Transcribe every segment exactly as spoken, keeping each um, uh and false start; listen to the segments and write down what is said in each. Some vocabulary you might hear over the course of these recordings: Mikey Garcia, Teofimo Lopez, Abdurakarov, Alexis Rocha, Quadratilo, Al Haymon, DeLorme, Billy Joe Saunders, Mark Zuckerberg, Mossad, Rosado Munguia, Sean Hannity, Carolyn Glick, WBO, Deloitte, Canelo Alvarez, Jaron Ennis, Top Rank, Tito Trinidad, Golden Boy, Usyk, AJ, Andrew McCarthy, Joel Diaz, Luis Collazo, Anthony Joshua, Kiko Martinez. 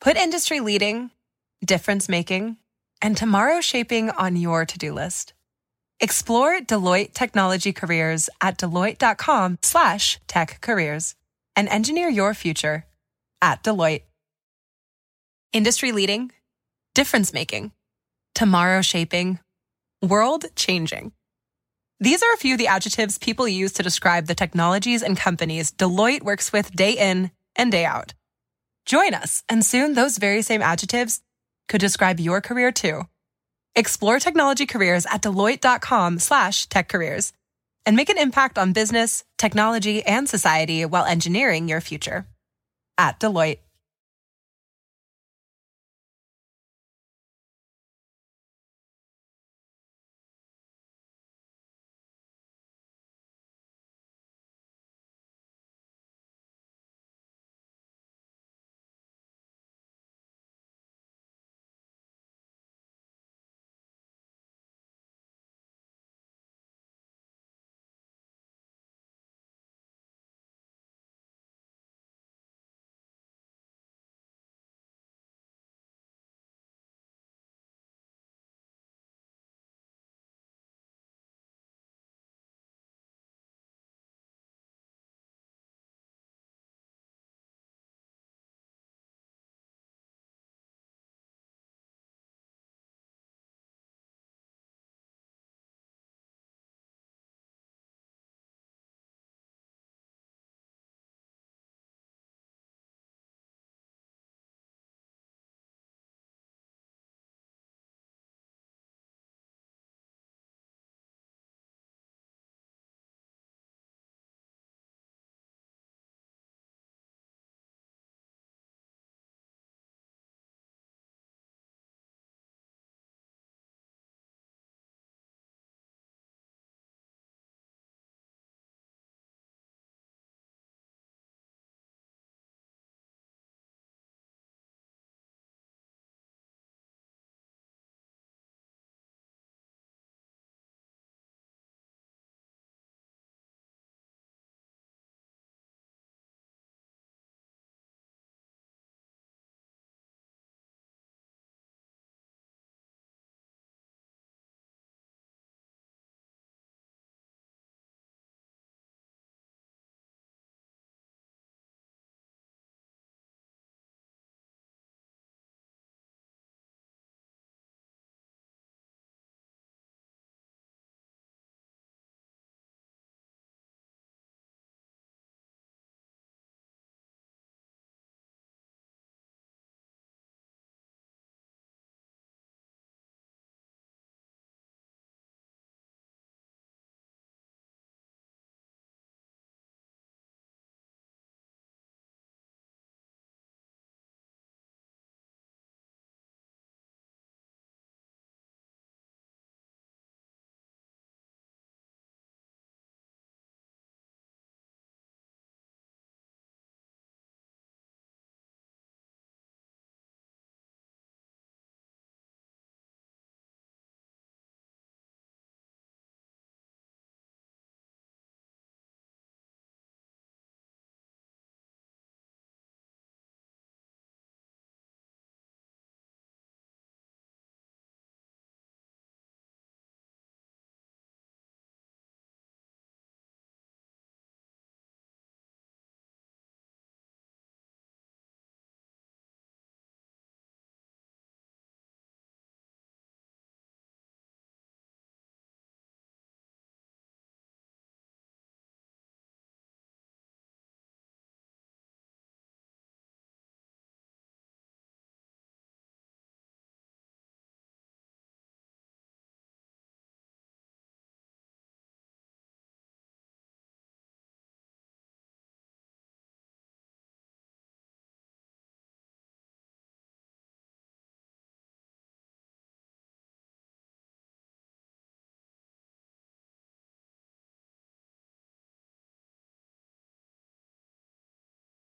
Put industry leading, difference making, and tomorrow shaping on your to-do list. Explore Deloitte technology careers at deloitte.com slash tech careers and engineer your future at Deloitte. Industry leading, difference making, tomorrow shaping, world changing. These are a few of the adjectives people use to describe the technologies and companies Deloitte works with day in and day out. Join us, and soon those very same adjectives could describe your career too. Explore technology careers at Deloitte.com slash tech careers and make an impact on business, technology, and society while engineering your future at Deloitte.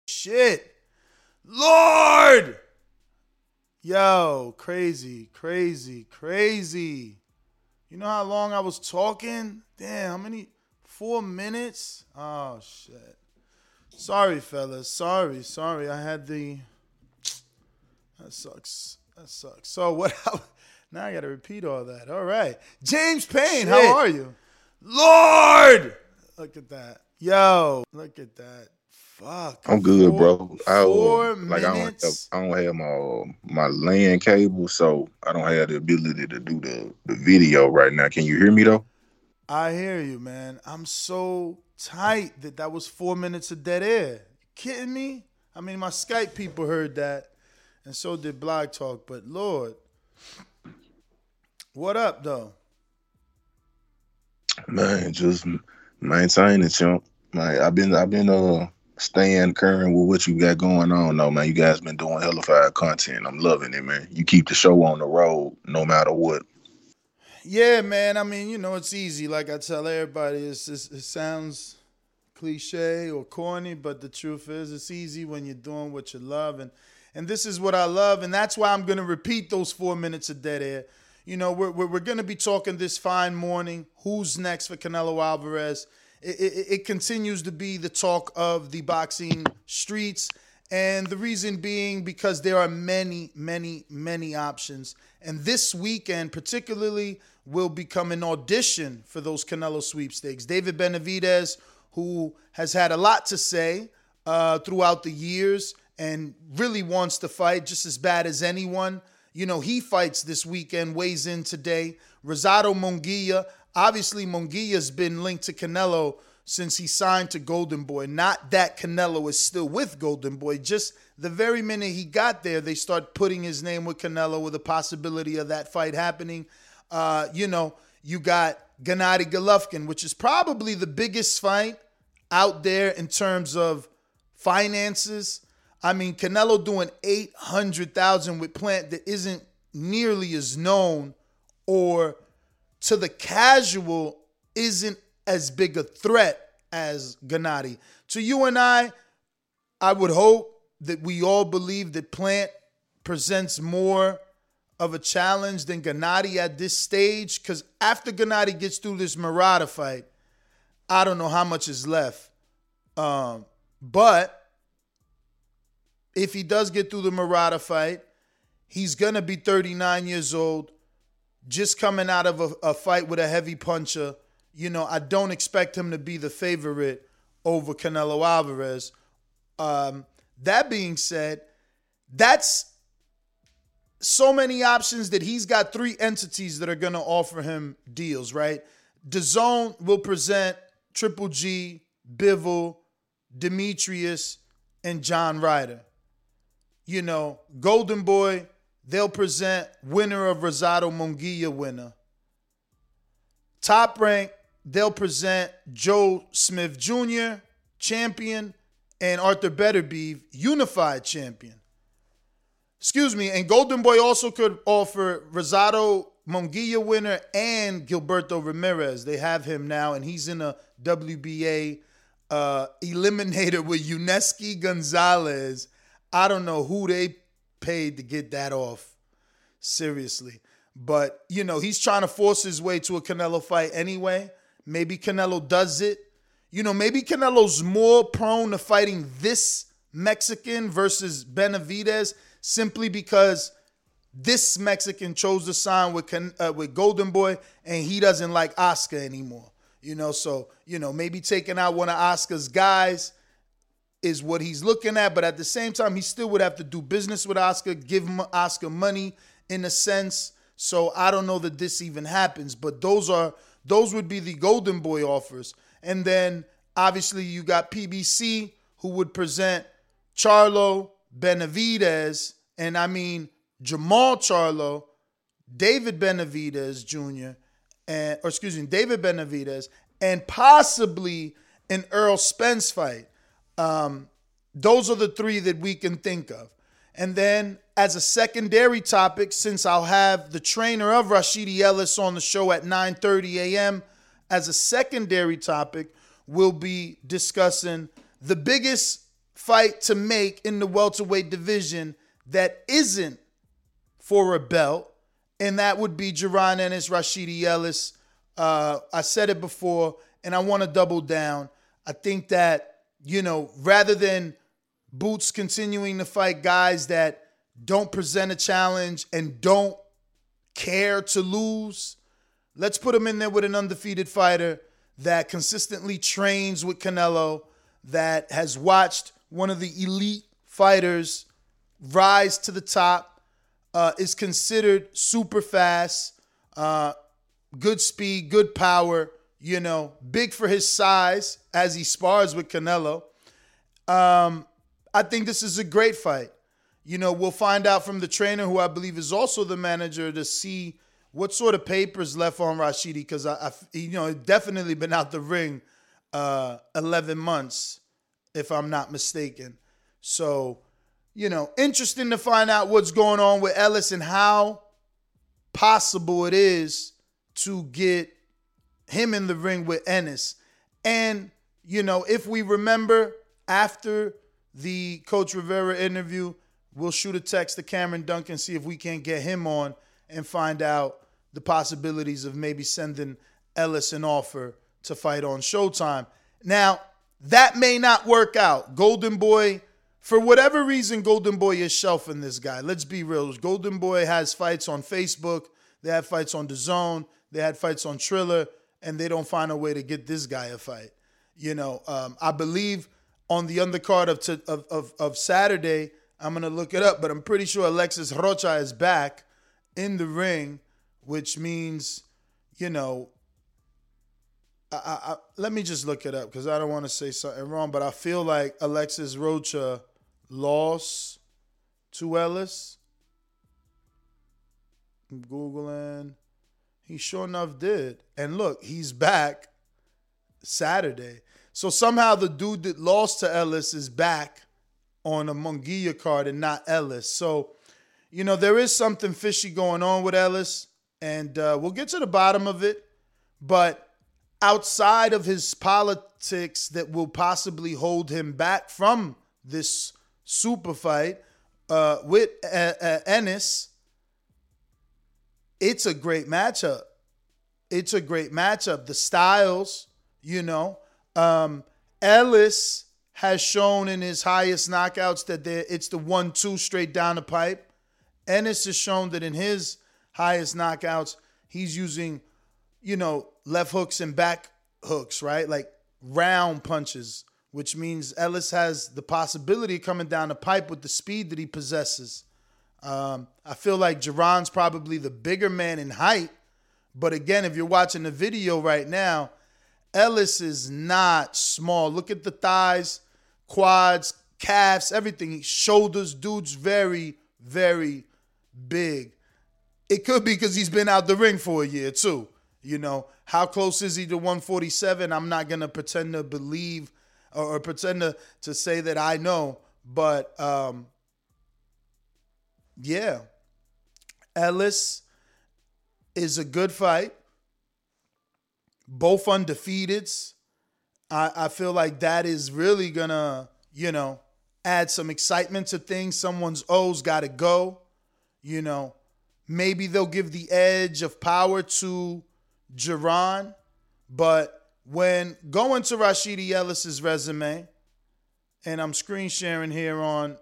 Shit. Lord. Yo, crazy, crazy, crazy. You know how long I was talking? Damn, how many? Four minutes? Oh, shit. Sorry, fellas. Sorry, sorry. I had the that sucks. That sucks. So what? Now I got to repeat all that. All right. James Payne, shit. How are you? Lord! Look at that. Yo, look at that. Fuck. I'm good, four, bro. I four will, like, minutes. I don't have, I don't have my, my LAN cable, so I don't have the ability to do the, the video right now. Can you hear me, though? I hear you, man. I'm so tight that that was four minutes of dead air. You kidding me? I mean, my Skype people heard that, and so did Blog Talk, but Lord. What up, though? Man, just maintain it, chump. Like, I've been, I've been uh staying current with what you got going on, though, man. You guys been doing hellified content. I'm loving it, man. You keep the show on the road, no matter what. Yeah, man. I mean, you know, it's easy. Like I tell everybody, it's just, it sounds cliche or corny, but the truth is, it's easy when you're doing what you love, and and this is what I love, and that's why I'm gonna repeat those four minutes of dead air. You know, we're, we're going to be talking this fine morning. Who's next for Canelo Alvarez? It, it, it continues to be the talk of the boxing streets. And the reason being because there are many, many, many options. And this weekend particularly will become an audition for those Canelo sweepstakes. David Benavidez, who has had a lot to say uh, throughout the years and really wants to fight just as bad as anyone. You know, he fights this weekend, weighs in today. Rosado Munguia. Obviously, Munguia's been linked to Canelo since he signed to Golden Boy. Not that Canelo is still with Golden Boy. Just the very minute he got there, they start putting his name with Canelo with the possibility of that fight happening. Uh, you know, you got Gennady Golovkin, which is probably the biggest fight out there in terms of finances. I mean, Canelo doing eight hundred thousand dollars with Plant that isn't nearly as known or to the casual isn't as big a threat as Gennady. To you and I, I would hope that we all believe that Plant presents more of a challenge than Gennady at this stage because after Gennady gets through this Murata fight, I don't know how much is left. Um, but... If he does get through the Murata fight, he's going to be thirty-nine years old, just coming out of a, a fight with a heavy puncher. You know, I don't expect him to be the favorite over Canelo Alvarez. Um, that being said, that's so many options that he's got three entities that are going to offer him deals, right? D A Z N will present Triple G, Bivol, Demetrius, and John Ryder. You know, Golden Boy, they'll present winner of Rosado Munguia winner. Top Rank, they'll present Joe Smith Junior, champion, and Arthur Betterbeev, unified champion. Excuse me, and Golden Boy also could offer Rosado Munguia winner and Gilberto Ramirez. They have him now, and he's in a W B A uh, eliminator with Yuneski Gonzalez. I don't know who they paid to get that off, seriously. But, you know, he's trying to force his way to a Canelo fight anyway. Maybe Canelo does it. You know, maybe Canelo's more prone to fighting this Mexican versus Benavidez simply because this Mexican chose to sign with uh, with Golden Boy and he doesn't like Oscar anymore. You know, so, you know, maybe taking out one of Oscar's guys is what he's looking at, but at the same time, he still would have to do business with Oscar, give him Oscar money in a sense. So I don't know that this even happens, but those are those would be the Golden Boy offers. And then obviously you got P B C who would present Charlo, Benavidez, and I mean Jamal Charlo, David Benavidez Junior, and or excuse me, David Benavidez, and possibly an Errol Spence fight. Um, those are the three that we can think of. And then as a secondary topic, since I'll have the trainer of Rashidi Ellis on the show at nine thirty a.m., as a secondary topic, we'll be discussing the biggest fight to make in the welterweight division that isn't for a belt, and that would be Jaron Ennis, Rashidi Ellis. Uh, I said it before, and I want to double down. I think that You know, rather than Boots continuing to fight guys that don't present a challenge, and don't care to lose. Let's put him in there with an undefeated fighter that consistently trains with Canelo, that has watched one of the elite fighters rise to the top, uh, is considered super fast, uh, good speed, good power, you know, big for his size as he spars with Canelo. Um, I think this is a great fight. You know, we'll find out from the trainer, who I believe is also the manager, to see what sort of papers left on Rashidi, because I, I, you know, it's definitely been out the ring uh, eleven months, if I'm not mistaken. So, you know, interesting to find out what's going on with Ellis and how possible it is to get him in the ring with Ennis. And, you know, if we remember, after the Coach Rivera interview, we'll shoot a text to Cameron Duncan, see if we can get him on and find out the possibilities of maybe sending Ellis an offer to fight on Showtime. Now, that may not work out. Golden Boy, for whatever reason, Golden Boy is shelving this guy. Let's be real. Golden Boy has fights on Facebook. They have fights on DAZN. They had fights on Triller. And they don't find a way to get this guy a fight. You know, um, I believe on the undercard of, t- of, of, of Saturday, I'm going to look it up, but I'm pretty sure Alexis Rocha is back in the ring, which means, you know, I, I, I, let me just look it up because I don't want to say something wrong, but I feel like Alexis Rocha lost to Ellis. I'm Googling. He sure enough did. And look, he's back Saturday. So somehow the dude that lost to Ellis is back on a Munguia card and not Ellis. So, you know, there is something fishy going on with Ellis, and uh, we'll get to the bottom of it. But outside of his politics that will possibly hold him back from this super fight uh, with uh, uh, Ennis, it's a great matchup. It's a great matchup. The styles, you know, um, Ellis has shown in his highest knockouts that it's the one two straight down the pipe. Ennis has shown that in his highest knockouts, he's using, you know, left hooks and back hooks, right? Like round punches, which means Ellis has the possibility of coming down the pipe with the speed that he possesses. Um, I feel like Jaron's probably the bigger man in height. But again, if you're watching the video right now, Ellis is not small. Look at the thighs, quads, calves, everything, shoulders. Dude's very, very big. It could be because he's been out the ring for a year too. You know, how close is he to one forty-seven? I'm not going to pretend to believe or, or pretend to, to say that I know. But, um, yeah, Ellis is a good fight. Both undefeateds. I, I feel like that is really going to, you know, add some excitement to things. Someone's O's got to go. You know, maybe they'll give the edge of power to Jaron. But when going to Rashidi Ellis' resume, and I'm screen sharing here on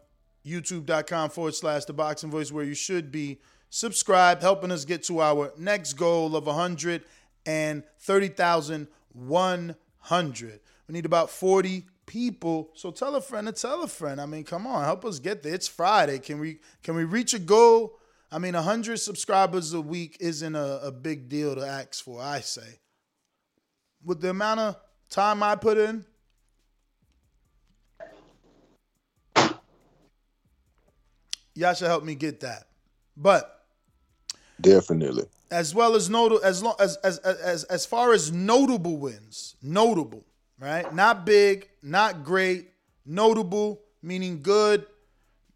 youtube.com forward slash the boxing voice, where you should be subscribed, helping us get to our next goal of one hundred thirty thousand one hundred. We need about forty people, so tell a friend to tell a friend. I mean, come on, help us get there. It's Friday. Can we can we reach a goal? I mean, one hundred subscribers a week isn't a, a big deal to ask for, I say. With the amount of time I put in, y'all should help me get that. But definitely. As well as notable, as long as as as as far as notable wins, notable, right? Not big, not great. Notable meaning good.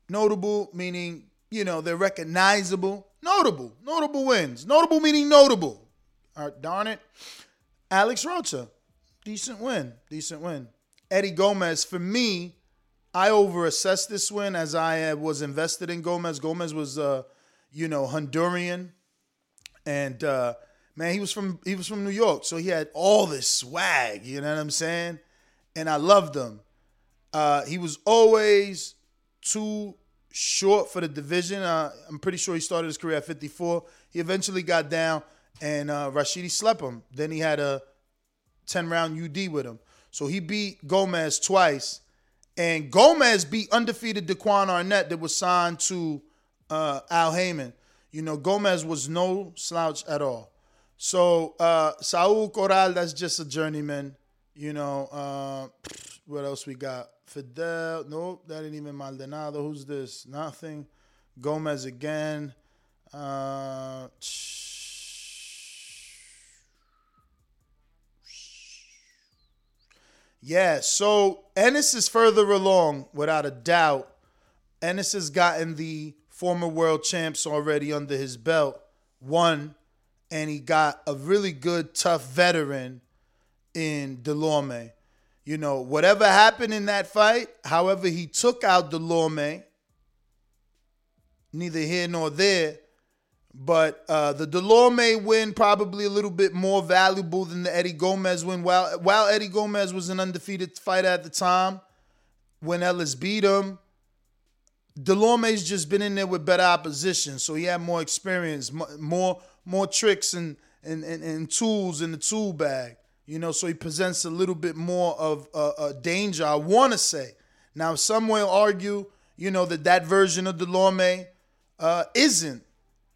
Notable meaning, you know, they're recognizable. Notable, notable wins. Notable meaning notable. All right, darn it. Alex Rocha, decent win, decent win. Eddie Gomez, for me, I overassessed this win as I was invested in Gomez. Gomez was, uh, you know, Honduran. And uh, man, he was from he was from New York, so he had all this swag. You know what I'm saying? And I loved him. Uh, he was always too short for the division. Uh, I'm pretty sure he started his career at fifty-four. He eventually got down, and uh, Rashidi slept him. Then he had a ten-round U D with him. So he beat Gomez twice. And Gomez beat undefeated Daquan Arnett that was signed to uh, Al Haymon. You know, Gomez was no slouch at all. So uh, Saul Corral, that's just a journeyman. You know, uh, what else we got? Fidel, nope, that ain't even Maldonado. Who's this? Nothing. Gomez again. Uh, yeah, so Ennis is further along, without a doubt. Ennis has gotten the former world champs already under his belt, one, and he got a really good, tough veteran in DeLorme. You know, whatever happened in that fight, however he took out DeLorme, neither here nor there, but uh, the DeLorme win probably a little bit more valuable than the Eddie Gomez win. While, while Eddie Gomez was an undefeated fighter at the time, when Ellis beat him, DeLorme's just been in there with better opposition, so he had more experience, more more tricks and, and, and, and tools in the tool bag. You know, so he presents a little bit more of a, a danger, I want to say. Now, some will argue, you know, that that version of DeLorme uh, isn't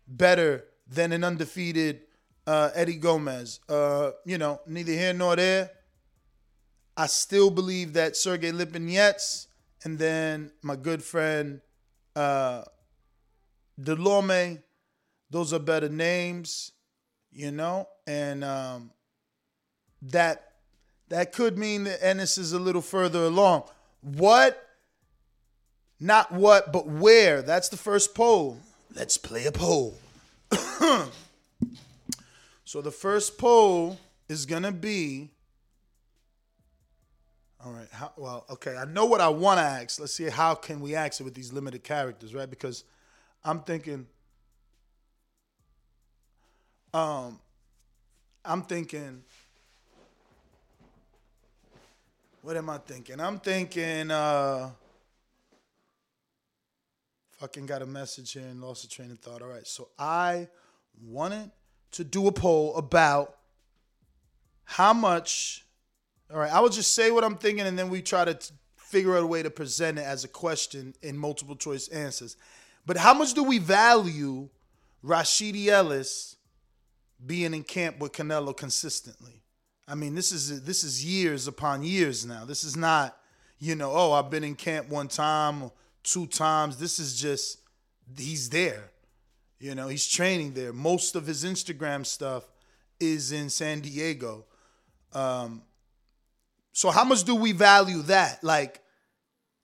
better than an undefeated uh, Eddie Gomez. Uh, you know, neither here nor there. I still believe that Sergey Lipinets and then my good friend uh, DeLorme, those are better names, you know, and... Um, That that could mean that Ennis is a little further along. What? Not what, but where. That's the first poll. Let's play a poll. So the first poll is going to be... All right. How, well, okay. I know what I want to ask. Let's see how can we ask it with these limited characters, right? Because I'm thinking... Um, I'm thinking... What am I thinking? I'm thinking, uh, fucking got a message here and lost a train of thought. All right, so I wanted to do a poll about how much, all right, I will just say what I'm thinking and then we try to t- figure out a way to present it as a question in multiple choice answers. But how much do we value Rashidi Ellis being in camp with Canelo consistently? I mean, this is this is years upon years now. This is not, you know, oh, I've been in camp one time or two times. This is just, he's there. You know, he's training there. Most of his Instagram stuff is in San Diego. Um, so how much do we value that? Like,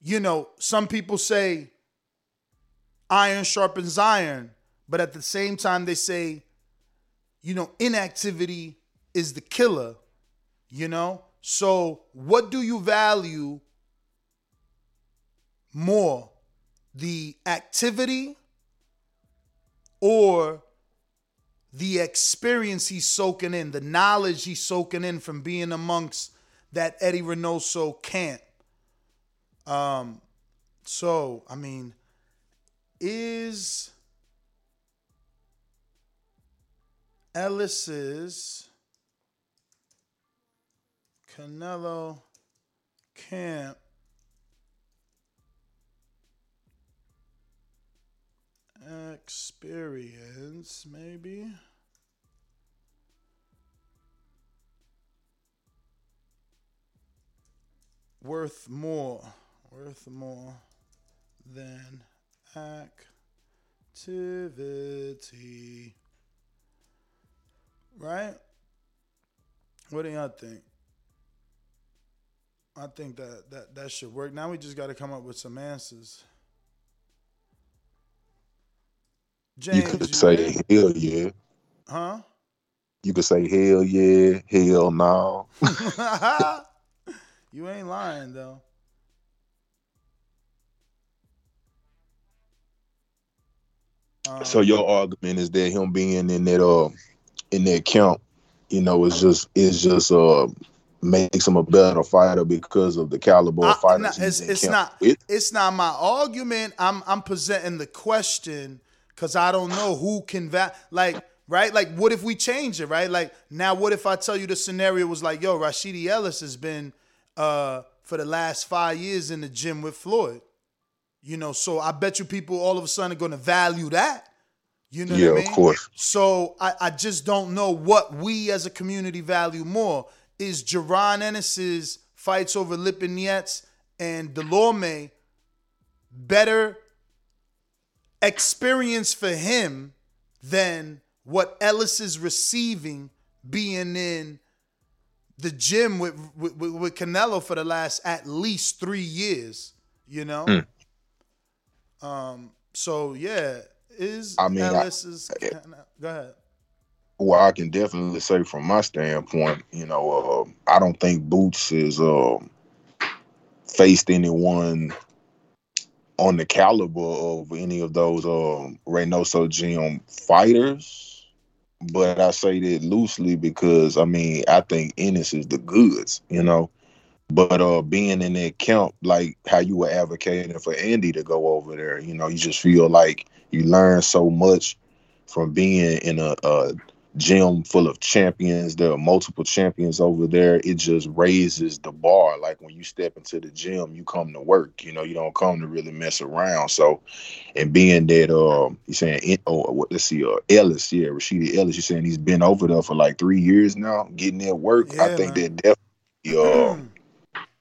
you know, some people say iron sharpens iron, but at the same time they say, you know, inactivity is the killer. You know, so what do you value more, the activity or the experience he's soaking in, the knowledge he's soaking in from being amongst that Eddie Reynoso camp? Um, so, I mean, is Ellis's Canelo camp experience, maybe, worth more, worth more than activity, right? What do y'all think? I think that, that that should work. Now we just got to come up with some answers. James, you could you say know? Hell yeah. Huh? You could say hell yeah, hell no. You ain't lying, though. Um, so your argument is that him being in that uh in that camp, you know, it's just it's just uh makes him a better fighter because of the caliber of fighters. It's, it's not. With. It's not my argument. I'm I'm presenting the question because I don't know who can va- like right. Like, what if we change it? Right. Like, now, what if I tell you the scenario was like, yo, Rashidi Ellis has been uh, for the last five years in the gym with Floyd. You know, so I bet you people all of a sudden are going to value that. You know yeah, what I mean? Of course. So I, I just don't know what we as a community value more. Is Jaron Ennis's fights over Lipinets and DeLorme better experience for him than what Ellis is receiving being in the gym with, with, with Canelo for the last at least three years, you know? Mm. Um. So, yeah, is I mean, Ellis's... I, go ahead. Well, I can definitely say from my standpoint, you know, uh, I don't think Boots has uh, faced anyone on the caliber of any of those uh, Reynoso Gym fighters. But I say that loosely because, I mean, I think Ennis is the goods, you know. But uh, being in that camp, like how you were advocating for Andy to go over there, you know, you just feel like you learn so much from being in a, a gym full of champions. There are multiple champions over there. It just raises the bar. Like, when you step into the gym, you come to work. You know, you don't come to really mess around. So, and being that, um, you're saying, oh, let's see, uh, Ellis, yeah, Rashidi Ellis, you're saying he's been over there for like three years now, getting that work. Yeah, I think man. that definitely, uh, mm.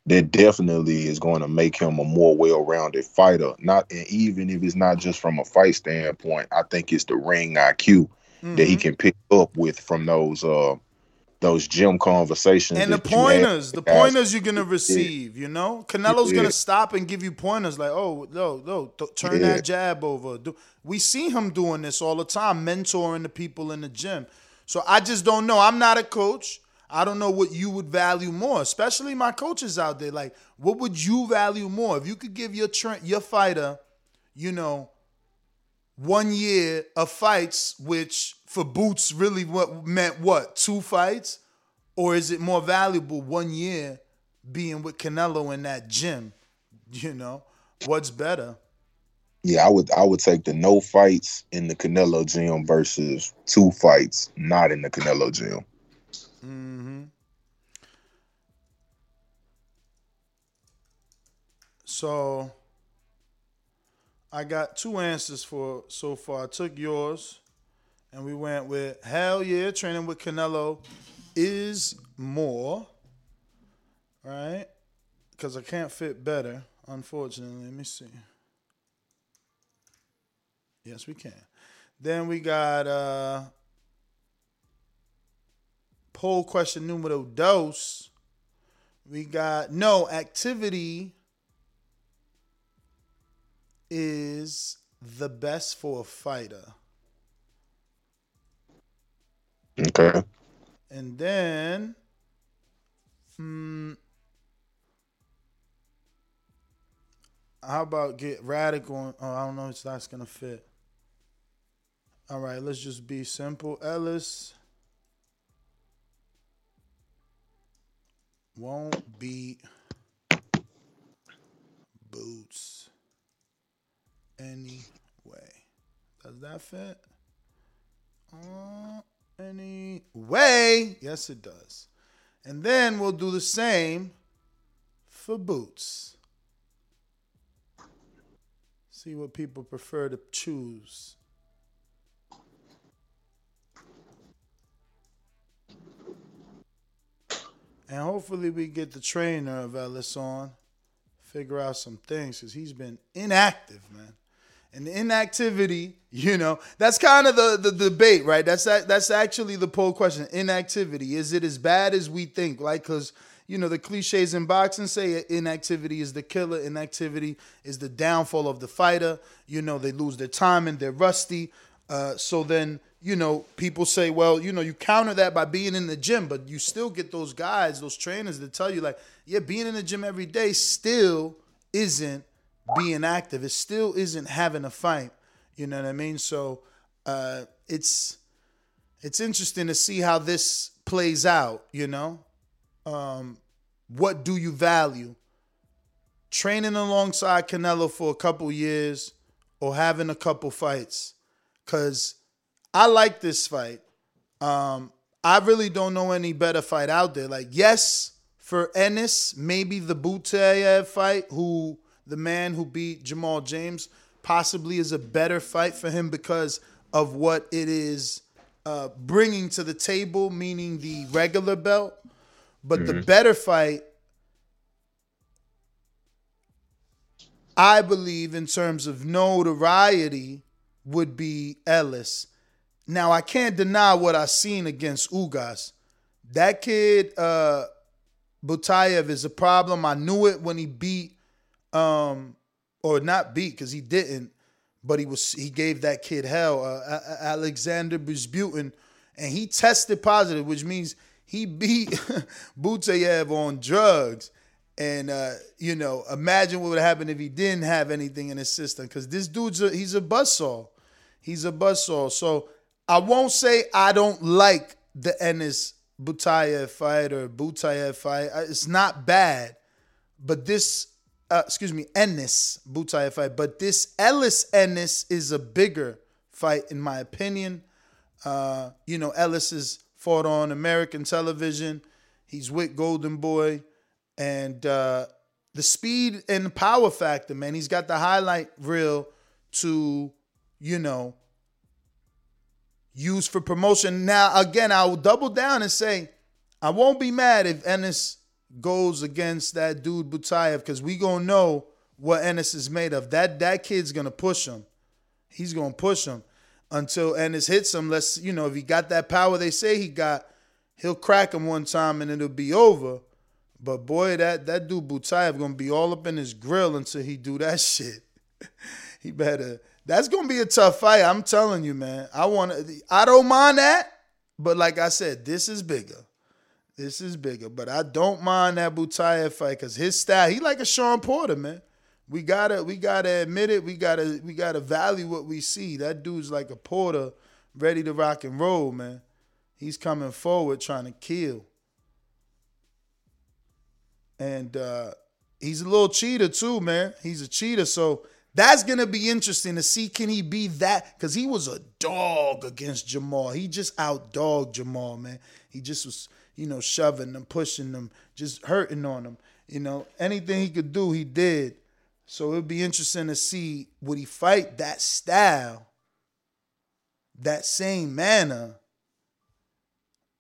that definitely is going to make him a more well-rounded fighter. Not, and even if it's not just from a fight standpoint, I think it's the ring I Q. Mm-hmm. That he can pick up with from those uh, those gym conversations. And the pointers, the pointers you're going to receive, you know? Canelo's yeah. going to stop and give you pointers like, oh, no, no, th- turn yeah. that jab over. Do- we see him doing this all the time, mentoring the people in the gym. So I just don't know. I'm not a coach. I don't know what you would value more, especially my coaches out there. Like, what would you value more? If you could give your tra- your fighter, you know, one year of fights, which for Boots really what meant what? Two fights? Or is it more valuable one year being with Canelo in that gym? You know, what's better? Yeah, I would I would take the no fights in the Canelo gym versus two fights not in the Canelo gym. Mm-hmm. So I got two answers for so far. I took yours, and we went with, hell yeah, training with Canelo is more, right? Because I can't fit better, unfortunately. Let me see. Yes, we can. Then we got uh, poll question numero dos. We got, no, activity is the best for a fighter. Okay. And then, hmm, how about get radical? Oh, I don't know if that's going to fit. All right, let's just be simple. Ellis won't beat Boots anyway. Does that fit? Uh, anyway. Yes, it does. And then we'll do the same for Boots. See what people prefer to choose. And hopefully we get the trainer of Ellis on. Figure out some things, because he's been inactive, man. And inactivity, you know, that's kind of the, the, the debate, right? That's that's actually the poll question. Inactivity, is it as bad as we think? Like, because, you know, the cliches in boxing say inactivity is the killer. Inactivity is the downfall of the fighter. You know, they lose their time and they're rusty. Uh, so then, you know, people say, well, you know, you counter that by being in the gym, but you still get those guys, those trainers that tell you like, yeah, being in the gym every day still isn't being active. It still isn't having a fight. You know what I mean? So uh, it's it's interesting to see how this plays out, you know? um, what do you value? Training alongside Canelo for a couple years or having a couple fights? Because I like this fight. Um, I really don't know any better fight out there. Like, yes, for Ennis, maybe the Butaev fight, who the man who beat Jamal James, possibly is a better fight for him because of what it is uh, bringing to the table, meaning the regular belt. But mm-hmm. the better fight, I believe, in terms of notoriety, would be Ellis. Now, I can't deny what I seen against Ugas. That kid, uh, Butaev, is a problem. I knew it when he beat, um, or not beat, because he didn't, but he was he gave that kid hell, uh, Alexander Bisbutin, and he tested positive, which means he beat Butaev on drugs. And, uh, you know, imagine what would happen if he didn't have anything in his system, because this dude's a, he's a buzzsaw. He's a buzzsaw. So I won't say I don't like the Ennis Butaev fight or Butaev fight. It's not bad. But this, uh, excuse me, Ennis Butaev fight. But this Ellis Ennis is a bigger fight, in my opinion. Uh, you know, Ellis has fought on American television. He's with Golden Boy. And uh, the speed and the power factor, man. He's got the highlight reel to, you know, use for promotion. Now, again, I will double down and say I won't be mad if Ennis goes against that dude Butaev, because we going to know what Ennis is made of. That that kid's going to push him. He's going to push him until Ennis hits him. Let's, you know, if he got that power they say he got, he'll crack him one time and it'll be over. But boy, that, that dude Butaev gonna be all up in his grill until he do that shit. He better. That's gonna be a tough fight. I'm telling you, man. I want. I don't mind that. But like I said, this is bigger. This is bigger. But I don't mind that Butaev fight because his style. He like a Shawn Porter, man. We gotta. We gotta admit it. We gotta. We gotta value what we see. That dude's like a Porter, ready to rock and roll, man. He's coming forward trying to kill. And uh, he's a little cheater too, man. He's a cheater. So that's going to be interesting to see. Can he be that? Because he was a dog against Jamal. He just outdogged Jamal, man. He just was, you know, shoving them, pushing them, just hurting on them. You know, anything he could do, he did. So it'll be interesting to see, would he fight that style, that same manner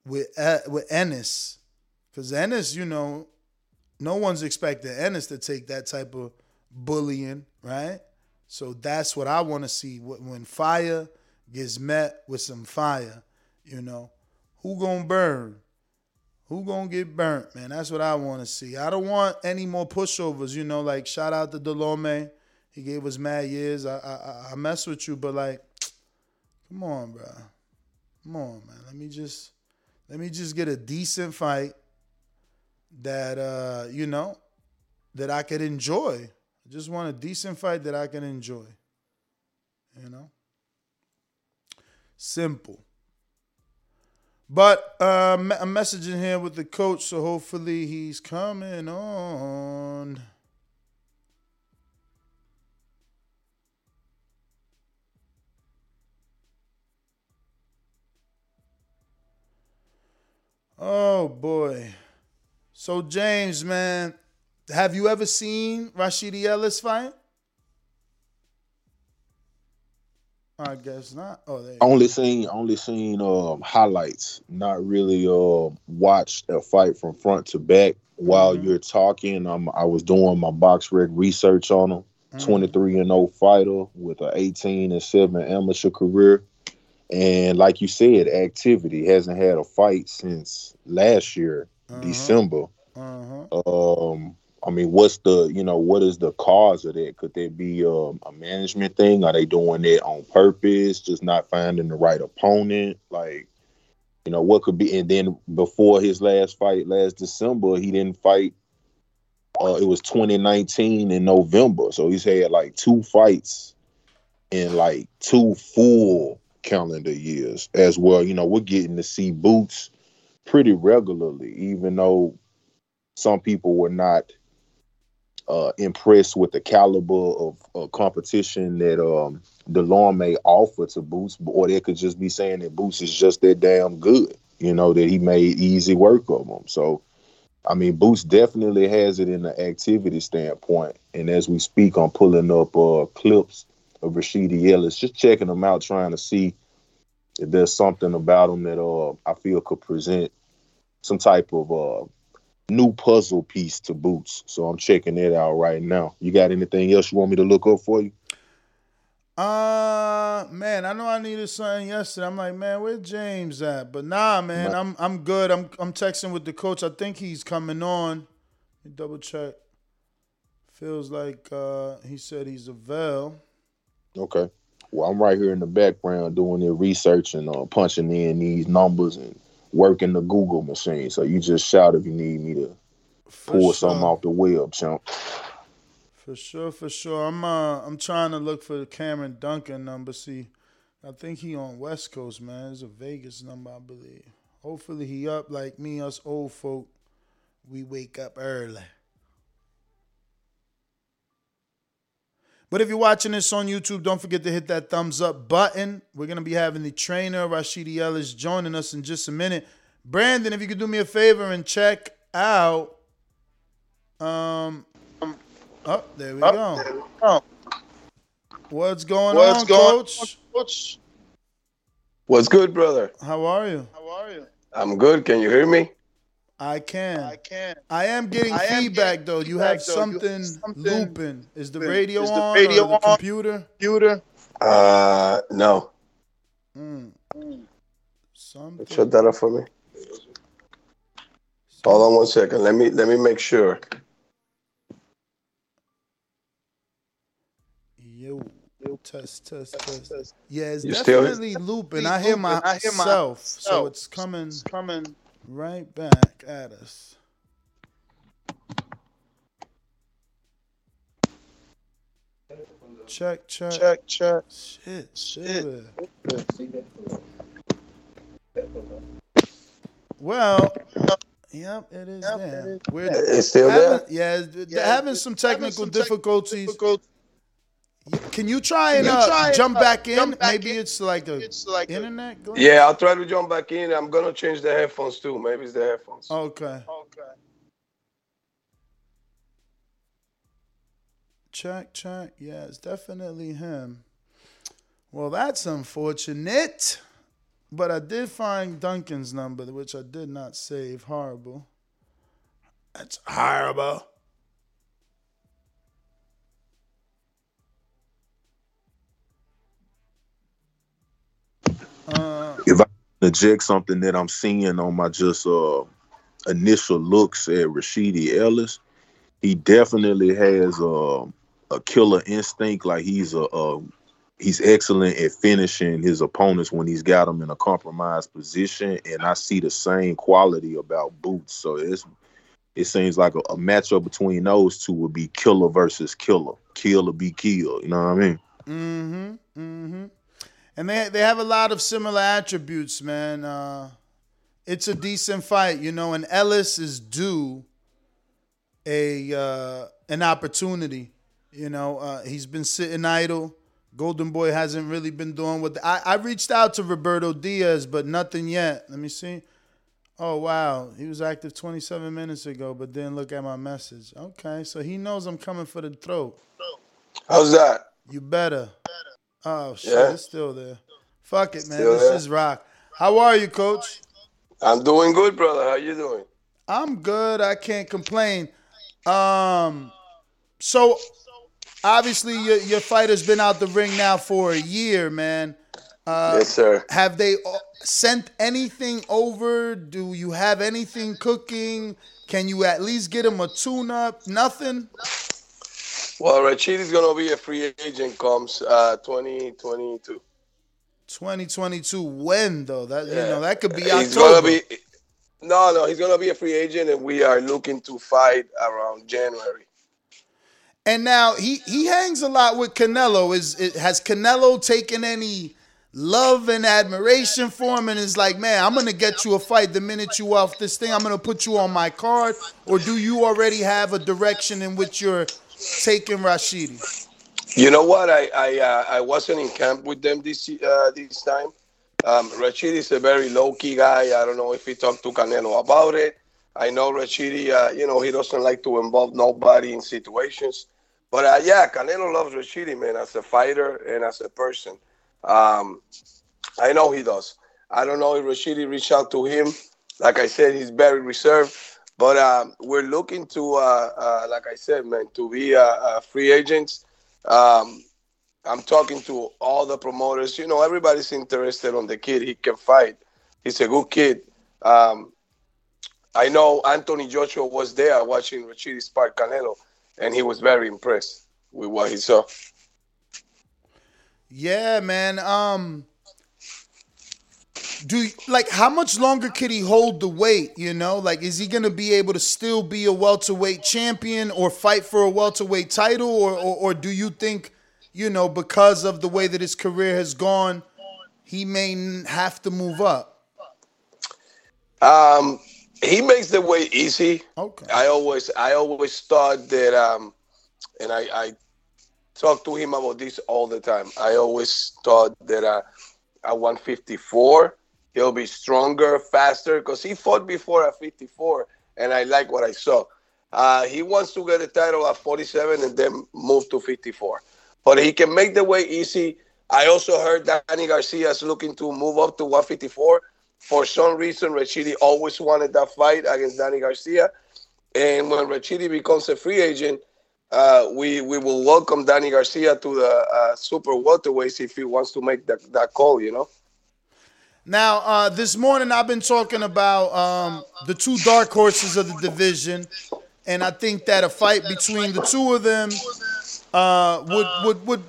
with, uh, with Ennis? Because Ennis, you know, no one's expecting Ennis to take that type of bullying, right? So that's what I want to see. When fire gets met with some fire, you know, who gonna burn? Who gonna get burnt, man? That's what I want to see. I don't want any more pushovers, you know, like shout out to DeLorme. He gave us mad years. I, I, I mess with you, but like, come on, bro. Come on, man. Let me just, let me just get a decent fight that, uh, you know, that I could enjoy. I just want a decent fight that I can enjoy. You know? Simple. But uh, I'm messaging here with the coach, so hopefully he's coming on. Oh, boy. So, James, man, have you ever seen Rashidi Ellis fight? I guess not. Oh, there you only go. seen only seen um, highlights. Not really uh, watched a fight from front to back. While mm-hmm. you're talking, I'm, I was doing my box rec research on him. Twenty-three and zero fighter with an eighteen and seven amateur career, and like you said, activity hasn't had a fight since last year. December. Uh-huh. Um, I mean, what's the, you know, what is the cause of that? Could that be um, a management thing? Are they doing that on purpose? Just not finding the right opponent? Like, you know, what could be? And then before his last fight last December, he didn't fight. Uh, it was twenty nineteen in November. So he's had like two fights in like two full calendar years as well. You know, we're getting to see Boots pretty regularly, even though some people were not uh, impressed with the caliber of uh, competition that um, DeLorme may offer to Boots, or they could just be saying that Boots is just that damn good, you know, that he made easy work of him. So, I mean, Boots definitely has it in the activity standpoint. And as we speak, I'm pulling up uh, clips of Rashidi Ellis, just checking them out, trying to see if there's something about him that uh, I feel could present some type of uh, new puzzle piece to Boots. So I'm checking it out right now. You got anything else you want me to look up for you? Uh, man, I know I needed something yesterday. I'm like, man, where James at? But nah, man, nah. I'm I'm good. I'm I'm texting with the coach. I think he's coming on. Let me double check. Feels like uh, he said he's available. Okay. Well, I'm right here in the background doing the research and uh, punching in these numbers and working the Google machine. So you just shout if you need me to for pull sure. something off the web, chump. For sure, for sure. I'm uh, I'm trying to look for the Cameron Duncan number. See, I think he on West Coast, man. It's a Vegas number, I believe. Hopefully he up like me, us old folk. We wake up early. But if you're watching this on YouTube, don't forget to hit that thumbs up button. We're going to be having the trainer, Rashidi Ellis, joining us in just a minute. Brandon, if you could do me a favor and check out. Um, oh, there we go. Oh. What's going What's on, going Coach? On, Coach? What's good, brother? How are you? How are you? I'm good. Can you hear me? I can. I can. I am getting I feedback, am getting though. You feedback, have something, you have something looping. Is the radio is the on radio or the on? computer? Computer? Uh, no. Mm. Something. Shut that up for me. Hold on one second. Let me let me make sure. Yo, yo test, test, test, test. Yeah, it's you definitely looping. I hear my I hear myself, so it's coming, it's coming. Right back at us. Check, check, check, check. Shit, shit. Well, yep, it is yep, there. It is. We're it's still having, there. Yeah, yeah, having some technical having some difficulties. difficulties. Can you try and, you uh, try jump, and back uh, jump back Maybe in? Maybe it's like the it's like internet. A... Yeah, I'll try to jump back in. I'm going to change the headphones too. Maybe it's the headphones. Okay. Okay. Check, check. Yeah, it's definitely him. Well, that's unfortunate. But I did find Duncan's number, which I did not save. Horrible. That's horrible. Uh, if I project something that I'm seeing on my just uh, initial looks at Rashidi Ellis, he definitely has uh, a killer instinct. Like he's a, uh, he's excellent at finishing his opponents when he's got them in a compromised position. And I see the same quality about Boots. So it's it seems like a, a matchup between those two would be killer versus killer, kill or be killed. You know what I mean? Mm-hmm. Mm-hmm. And they they have a lot of similar attributes, man. Uh, it's a decent fight, you know. And Ellis is due a uh, an opportunity, you know. Uh, he's been sitting idle. Golden Boy hasn't really been doing what the, I I reached out to Roberto Diaz, but nothing yet. Let me see. Oh wow, he was active twenty-seven minutes ago, but didn't look at my message. Okay, so he knows I'm coming for the throat. How's that? You better. Oh, shit, yeah. It's still there. Fuck it, man. Still this there. Is rock. How are you, Coach? I'm doing good, brother. How you doing? I'm good. I can't complain. Um, So, obviously, your, your fighter's been out the ring now for a year, man. Uh, yes, sir. Have they sent anything over? Do you have anything cooking? Can you at least get him a tune-up? Nothing? Well, Rashid is going to be a free agent comes uh, twenty twenty-two. twenty twenty-two when, though? That yeah. You know, that could be October. He's gonna be, no, no, he's going to be a free agent, and we are looking to fight around January. And now he, he hangs a lot with Canelo. Is, is Has Canelo taken any love and admiration for him, and is like, man, I'm going to get you a fight the minute you off this thing. I'm going to put you on my card? Or do you already have a direction in which you're taking Rashidi? You know what? I I, uh, I wasn't in camp with them this uh, this time. Um, Rashidi is a very low-key guy. I don't know if he talked to Canelo about it. I know Rashidi, uh, you know, he doesn't like to involve nobody in situations. But, uh, yeah, Canelo loves Rashidi, man, as a fighter and as a person. Um, I know he does. I don't know if Rashidi reached out to him. Like I said, he's very reserved. But um, we're looking to, uh, uh, like I said, man, to be uh, uh, free agents. Um, I'm talking to all the promoters. You know, everybody's interested on the kid. He can fight. He's a good kid. Um, I know Anthony Joshua was there watching Rashidi spark Canelo, and he was very impressed with what he saw. Yeah, man. Um, do like how much longer could he hold the weight? You know, like is he gonna be able to still be a welterweight champion or fight for a welterweight title, or or, or do you think, you know, because of the way that his career has gone, he may have to move up? Um, he makes the way easy. Okay. I always, I always thought that, um, and I. I talk to him about this all the time. I always thought that uh, at one fifty-four, he'll be stronger, faster, because he fought before at fifty-four, and I like what I saw. Uh, he wants to get a title at forty-seven and then move to fifty-four. But he can make the way easy. I also heard that Danny Garcia is looking to move up to one fifty-four. For some reason, Rashidi always wanted that fight against Danny Garcia. And when Rashidi becomes a free agent, Uh, we we will welcome Danny Garcia to the uh, super welterweights if he wants to make that, that call, you know. Now, uh, this morning I've been talking about um, the two dark horses of the division, and I think that a fight between the two of them uh, would would would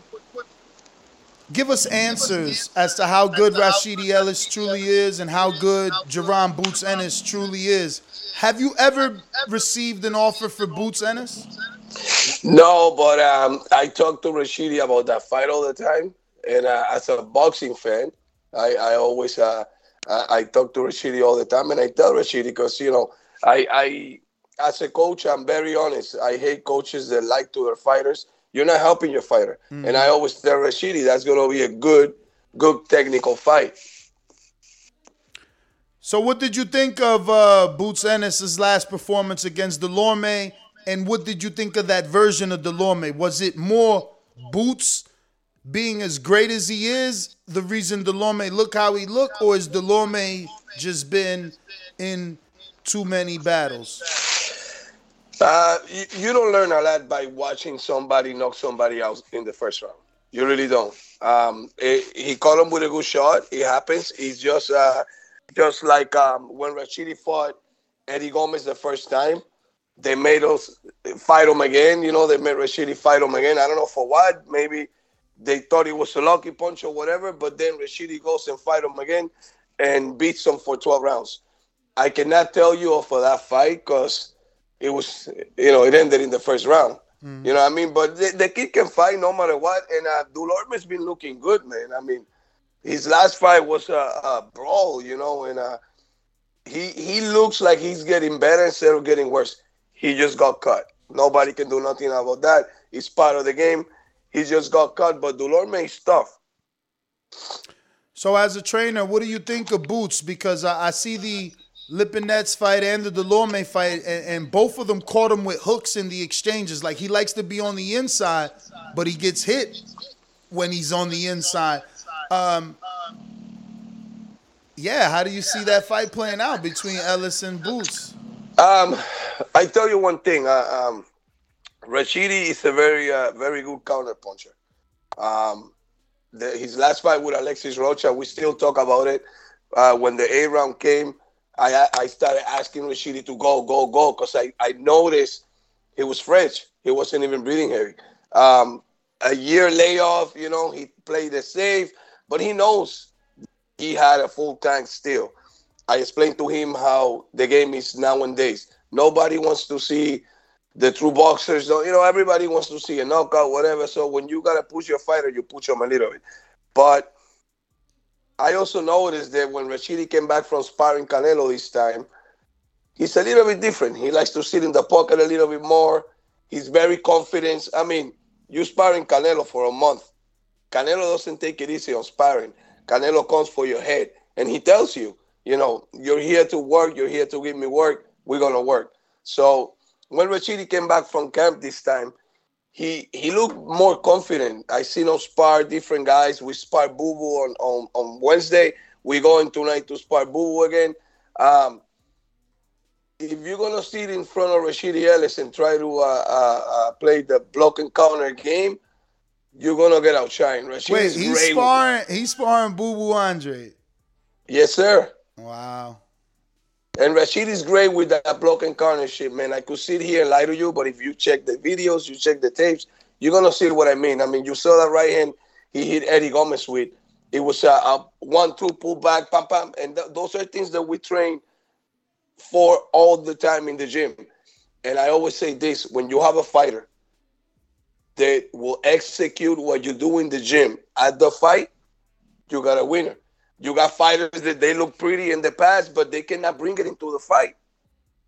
give us answers as to how good Rashidi Ellis truly is and how good Jaron Boots Ennis truly is. Have you ever received an offer for Boots Ennis? No, but um, I talk to Rashidi about that fight all the time, and uh, as a boxing fan, I, I always uh, I, I talk to Rashidi all the time, and I tell Rashidi because you know I, I as a coach I'm very honest. I hate coaches that lie to their fighters. You're not helping your fighter, mm-hmm. and I always tell Rashidi that's gonna be a good good technical fight. So, what did you think of uh, Boots Ennis's last performance against DeLorme? And what did you think of that version of DeLorme? Was it more Boots being as great as he is, the reason DeLorme look how he look, or has DeLorme just been in too many battles? Uh, you, you don't learn a lot by watching somebody knock somebody out in the first round. You really don't. Um, it, he caught him with a good shot. It happens. It's just, uh, just like um, when Rashidi fought Eddie Gomez the first time. They made us fight him again. You know, they made Rashidi fight him again. I don't know for what. Maybe they thought it was a lucky punch or whatever, but then Rashidi goes and fight him again and beats him for twelve rounds. I cannot tell you for that fight because it was, you know, it ended in the first round. Mm-hmm. You know what I mean? But the, the kid can fight no matter what. And uh, DeLorme's been looking good, man. I mean, his last fight was a, a brawl, you know, and uh, he, he looks like he's getting better instead of getting worse. He just got cut. Nobody can do nothing about that. It's part of the game. He just got cut, but DeLorme is tough. So as a trainer, what do you think of Boots? Because I, I see the Lipinets fight and the DeLorme fight, and, and both of them caught him with hooks in the exchanges. Like, he likes to be on the inside, but he gets hit when he's on the inside. Um, yeah, how do you see that fight playing out between Ellis and Boots? Um, I tell you one thing. Uh, um, Rashidi is a very, uh, very good counter puncher. Um, the, his last fight with Alexis Rocha, we still talk about it. Uh, when the A round came, I I started asking Rashidi to go, go, go, because I, I noticed he was French. He wasn't even breathing heavy. Um, a year layoff, you know, he played it safe, but he knows he had a full tank still. I explained to him how the game is nowadays. Nobody wants to see the true boxers. You know, everybody wants to see a knockout, whatever. So when you got to push your fighter, you push him a little bit. But I also noticed that when Rashidi came back from sparring Canelo this time, he's a little bit different. He likes to sit in the pocket a little bit more. He's very confident. I mean, you're sparring Canelo for a month. Canelo doesn't take it easy on sparring. Canelo comes for your head, and he tells you, you know, you're here to work. You're here to give me work. We're going to work. So when Rashidi came back from camp this time, he he looked more confident. I seen him spar different guys. We spar Boo Boo on, on, on Wednesday. We're going tonight to spar Boo Boo again. Um, if you're going to sit in front of Rashidi Ellis and try to uh, uh, uh, play the block and counter game, you're going to get outshined. Rashidi Wait, is he's, sparring, he's sparring Boo Boo Andre? Yes, sir. Wow. And Rashid is great with that block and corner shit, man. I could sit here and lie to you, but if you check the videos, you check the tapes, you're going to see what I mean. I mean, you saw that right hand he hit Eddie Gomez with. It was a, a one-two pull back, pam, pam. And th- those are things that we train for all the time in the gym. And I always say this, when you have a fighter that will execute what you do in the gym at the fight, you got a winner. You got fighters that they look pretty in the past, but they cannot bring it into the fight.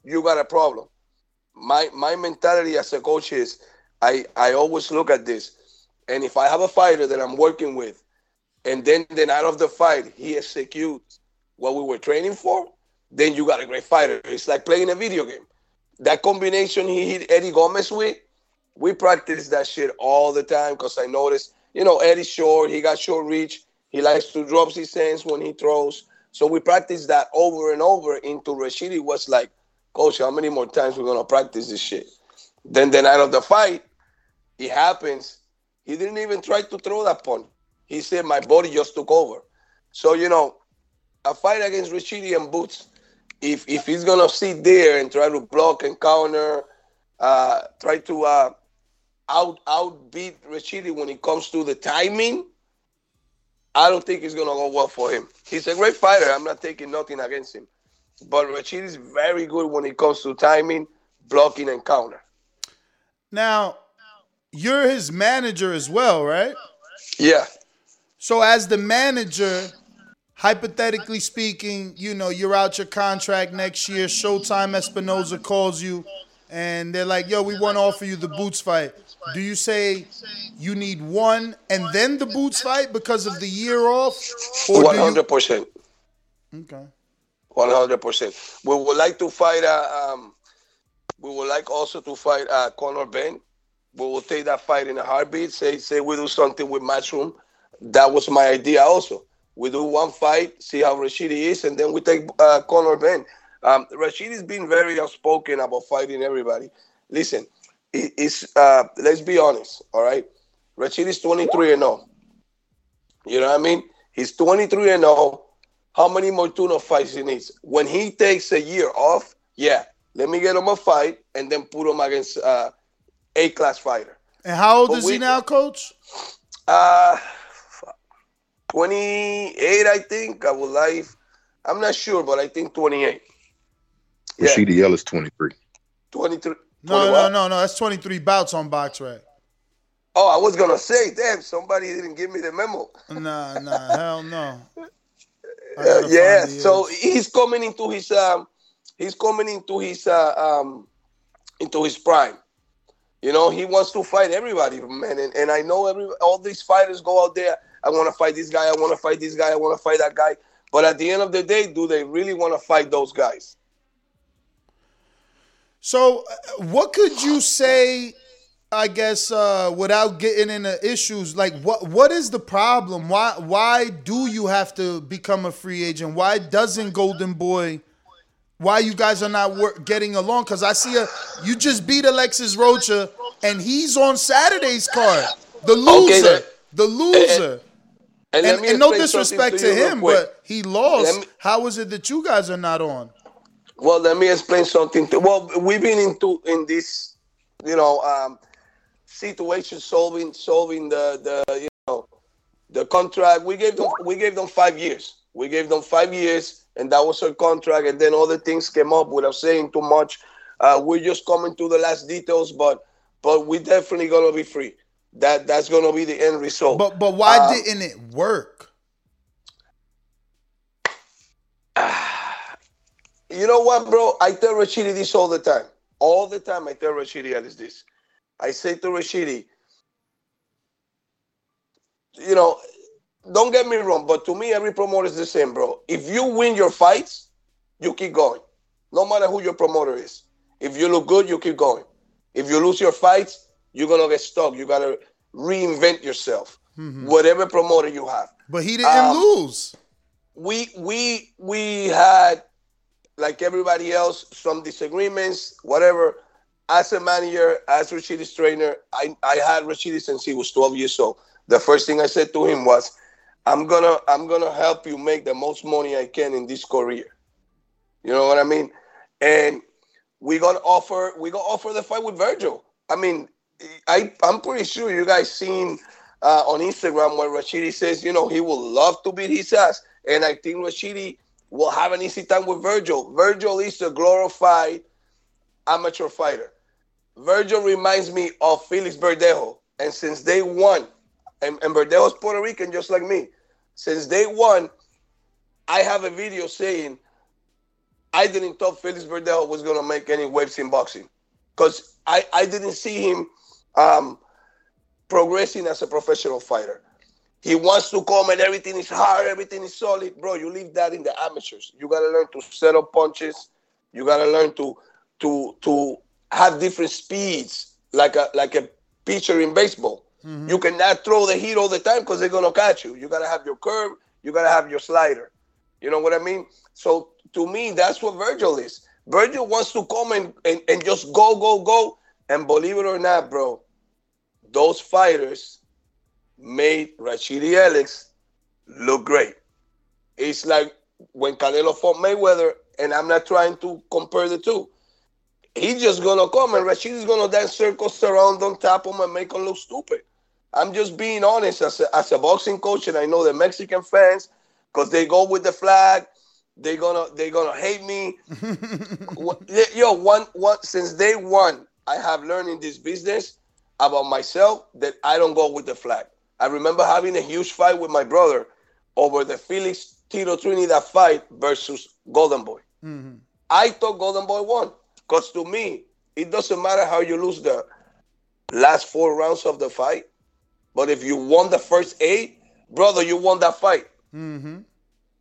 You got a problem. My my mentality as a coach is I, I always look at this. And if I have a fighter that I'm working with, and then the night of the fight, he executes what we were training for, then you got a great fighter. It's like playing a video game. That combination he hit Eddie Gomez with, we practice that shit all the time because I noticed, you know, Eddie's short, he got short reach. He likes to drop his hands when he throws. So we practice that over and over into Rashidi was like, Coach, how many more times we're going to practice this shit? Then the night of the fight, it happens. He didn't even try to throw that punch. He said, my body just took over. So, you know, a fight against Rashidi and Boots, if if he's going to sit there and try to block and counter, uh, try to uh, out outbeat Rashidi when it comes to the timing, I don't think it's going to go well for him. He's a great fighter. I'm not taking nothing against him. But Rashid is very good when it comes to timing, blocking, and counter. Now, you're his manager as well, right? Yeah. So as the manager, hypothetically speaking, you know, you're out your contract next year. Showtime Espinoza calls you, and they're like, yo, we want to offer you the Boots fight. Do you say you need one and then the Boots fight because of the year off? One hundred percent. Okay. One hundred percent. We would like to fight. Uh, um, we would like also to fight uh, Conor Ben. We will take that fight in a heartbeat. Say say we do something with Matchroom. That was my idea also. We do one fight, see how Rashidi is, and then we take uh, Conor Ben. Um, Rashidi's been very outspoken about fighting everybody. Listen. Is uh, let's be honest, all right? Rashid is twenty-three and oh. You know what I mean? He's twenty-three and oh. How many more tune-up fights he needs? When he takes a year off, yeah, let me get him a fight and then put him against uh, A-class fighter. And how old but is we, he now, Coach? Uh, twenty-eight, I think. I would like. I'm not sure, but I think twenty-eight. Rashidi yeah. Ellis, twenty-three. twenty-three. No, no, no, no. That's twenty-three bouts on BoxRec. Oh, I was going to say, damn, somebody didn't give me the memo. Nah, nah, hell no. Uh, yeah, so he's coming into his um he's coming into his uh, um into his prime. You know, he wants to fight everybody, man. And, and I know every all these fighters go out there, I want to fight this guy, I want to fight this guy, I want to fight that guy. But at the end of the day, do they really want to fight those guys? So what could you say, I guess, uh, without getting into issues, like what what is the problem? Why why do you have to become a free agent? Why doesn't Golden Boy, why you guys are not work, getting along? Because I see a, you just beat Alexis Rocha, and he's on Saturday's card. The loser. Okay, the loser. And, and, and, and, and no disrespect to, to him, but he lost. Me- How is it that you guys are not on? Well, let me explain something. To, well, we've been into in this, you know, um, situation solving solving the the you know the contract. We gave them we gave them five years. We gave them five years, and that was our contract. And then other things came up without saying too much. Uh, we're just coming to the last details, but but we're definitely gonna be free. That that's gonna be the end result. But but why um, didn't it work? You know what, bro? I tell Rashidi this all the time. All the time I tell Rashidi Ellis this. I say to Rashidi, you know, don't get me wrong, but to me, every promoter is the same, bro. If you win your fights, you keep going. No matter who your promoter is. If you look good, you keep going. If you lose your fights, you're going to get stuck. You got to reinvent yourself. Mm-hmm. Whatever promoter you have. But he didn't um, lose. We, we, we had, like everybody else, some disagreements, whatever. As a manager, as Rashidi's trainer, I, I had Rashidi since he was twelve years old. The first thing I said to him was, I'm gonna I'm gonna help you make the most money I can in this career. You know what I mean? And we gonna offer we gonna offer the fight with Virgil. I mean, I I'm pretty sure you guys seen uh, on Instagram where Rashidi says, you know, he would love to beat his ass, and I think Rashidi will have an easy time with Virgil. Virgil is a glorified amateur fighter. Virgil reminds me of Felix Verdejo, and since day one, and, and Verdejo's Puerto Rican just like me, since day one, I have a video saying I didn't thought Felix Verdejo was going to make any waves in boxing because I, I didn't see him um, progressing as a professional fighter. He wants to come and everything is hard, everything is solid. Bro, you leave that in the amateurs. You got to learn to set up punches. You got to learn to to to have different speeds like a like a pitcher in baseball. Mm-hmm. You cannot throw the heat all the time because they're going to catch you. You got to have your curve. You got to have your slider. You know what I mean? So to me, that's what Virgil is. Virgil wants to come and, and, and just go, go, go. And believe it or not, bro, those fighters made Rashidi Ellis look great. It's like when Canelo fought Mayweather, and I'm not trying to compare the two. He's just going to come, and Rashidi's going to dance circles around him, tap him, and make him look stupid. I'm just being honest as a, as a boxing coach, and I know the Mexican fans, because they go with the flag, they're gonna they're gonna hate me. Yo, one one since day one, I have learned in this business about myself that I don't go with the flag. I remember having a huge fight with my brother over the Felix Tito Trinidad fight versus Golden Boy. Mm-hmm. I thought Golden Boy won, because to me, it doesn't matter how you lose the last four rounds of the fight. But if you won the first eight, brother, you won that fight. Mm-hmm.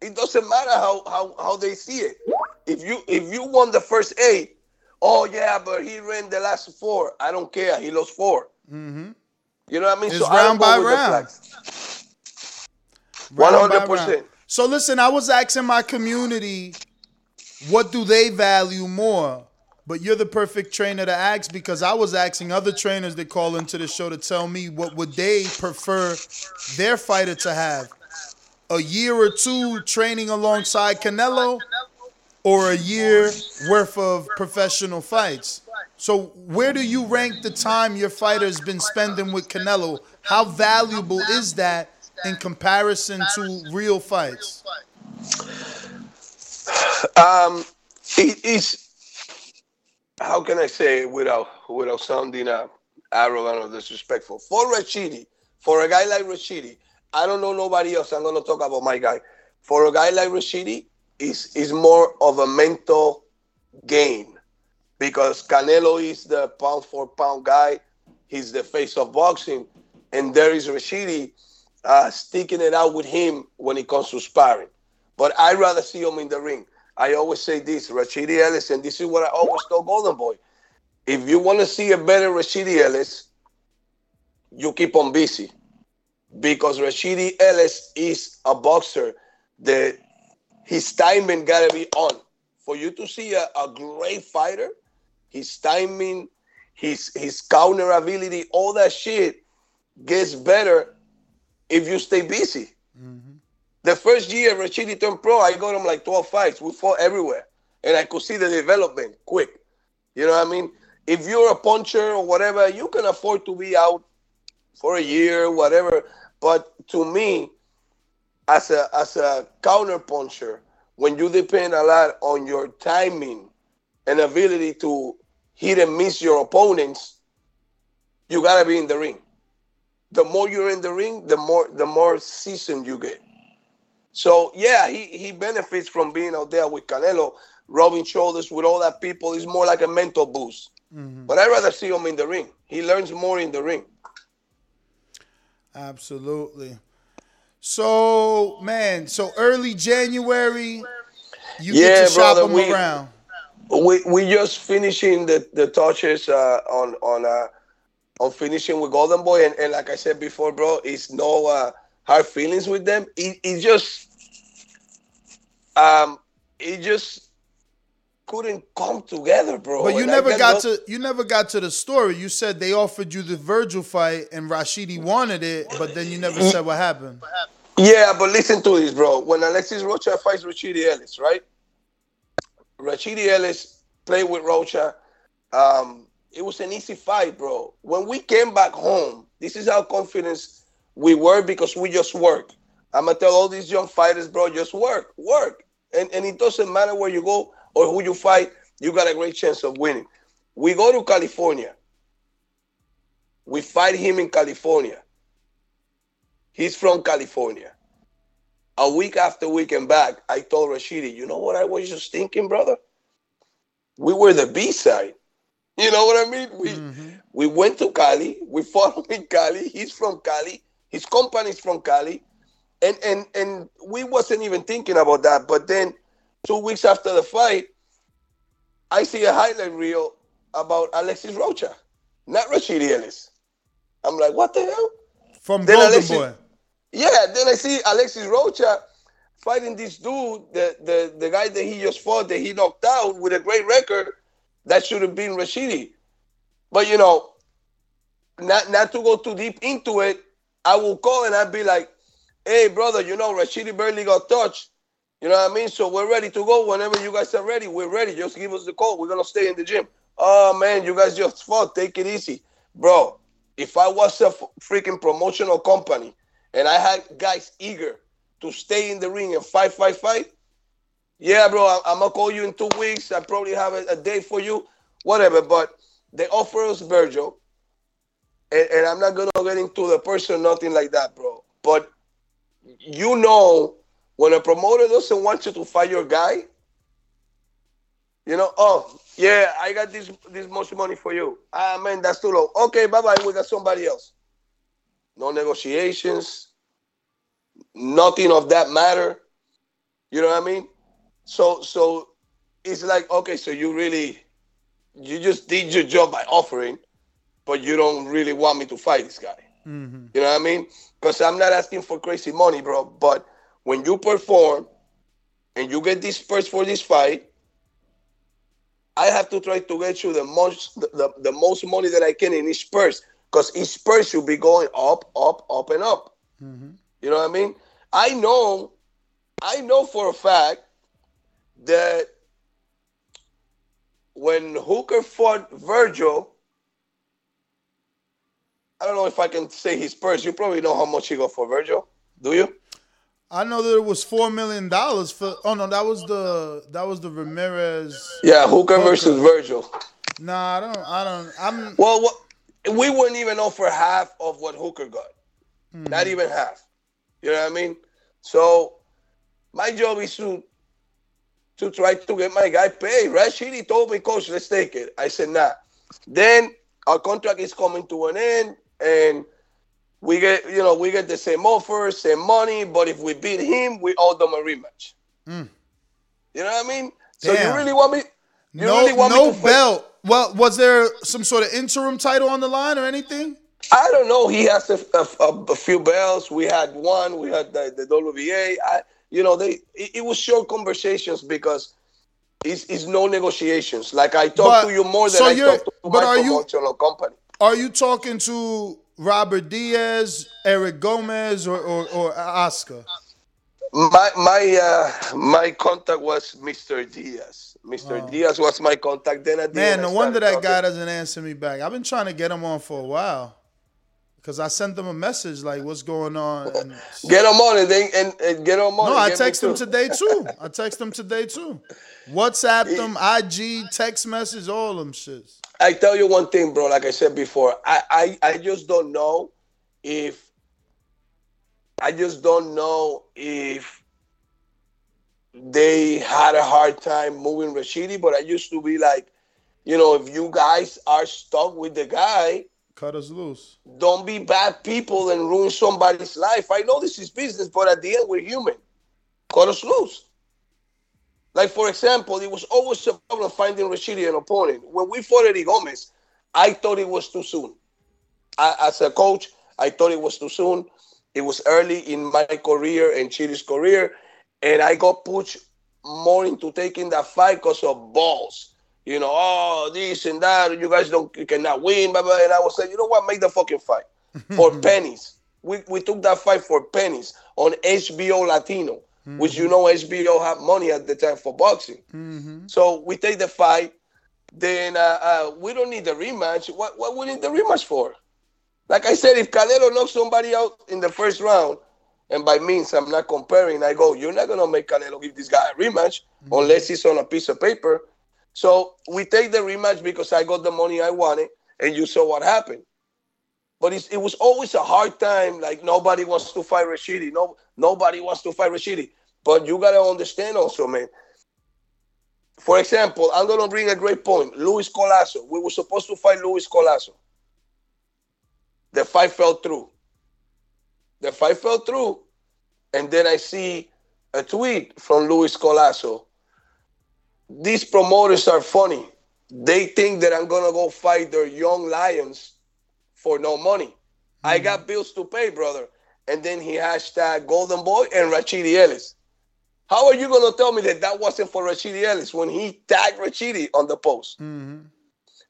It doesn't matter how, how, how they see it. If you if you won the first eight, oh, yeah, but he ran the last four. I don't care. He lost four. Mm-hmm. You know what I mean? It's so round I by round. round. one hundred percent. By round. So listen, I was asking my community, what do they value more? But you're the perfect trainer to ask, because I was asking other trainers that call into the show to tell me what would they prefer their fighter to have. A year or two training alongside Canelo, or a year worth of professional fights. So where do you rank the time your fighter's been spending with Canelo? How valuable is that in comparison to real fights? Um, it is... How can I say it without without sounding uh, arrogant or disrespectful? For Rashidi, for a guy like Rashidi, I don't know nobody else. I'm going to talk about my guy. For a guy like Rashidi, it's, it's more of a mental game, because Canelo is the pound for pound guy. He's the face of boxing. And there is Rashidi uh, sticking it out with him when it comes to sparring. But I'd rather see him in the ring. I always say this, Rashidi Ellis, and this is what I always tell Golden Boy. If you want to see a better Rashidi Ellis, you keep on busy. Because Rashidi Ellis is a boxer that his timing got to be on. For you to see a, a great fighter, his timing, his, his counter ability, all that shit gets better if you stay busy. Mm-hmm. The first year Rashidi turned pro, I got him like twelve fights. We fought everywhere. And I could see the development quick. You know what I mean? If you're a puncher or whatever, you can afford to be out for a year, whatever. But to me, as a as a counter puncher, when you depend a lot on your timing and ability to hit and miss your opponents, you gotta be in the ring. The more you're in the ring, the more the more seasoned you get. So, yeah, he, he benefits from being out there with Canelo, rubbing shoulders with all that people is more like a mental boost. Mm-hmm. But I'd rather see him in the ring. He learns more in the ring. Absolutely. So, man, so early January, you yeah, get to brother, shop him we, around. We we just finishing the, the touches uh, on on uh, on finishing with Golden Boy, and, and like I said before, bro, it's no uh, hard feelings with them. It it just um it just couldn't come together, bro. But you and never got no- to you never got to the story. You said they offered you the Virgil fight and Rashidi wanted it, but then you never said what happened. Yeah, but listen to this, bro. When Alexis Rocha fights Rashidi Ellis, right? Rashidi Ellis played with Rocha. Um, it was an easy fight, bro. When we came back home, this is how confident we were because we just work. I'm going to tell all these young fighters, bro, just work, work. And, and it doesn't matter where you go or who you fight, you got a great chance of winning. We go to California. We fight him in California. He's from California. A week after we came back, I told Rashidi, you know what I was just thinking, brother? We were the B-side. You know what I mean? We mm-hmm. we went to Cali. We fought him in Cali. He's from Cali. His company's from Cali. And, and, and we wasn't even thinking about that. But then two weeks after the fight, I see a highlight reel about Alexis Rocha, not Rashidi Ellis. I'm like, what the hell? From then Golden Alexis, Boy. Yeah, then I see Alexis Rocha fighting this dude, the, the, the guy that he just fought, that he knocked out with a great record. That should have been Rashidi. But, you know, not, not to go too deep into it, I will call and I'll be like, hey, brother, you know, Rashidi barely got touched. You know what I mean? So we're ready to go whenever you guys are ready. We're ready. Just give us the call. We're going to stay in the gym. Oh, man, you guys just fought. Take it easy. Bro, if I was a freaking promotional company and I had guys eager to stay in the ring and fight, fight, fight, yeah, bro, I'm going to call you in two weeks. I probably have a, a day for you, whatever. But they offer us Virgil, and, and I'm not going to get into the person, nothing like that, bro. But you know, when a promoter doesn't want you to fight your guy, you know, oh, yeah, I got this this much money for you. Ah, man, that's too low. Okay, bye-bye, we got somebody else. No negotiations, nothing of that matter. You know what I mean? So so it's like, okay, so you really, you just did your job by offering, but you don't really want me to fight this guy. Mm-hmm. You know what I mean? Because I'm not asking for crazy money, bro. But when you perform and you get this purse for this fight, I have to try to get you the most the, the, the most money that I can in each purse, because each purse should be going up, up, up, and up. Mm-hmm. You know what I mean? I know, I know for a fact that when Hooker fought Virgil, I don't know if I can say his purse. You probably know how much he got for Virgil. Do you? I know that it was four million dollars for. Oh no, that was the that was the Ramirez. Yeah, Hooker, Hooker versus Virgil. Nah, I don't. I don't. I'm. Well, what, we wouldn't even offer half of what Hooker got. Mm-hmm. Not even half. You know what I mean? So my job is to to try to get my guy paid. Rashidi told me, coach, let's take it. I said, nah. Then our contract is coming to an end, and we get, you know, we get the same offer, same money, but if we beat him, we owe them a rematch. Mm. You know what I mean? Damn. So you really want me? You no, really want no me to belt. Fight? Well, was there some sort of interim title on the line or anything? I don't know. He has a, a, a few belts. We had one. We had the, the W B A. I, you know, they it, it was short conversations because it's, it's no negotiations. Like I talk but, to you more than so I talk to but my promotional you, company. Are you talking to Robert Diaz, Eric Gomez, or or, or Oscar? My my uh, my contact was Mister Diaz. Mister Wow. Diaz was my contact. Then at the man, no wonder that talking. Guy doesn't answer me back. I've been trying to get him on for a while because I sent them a message like, "What's going on?" And get him on and, they, and, and get him on. No, I text him today too. I text him today too. WhatsApp them, I G, text message, all them shits. I tell you one thing, bro. Like I said before, I, I, I just don't know if I just don't know if they had a hard time moving Rashidi, but I used to be like, you know, if you guys are stuck with the guy, cut us loose. Don't be bad people and ruin somebody's life. I know this is business, but at the end, we're human. Cut us loose. Like, for example, it was always a problem finding Rashidi an opponent. When we fought Eddie Gomez, I thought it was too soon. I, as a coach, I thought it was too soon. It was early in my career and Chidi's career, and I got pushed more into taking that fight because of balls. You know, oh, this and that, you guys don't, you cannot win, blah, blah. And I was saying, you know what, make the fucking fight for pennies. We we took that fight for pennies on H B O Latino, mm-hmm. which, you know, H B O had money at the time for boxing. Mm-hmm. So we take the fight. Then uh, uh, we don't need the rematch. What what we need the rematch for? Like I said, if Canelo knocks somebody out in the first round, and by means I'm not comparing, I go, you're not going to make Canelo give this guy a rematch mm-hmm. unless it's on a piece of paper. So we take the rematch because I got the money I wanted, and you saw what happened. But it's, it was always a hard time. Like, nobody wants to fight Rashidi. No, nobody wants to fight Rashidi. But you got to understand also, man. For example, I'm going to bring a great point. Luis Collazo. We were supposed to fight Luis Collazo. The fight fell through. The fight fell through. And then I see a tweet from Luis Collazo. These promoters are funny. They think that I'm going to go fight their young lions for no money. Mm-hmm. I got bills to pay, brother. And then he hashtag Golden Boy and Rashidi Ellis. How are you going to tell me that that wasn't for Rashidi Ellis when he tagged Rashidi on the post? Mm-hmm.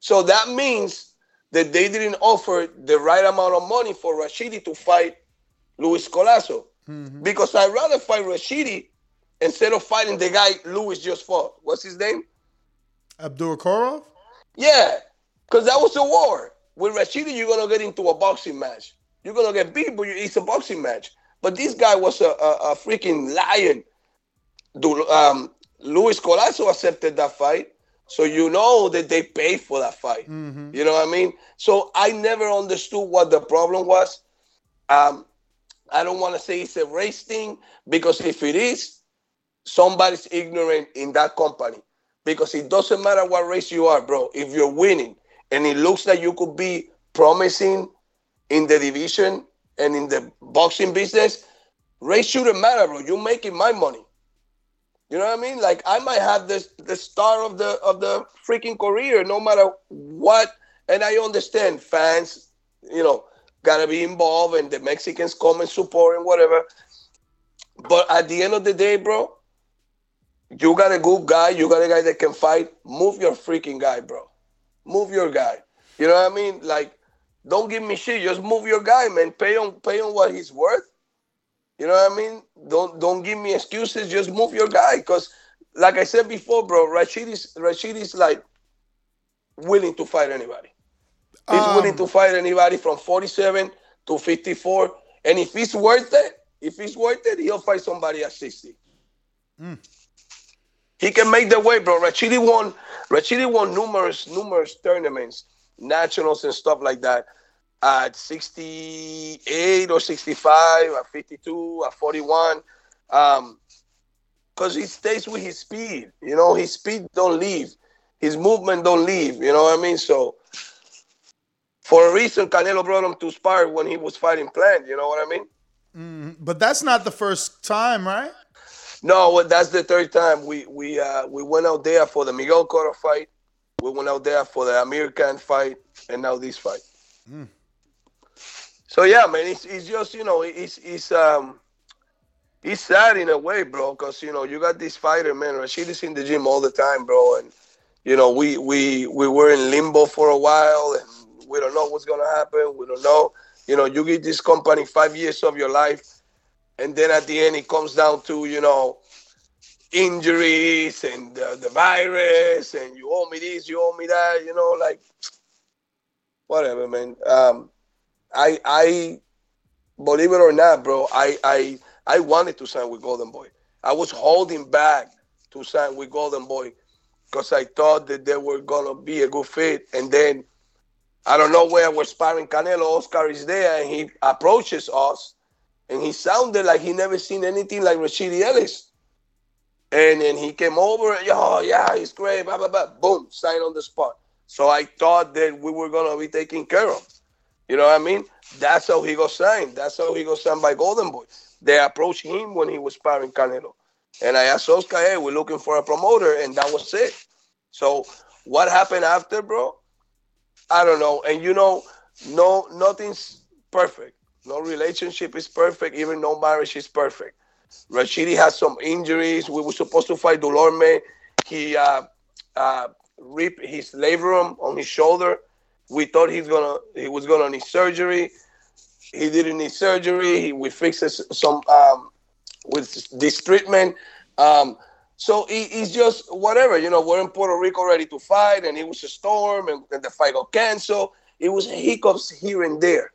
So that means that they didn't offer the right amount of money for Rashidi to fight Luis Collazo. Mm-hmm. Because I'd rather fight Rashidi instead of fighting the guy Lewis just fought. What's his name? Abdurakhimov? Yeah, because that was a war. With Rashidi, you're going to get into a boxing match. You're going to get beat, but it's a boxing match. But this guy was a, a, a freaking lion. Um, Luis Collazo accepted that fight, so you know that they paid for that fight. Mm-hmm. You know what I mean? So I never understood what the problem was. Um, I don't want to say it's a race thing, because if it is, somebody's ignorant in that company, because it doesn't matter what race you are, bro. If you're winning and it looks like you could be promising in the division and in the boxing business, race shouldn't matter, bro. You're making my money. You know what I mean? Like, I might have this the star of the of the freaking career, no matter what. And I understand fans, you know, gotta be involved, and the Mexicans come and support and whatever. But at the end of the day, bro, you got a good guy. You got a guy that can fight. Move your freaking guy, bro. Move your guy. You know what I mean? Like, don't give me shit. Just move your guy, man. Pay on, pay on what he's worth. You know what I mean? Don't, don't give me excuses. Just move your guy. Because, like I said before, bro, Rashidi's, Rashidi's like willing to fight anybody. He's um, willing to fight anybody from forty-seven to fifty-four. And if it's worth it, if it's worth it, he'll fight somebody at sixty. Mm. He can make the way, bro. Rashidi won. Rashidi won numerous, numerous tournaments, nationals and stuff like that. At sixty-eight or sixty-five, at fifty-two, at forty-one, um, because he stays with his speed. You know, his speed don't leave, his movement don't leave. You know what I mean? So, for a reason, Canelo brought him to spar when he was fighting Plant. You know what I mean? Mm, but that's not the first time, right? No, well, that's the third time. We we uh, we went out there for the Miguel Cotto fight. We went out there for the Amir Khan fight, and now this fight. Mm. So yeah, man, it's it's just, you know, it's it's um it's sad in a way, bro, because, you know, you got this fighter, man. Rashid is in the gym all the time, bro, and, you know, we we we were in limbo for a while, and we don't know what's gonna happen. We don't know, you know. You give this company five years of your life. And then at the end, it comes down to, you know, injuries and uh, the virus, and you owe me this, you owe me that, you know, like, whatever, man. Um, I, I, believe it or not, bro, I, I, I wanted to sign with Golden Boy. I was holding back to sign with Golden Boy because I thought that they were going to be a good fit. And then, I don't know where we're sparring Canelo. Oscar is there, and he approaches us. And he sounded like he never seen anything like Rashidi Ellis. And then he came over, oh, yeah, he's great, blah, blah, blah. Boom, signed on the spot. So I thought that we were going to be taken care of. You know what I mean? That's how he got signed. That's how he got signed by Golden Boy. They approached him when he was sparring Canelo. And I asked Oscar, hey, we're looking for a promoter, and that was it. So what happened after, bro? I don't know. And, you know, no, nothing's perfect. No relationship is perfect. Even no marriage is perfect. Rashidi has some injuries. We were supposed to fight DeLorme. He uh, uh, ripped his labrum on his shoulder. We thought he's gonna, he was going to need surgery. He didn't need surgery. He, we fixed some um, with this treatment. Um, so it, it's just whatever. You know, we're in Puerto Rico ready to fight, and it was a storm, and, and the fight got canceled. It was hiccups here and there.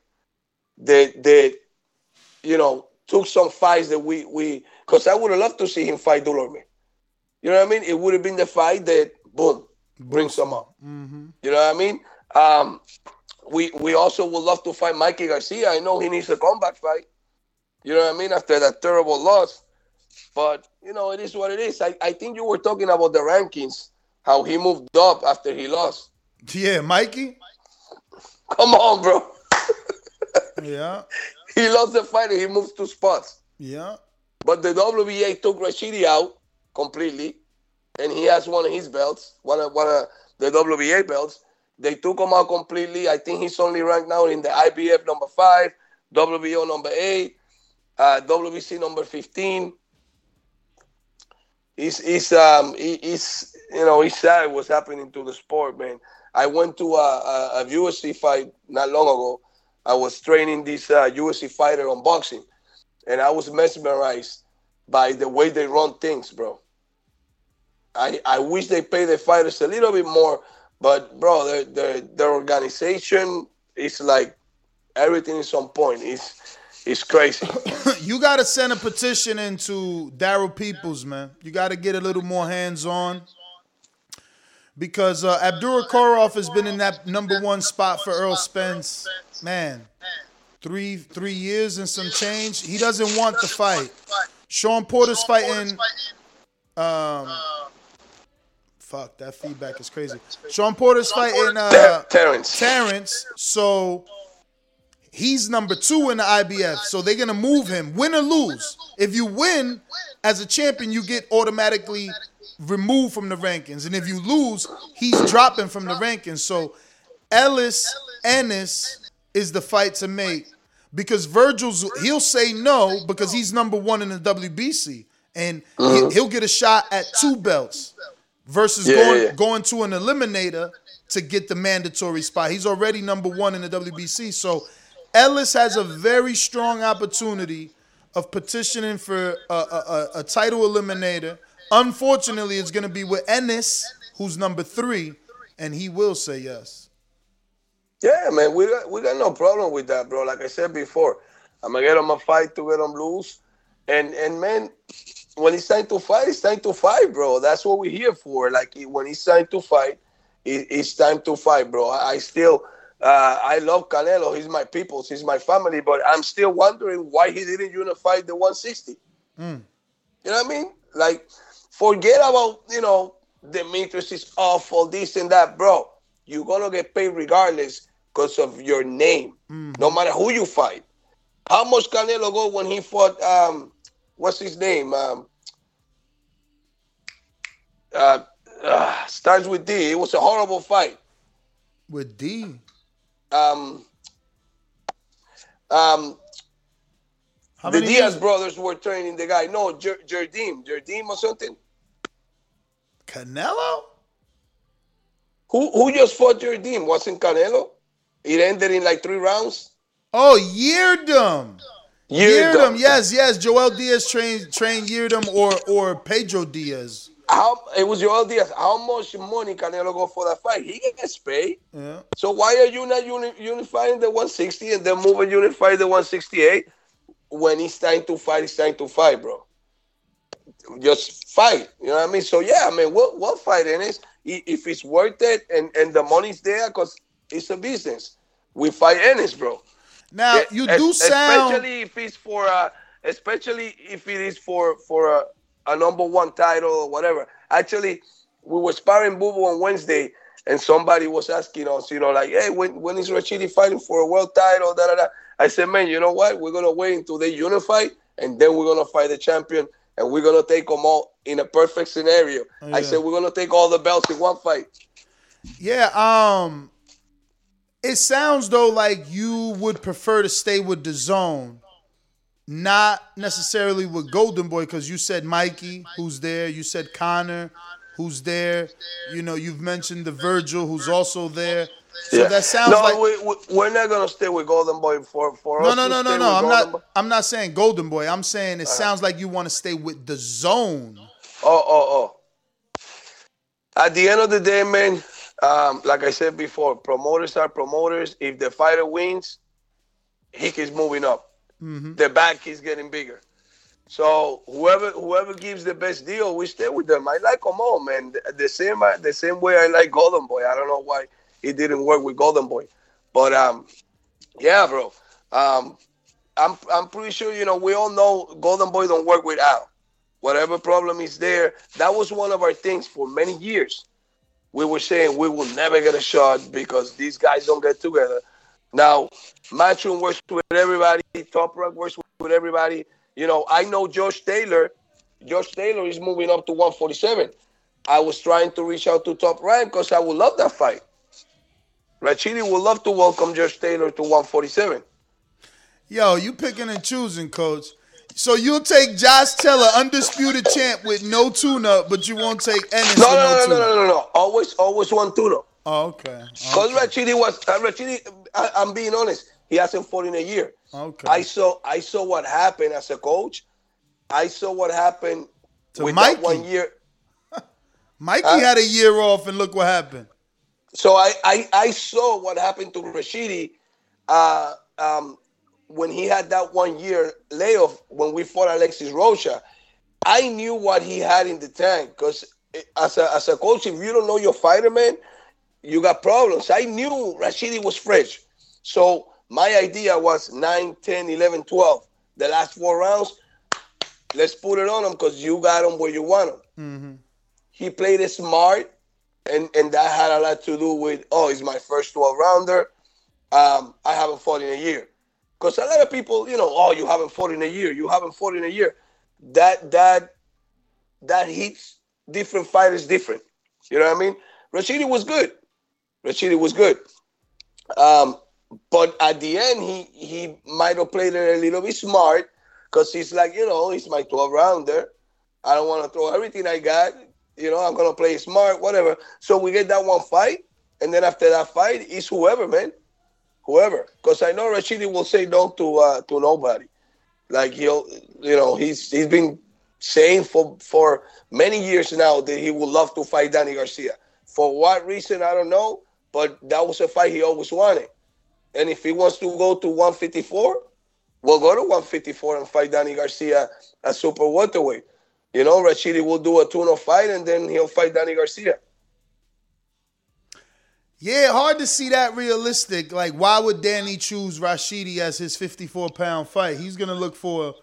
That, that you know, took some fights that we, we because I would have loved to see him fight Deloitte. You know what I mean? It would have been the fight that, boom, brings him up. Mm-hmm. You know what I mean? Um, we we also would love to fight Mikey Garcia. I know he needs a comeback fight. You know what I mean? After that terrible loss. But, you know, it is what it is. I, I think you were talking about the rankings, how he moved up after he lost. Yeah, Mikey? Come on, bro. Yeah. He lost the fight and he moved two spots. Yeah. But the W B A took Rashidi out completely, and he has one of his belts, one of, one of the W B A belts. They took him out completely. I think he's only ranked now in the I B F number five, W B O number eight, uh, W B C number fifteen. It's, it's, um, it's, you know, it's sad what's happening to the sport, man. I went to a, a, a U F C fight not long ago. I was training this uh, U F C fighter on boxing, and I was mesmerized by the way they run things, bro. I I wish they pay the fighters a little bit more, but, bro, their their, their organization is like everything is on point. It's, it's crazy. You got to send a petition into Darryl Peoples, man. You got to get a little more hands-on. Because uh, Abdurakhorov has been in that number one spot for Errol Spence, man, three three years and some change. He doesn't want the fight. Shawn Porter's fighting. Um, fuck, that feedback is crazy. Shawn Porter's fighting uh, Terrence. Terrence. So he's number two in the I B F. So they're gonna move him, win or lose. If you win as a champion, you get automatically removed from the rankings, and if you lose, he's dropping from the rankings. So Ellis Ennis is the fight to make, because Virgil's, he'll say no because he's number one in the W B C, and he'll get a shot at two belts versus yeah, going, yeah. going to an eliminator to get the mandatory spot. He's already number one in the W B C, so Ellis has a very strong opportunity of petitioning for a, a, a, a title eliminator. Unfortunately, it's going to be with Ennis, who's number three, and he will say yes. Yeah, man, we got, we got no problem with that, bro. Like I said before, I'm going to get him a fight to get him loose. And, and man, when it's time to fight, it's time to fight, bro. That's what we're here for. Like, when it's time to fight, it, it's time to fight, bro. I, I still, uh, I love Canelo. He's my people's. He's my family. But I'm still wondering why he didn't unify the one sixty. Mm. You know what I mean? Like, forget about, you know, Demetrius is awful, this and that, bro. You're going to get paid regardless because of your name, mm. no matter who you fight. How much Canelo got when he fought, um, what's his name? Um, uh, uh, starts with D. It was a horrible fight. With D? Um, um, How the Diaz years? brothers were training the guy. No, Jer- Jardim. Jardim or something. Canelo? Who who just fought Jardim? Wasn't Canelo? It ended in like three rounds. Oh, Yeardom. Yeardom. Yeardom. Yes, yes. Joel Diaz trained trained Yeardom or or Pedro Diaz. How, it was Joel Diaz. How much money Canelo got for that fight? He gets paid. Yeah. So why are you not uni- unifying the one sixty and then move and unify the one sixty-eight? When it's time to fight, it's time to fight, bro. Just fight. You know what I mean? So, yeah, I mean, we'll, we'll fight in it. If it's worth it and, and the money's there, because it's a business. We fight Ennis, bro. Now, you do especially sound... Especially if it's for... Uh, especially if it is for, for a, a number one title or whatever. Actually, we were sparring Boo-Boo on Wednesday, and somebody was asking us, you know, like, hey, when, when is Rashidi fighting for a world title? Da, da, da. I said, man, you know what? We're going to wait until they unify, and then we're going to fight the champion, and we're going to take them all in a perfect scenario. Yeah. I said, we're going to take all the belts in one fight. Yeah, um... It sounds, though, like you would prefer to stay with DAZN, not necessarily with Golden Boy, because you said Mikey, who's there. You said Connor, who's there. You know, you've mentioned the Virgil, who's also there. So yeah. that sounds no, like... No, we, we, we're not going to stay with Golden Boy for, for no, us. No, no, no, no. I'm Golden not Boy. I'm not saying Golden Boy. I'm saying it uh-huh. sounds like you want to stay with DAZN. Oh, oh, oh. At the end of the day, man... Um, like I said before, promoters are promoters. If the fighter wins, he keeps moving up. Mm-hmm. The back is getting bigger. So whoever whoever gives the best deal, we stay with them. I like them all, man. The same the same way I like Golden Boy. I don't know why it didn't work with Golden Boy, but um, yeah, bro. Um, I'm I'm pretty sure you know we all know Golden Boy don't work with Al. Whatever problem is there, that was one of our things for many years. We were saying we will never get a shot because these guys don't get together. Now, Matchroom works with everybody. Top Rank works with everybody. You know, I know Josh Taylor. Josh Taylor is moving up to one forty-seven. I was trying to reach out to Top Rank because I would love that fight. Rashidi would love to welcome Josh Taylor to one forty-seven. Yo, you picking and choosing, Coach. So you'll take Josh Taylor, undisputed champ, with no tune-up, but you won't take Ennis no, no, with no tune-up. No, no, no, no, no, always, always one tune-up. Oh, okay. Because okay. Rashidi was, uh, Rashidi, I, I'm being honest, he hasn't fought in a year. Okay. I saw, I saw what happened as a coach. I saw what happened to with Mikey. That one year. Mikey uh, had a year off, and look what happened. So I, I, I saw what happened to Rashidi. Uh, um. When he had that one year layoff, when we fought Alexis Rocha, I knew what he had in the tank. Because as a, as a coach, if you don't know your fighter, man, you got problems. I knew Rashidi was fresh. So my idea was nine, ten, eleven, twelve. The last four rounds, let's put it on him because you got him where you want him. Mm-hmm. He played it smart, and, and that had a lot to do with, oh, it's my first twelve-rounder. Um, I haven't fought in a year. Because a lot of people, you know, oh, you haven't fought in a year. You haven't fought in a year. That that that hits different fighters different. You know what I mean? Rashidi was good. Rashidi was good. Um, but at the end, he he might have played it a little bit smart because he's like, you know, it's my twelve-rounder. I don't want to throw everything I got. You know, I'm going to play smart, whatever. So we get that one fight, and then after that fight, it's whoever, man. Whoever, because I know Rashidi will say no to uh, to nobody. Like he'll, you know, he's he's been saying for for many years now that he would love to fight Danny Garcia. For what reason, I don't know, but that was a fight he always wanted. And if he wants to go to one fifty-four, we'll go to one fifty-four and fight Danny Garcia at super welterweight. You know, Rashidi will do a two-oh fight and then he'll fight Danny Garcia. Yeah, hard to see that realistic. Like, why would Danny choose Rashidi as his fifty-four-pound fight? He's going to look for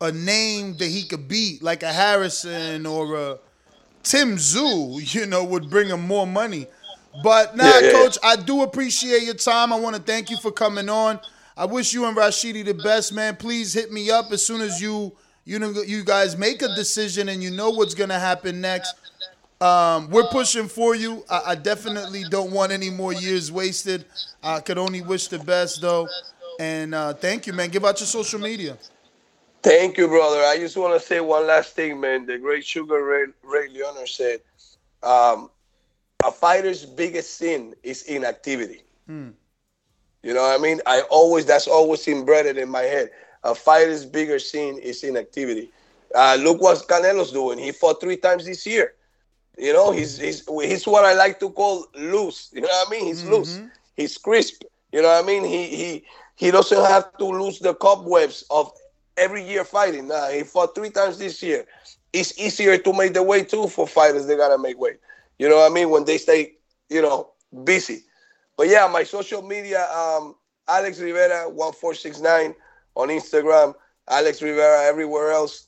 a name that he could beat, like a Harrison or a Tim Tszyu, you know, would bring him more money. But now, nah, yeah, yeah, Coach, yeah. I do appreciate your time. I want to thank you for coming on. I wish you and Rashidi the best, man. Please hit me up as soon as you, you know, you guys make a decision and you know what's going to happen next. Um, we're pushing for you. I, I definitely don't want any more years wasted. I could only wish the best, though. And uh, thank you, man. Give out your social media. Thank you, brother. I just want to say one last thing, man. The great Sugar Ray, Ray Leonard said, um, a fighter's biggest sin is inactivity. Hmm. You know what I mean? I always, that's always embedded in my head. A fighter's bigger sin is inactivity. Uh, look what Canelo's doing. He fought three times this year. You know, he's, he's he's what I like to call loose. You know what I mean? He's mm-hmm. loose. He's crisp. You know what I mean? He he he doesn't have to lose the cobwebs of every year fighting. Nah, he fought three times this year. It's easier to make the weight, too, for fighters. They got to make weight. You know what I mean? When they stay, you know, busy. But, yeah, my social media, um, Alex Rivera one four six nine on Instagram, Alex Rivera everywhere else.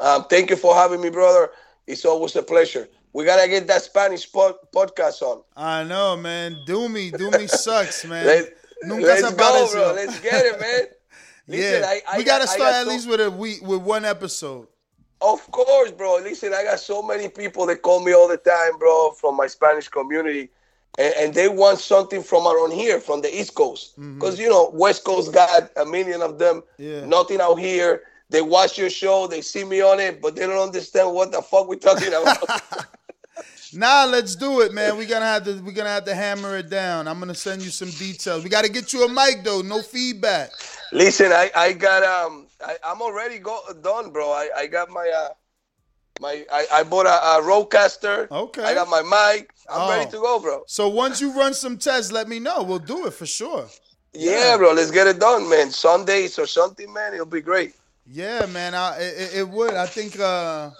Um, thank you for having me, brother. It's always a pleasure. We got to get that Spanish pod- podcast on. I know, man. Do me. Do me sucks, man. Let, Nunca let's go, bro. Let's get it, man. Listen, yeah. I, I we got to start got at so- least with a week, with one episode. Of course, bro. Listen, I got so many people that call me all the time, bro, from my Spanish community. And, and they want something from around here, from the East Coast. Because, mm-hmm. you know, West Coast got a million of them. Yeah. Nothing out here. They watch your show. They see me on it. But they don't understand what the fuck we're talking about. Nah, let's do it, man. We're gonna have to we're gonna have to hammer it down. I'm gonna send you some details. We gotta get you a mic though. No feedback. Listen, I, I got um I, I'm already go, done, bro. I, I got my uh my I, I bought a, a Rodecaster. Okay. I got my mic. I'm oh. ready to go, bro. So once you run some tests, let me know. We'll do it for sure. Yeah, yeah, bro. Let's get it done, man. Sundays or something, man. It'll be great. Yeah, man. I it, it would. I think. Uh...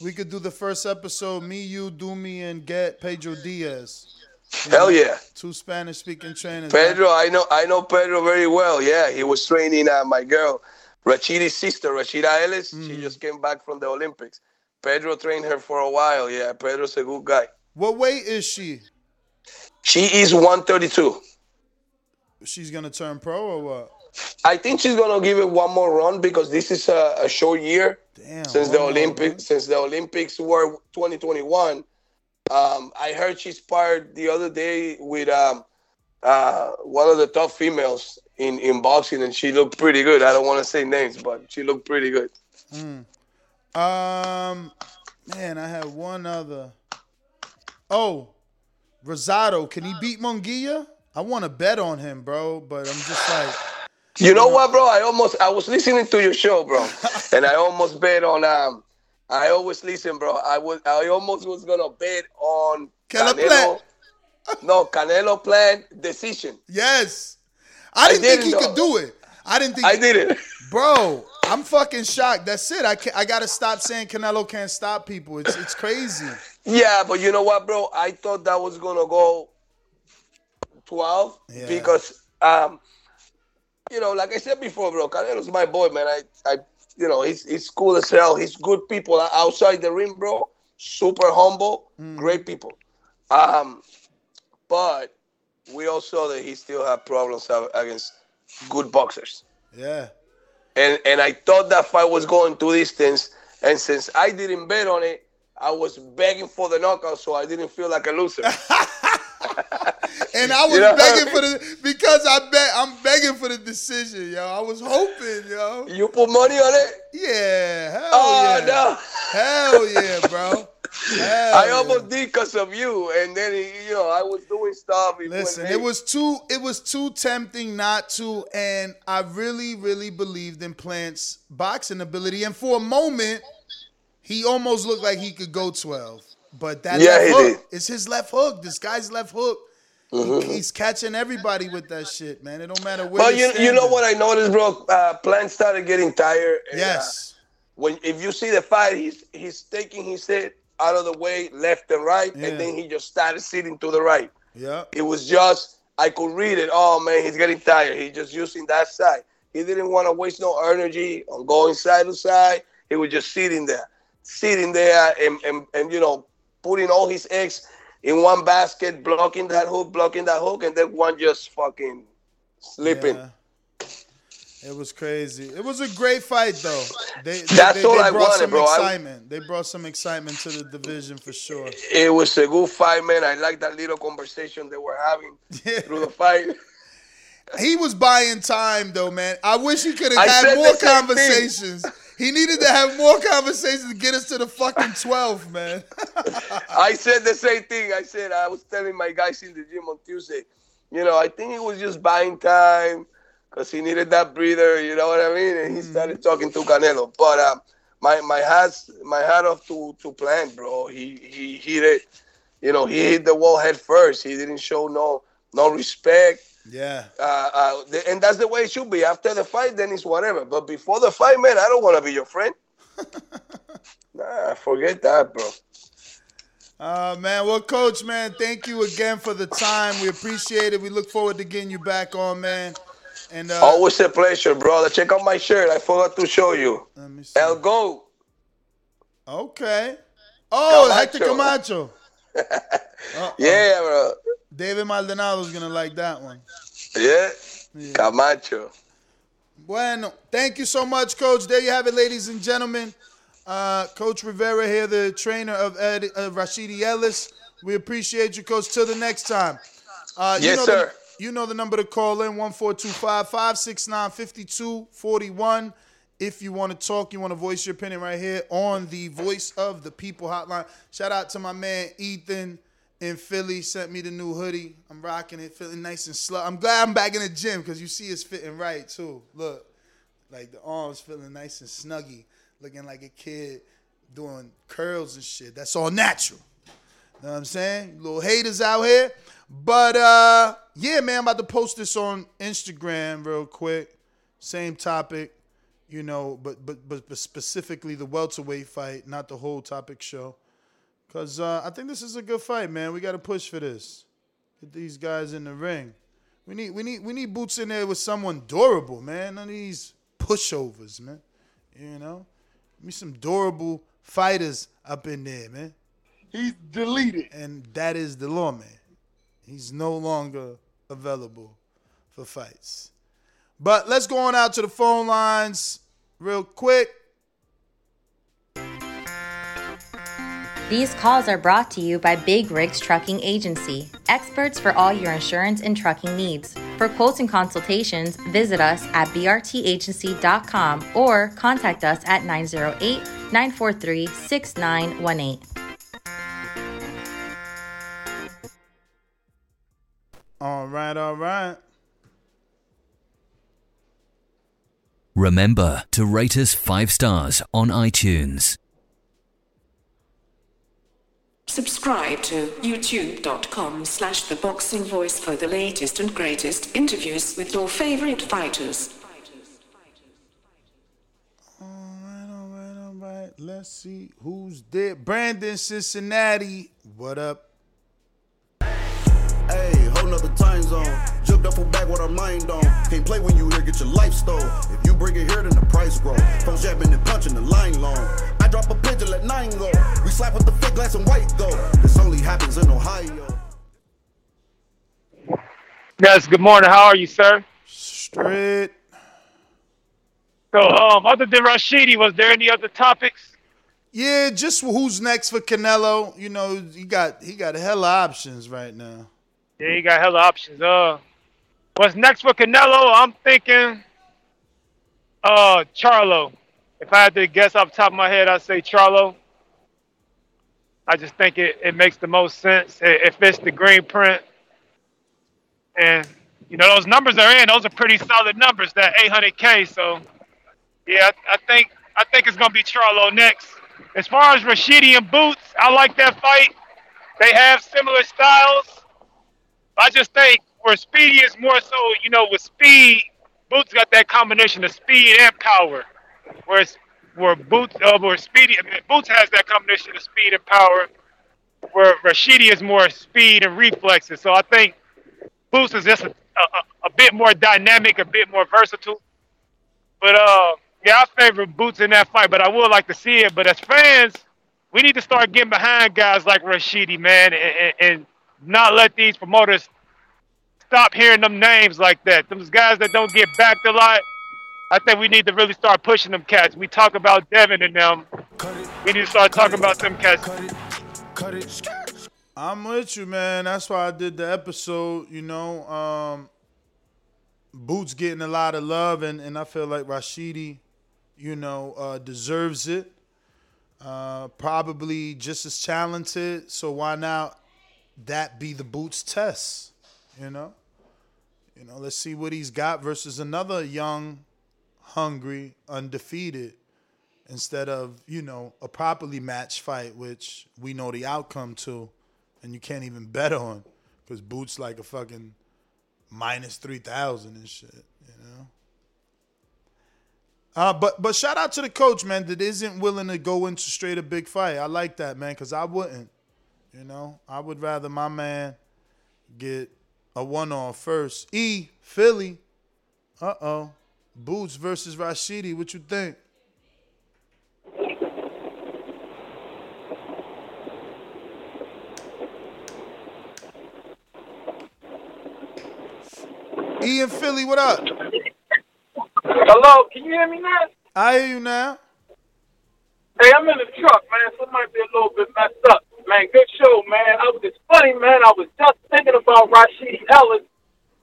We could do the first episode, me, you, do me, and get Pedro Diaz. You Hell know, yeah. Two Spanish-speaking trainers. Pedro, I know I know Pedro very well. Yeah, he was training uh, my girl, Rashidi's sister, Rashidi Ellis. Mm. She just came back from the Olympics. Pedro trained her for a while. Yeah, Pedro's a good guy. What weight is she? She is one thirty-two. She's going to turn pro or what? I think she's going to give it one more run because this is a, a short year. Damn, since the Olympics, since the Olympics were twenty twenty-one, um, I heard she sparred the other day with um, uh, one of the top females in, in boxing, and she looked pretty good. I don't want to say names, but she looked pretty good. Mm. Um, man, I had one other. Oh, Rosado, can he beat Munguia? I want to bet on him, bro, but I'm just like. You know what, bro? I almost I was listening to your show, bro, and I almost bet on um. I always listen, bro. I was I almost was gonna bet on Canelo. Canelo no, Canelo planned decision. Yes, I didn't, I didn't think he know. could do it. I didn't think. I didn't, bro. I'm fucking shocked. That's it. I can't, I gotta stop saying Canelo can't stop people. It's it's crazy. Yeah, but you know what, bro? I thought that was gonna go twelve yeah. because um. You know, like I said before, bro, Canelo's my boy, man. I, I, you know, he's he's cool as hell. He's good people outside the ring, bro. Super humble, mm. great people. Um, but we all saw that he still had problems against good boxers. Yeah. And and I thought that fight was going to distance, and since I didn't bet on it, I was begging for the knockout, so I didn't feel like a loser. And I was you know, begging for the because I bet I'm begging for the decision, yo. I was hoping, yo. You put money on it? Yeah. Hell oh yeah. no. Hell yeah, bro. Hell I yeah. almost did because of you, and then you know I was doing stuff. Listen, it was too it was too tempting not to, and I really, really believed in Plant's boxing ability. And for a moment, he almost looked like he could go twelve, but that yeah, left hook is his left hook. This guy's left hook. Mm-hmm. He's catching everybody with that shit, man. It don't matter where. Well, you you know what I noticed, bro. Uh, Plant started getting tired. And, yes. Uh, when if you see the fight, he's he's taking his head out of the way, left and right, yeah. and then he just started sitting to the right. Yeah. It was just I could read it. Oh man, he's getting tired. He's just using that side. He didn't want to waste no energy on going side to side. He was just sitting there, sitting there, and and, and you know, putting all his eggs in one basket, blocking that hook, blocking that hook, and then one just fucking slipping. Yeah. It was crazy. It was a great fight, though. They, That's they, they, all they I wanted, bro. Excitement. I... They brought some excitement to the division for sure. It was a good fight, man. I like that little conversation they were having yeah. through the fight. He was buying time, though, man. I wish he could have had more conversations. Thing. He needed to have more conversations to get us to the fucking twelve, man. I said the same thing. I said, I was telling my guys in the gym on Tuesday, you know, I think he was just buying time because he needed that breather, you know what I mean? And he started talking to Canelo. But um, my my hats, my hat off to, to Plant, bro. He he hit it. You know, he hit the wall head first. He didn't show no no respect. Yeah, uh, uh, the, and that's the way it should be. After the fight, then it's whatever. But before the fight, man, I don't want to be your friend. Nah, forget that, bro. Uh, man, well, Coach, man, thank you again for the time. We appreciate it. We look forward to getting you back on, man. And uh, always a pleasure, brother. Check out my shirt. I forgot to show you. Let me see. El Go. Okay. Oh, Camacho. Hector Camacho. Uh-oh. Yeah, bro. David Maldonado's going to like that one. Yeah. yeah. Camacho. Bueno. Thank you so much, Coach. There you have it, ladies and gentlemen. Uh, Coach Rivera here, the trainer of Ed, uh, Rashidi Ellis. We appreciate you, Coach. Till the next time. Uh, yes, you know sir. The, you know the number to call in, one four two five, five six nine, five two four one. If you want to talk, you want to voice your opinion right here on the Voice of the People hotline. Shout out to my man Ethan in Philly. Sent me the new hoodie. I'm rocking it, feeling nice and slow. I'm glad I'm back in the gym because you see it's fitting right, too. Look, like the arms feeling nice and snuggy, looking like a kid doing curls and shit. That's all natural. Know what I'm saying? Little haters out here. But, uh, yeah, man, I'm about to post this on Instagram real quick. Same topic, you know, but but but, but specifically the welterweight fight, not the whole topic show. Because uh, I think this is a good fight, man. We got to push for this. Get these guys in the ring. We need we need, we need boots in there with someone durable, man. None of these pushovers, man. You know? Give me some durable fighters up in there, man. He's deleted. And that is DeLorme. He's no longer available for fights. But let's go on out to the phone lines real quick. These calls are brought to you by Big Rigs Trucking Agency, experts for all your insurance and trucking needs. For quotes and consultations, visit us at b r t agency dot com or contact us at nine zero eight, nine four three, six nine one eight. All right, all right. Remember to rate us five stars on iTunes. Subscribe to youtube.com slash the boxing voice for the latest and greatest interviews with your favorite fighters. All right, all right, all right. Let's see who's there. Brandon Cincinnati. What up? Hey, whole nother time zone. Jumped up for back with our mind on. Can't play when you here, get your life stole. If you bring it here, then the price grow. Folks jabbing and punching the line long. I drop a pitch and let nine go. We slap with the thick glass and white go. This only happens in Ohio. Yes, good morning. How are you, sir? Straight. So, um, other than Rashidi, was there any other topics? Yeah, just who's next for Canelo. You know, he got he got hella options right now. Yeah, he got hella options. Uh, what's next for Canelo? I'm thinking uh, Charlo. If I had to guess off the top of my head, I'd say Charlo. I just think it, it makes the most sense. It, it fits the green print. And, you know, those numbers are in. Those are pretty solid numbers, that eight hundred K. So, yeah, I, I think I think it's going to be Charlo next. As far as Rashidi and Boots, I like that fight. They have similar styles. I just think where Speedy is more so, you know, with speed, Boots got that combination of speed and power. Whereas where Boots, uh, where Speedy, I mean, Boots has that combination of speed and power. Where Rashidi is more speed and reflexes. So I think Boots is just a, a, a bit more dynamic, a bit more versatile. But uh, yeah, I favor Boots in that fight. But I would like to see it. But as fans, we need to start getting behind guys like Rashidi, man, and. and not let these promoters stop hearing them names like that. Those guys that don't get backed a lot, I think we need to really start pushing them cats. We talk about Devin and them. We need to start talking about them cats. I'm with you, man. That's why I did the episode, you know. Um, Boots getting a lot of love, and, and I feel like Rashidi, you know, uh, deserves it. Uh, probably just as talented, so why not? That be the Boots test, you know? You know, let's see what he's got versus another young, hungry, undefeated instead of, you know, a properly matched fight, which we know the outcome to and you can't even bet on because Boots like a fucking minus three thousand and shit, you know? Uh, but, but shout out to the coach, man, that isn't willing to go into straight a big fight. I like that, man, because I wouldn't. You know, I would rather my man get a one-off first. E, Philly. Uh-oh. Boots versus Rashidi. What you think? E in Philly, what up? Hello, can you hear me now? I hear you now. Hey, I'm in the truck, man, so it might be a little bit messed up. Man, good show, man. I was, it's funny, man, I was just thinking about Rashidi Ellis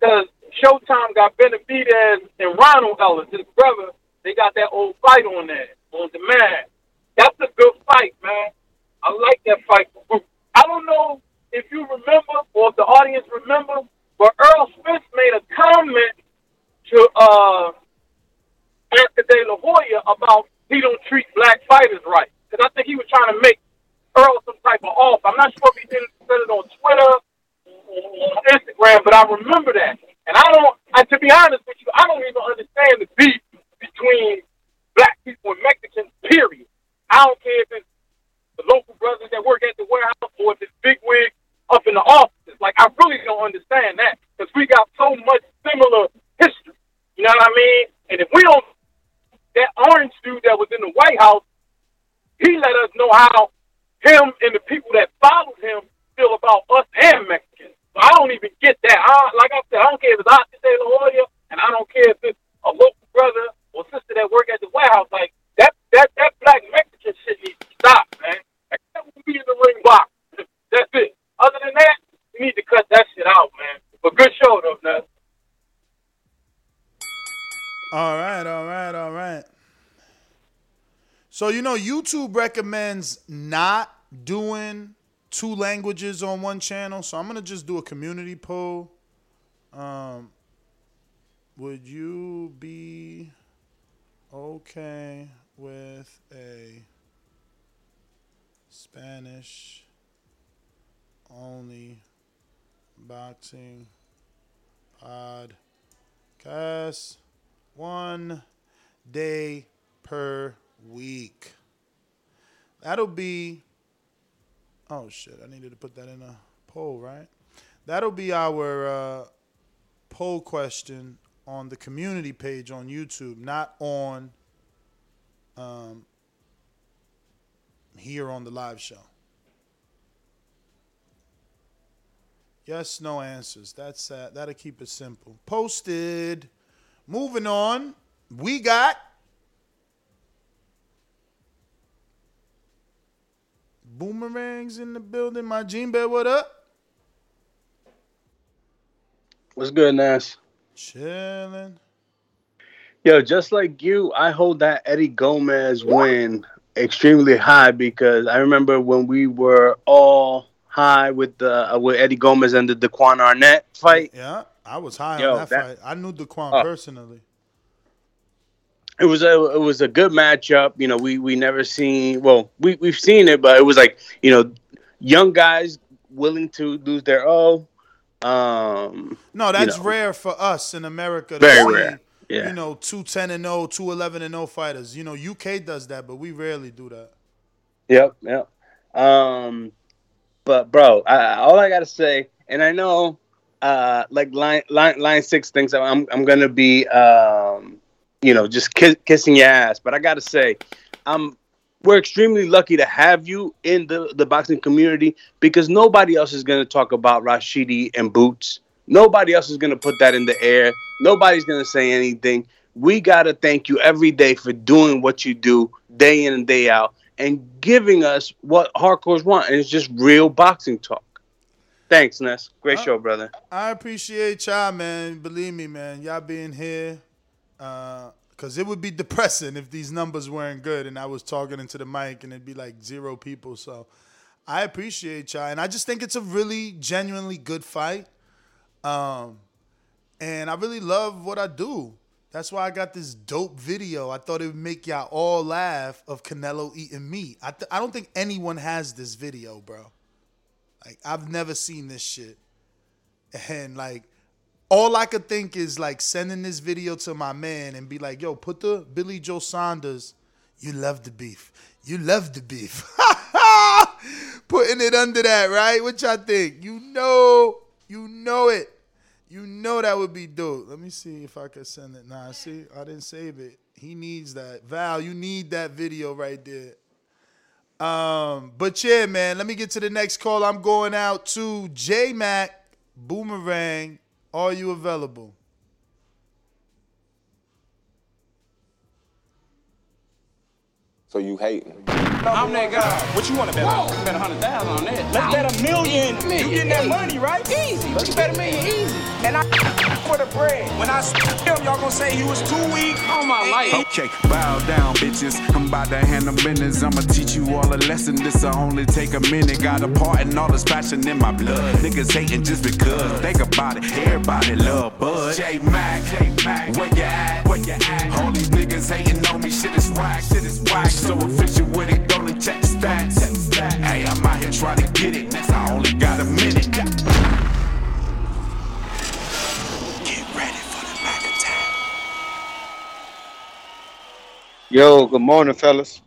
because Showtime got Benavidez and Ronald Ellis, his brother. They got that old fight on there, on demand. That's a good fight, man. I like that fight. I don't know if you remember or if the audience remember, but Errol Spence made a comment to uh, Anthony De La Hoya about he don't treat black fighters right. Because I think he was trying to make Earl some type of off. I'm not sure if he didn't said it on Twitter or Instagram, but I remember that. And I don't, I, to be honest with you, I don't even understand the beef between black people and Mexicans, period. I don't care if it's the local brothers that work at the warehouse or if it's bigwig up in the offices. Like, I really don't understand that because we got so much similar history. You know what I mean? And if we don't, that orange dude that was in the White House, he let us know how him and the people that followed him feel about us and Mexicans. So I don't even get that. I, like I said, I don't care if it's Oscar De La Hoya, and I don't care if it's a local brother or sister that work at the warehouse. Like, that that that black Mexican shit needs to stop, man. Except we be in the ring box. That's it. Other than that, we need to cut that shit out, man. But good show, though, man. All right, all right, all right. So, you know, YouTube recommends not doing two languages on one channel. So I'm going to just do a community poll. Um, would you be okay with a Spanish only boxing podcast? One day per week. That'll be, oh shit, I needed to put that in a poll, right? That'll be our uh, poll question on the community page on YouTube, not on um, here on the live show. Yes, no answers. That's that. That'll keep it simple. Posted. Moving on, we got Boomerangs in the building. My Gene Bear, what up? What's good, Nash? Chilling. Yo, just like you, I hold that Eddie Gomez win extremely high because I remember when we were all high with the uh, with Eddie Gomez and the Daquan Arnett fight. Yeah. I was high Yo, on that, that fight. I knew Daquan uh, personally. It was a it was a good matchup. You know, we we never seen well, we we've seen it, but it was like, you know, young guys willing to lose their O. Um, no, that's you know. rare for us in America to Very see, rare. Yeah. You know, two ten and oh, two eleven and oh fighters. You know, U K does that, but we rarely do that. Yep, yep. Um, but bro, I, all I gotta say, and I know Uh, like line, line, line six thinks I'm I'm gonna be um, you know just kiss, kissing your ass, but I gotta say, I'm we're extremely lucky to have you in the, the boxing community because nobody else is gonna talk about Rashidi and Boots. Nobody else is gonna put that in the air. Nobody's gonna say anything. We gotta thank you every day for doing what you do day in and day out and giving us what hardcores want, and it's just real boxing talk. Thanks, Ness. Great I, show, brother. I appreciate y'all, man. Believe me, man. Y'all being here. Uh, Because it would be depressing if these numbers weren't good and I was talking into the mic and it'd be like zero people. So I appreciate y'all. And I just think it's a really genuinely good fight. Um, And I really love what I do. That's why I got this dope video. I thought it would make y'all all laugh of Canelo eating meat. I, th- I don't think anyone has this video, bro. Like, I've never seen this shit. And, like, all I could think is, like, sending this video to my man and be like, yo, put the Billy Joe Saunders, you love the beef. You love the beef. Putting it under that, right? What y'all think? You know, you know it. You know that would be dope. Let me see if I could send it. Nah, see, I didn't save it. He needs that. Val, you need that video right there. Um, but yeah, man, let me get to the next call. I'm going out to J Mac Boomerang. Are you available? So you hating. I'm that guy. What you want to bet on? Bet a hundred thousand on that. Let's bet a million. million. You getting that money, right? Easy. Let's bet a million easy. And I for the bread. When I him, y'all gonna say he was too weak. On my life. Okay, bow down, bitches. I'm about to hand them business. I'ma teach you all a lesson. This'll only take a minute. Got a part and all this passion in my blood. Niggas hating just because. Think about it. Everybody love Bud. J Mac, J Mac, where you at? Where you at? All these niggas hating on me. Shit is whack. Shit is whack. So efficient with it, go and check stats. Hey, I'm out here trying to get it. Next, I only got a minute. Get ready for the back attack. Yo, good morning, fellas.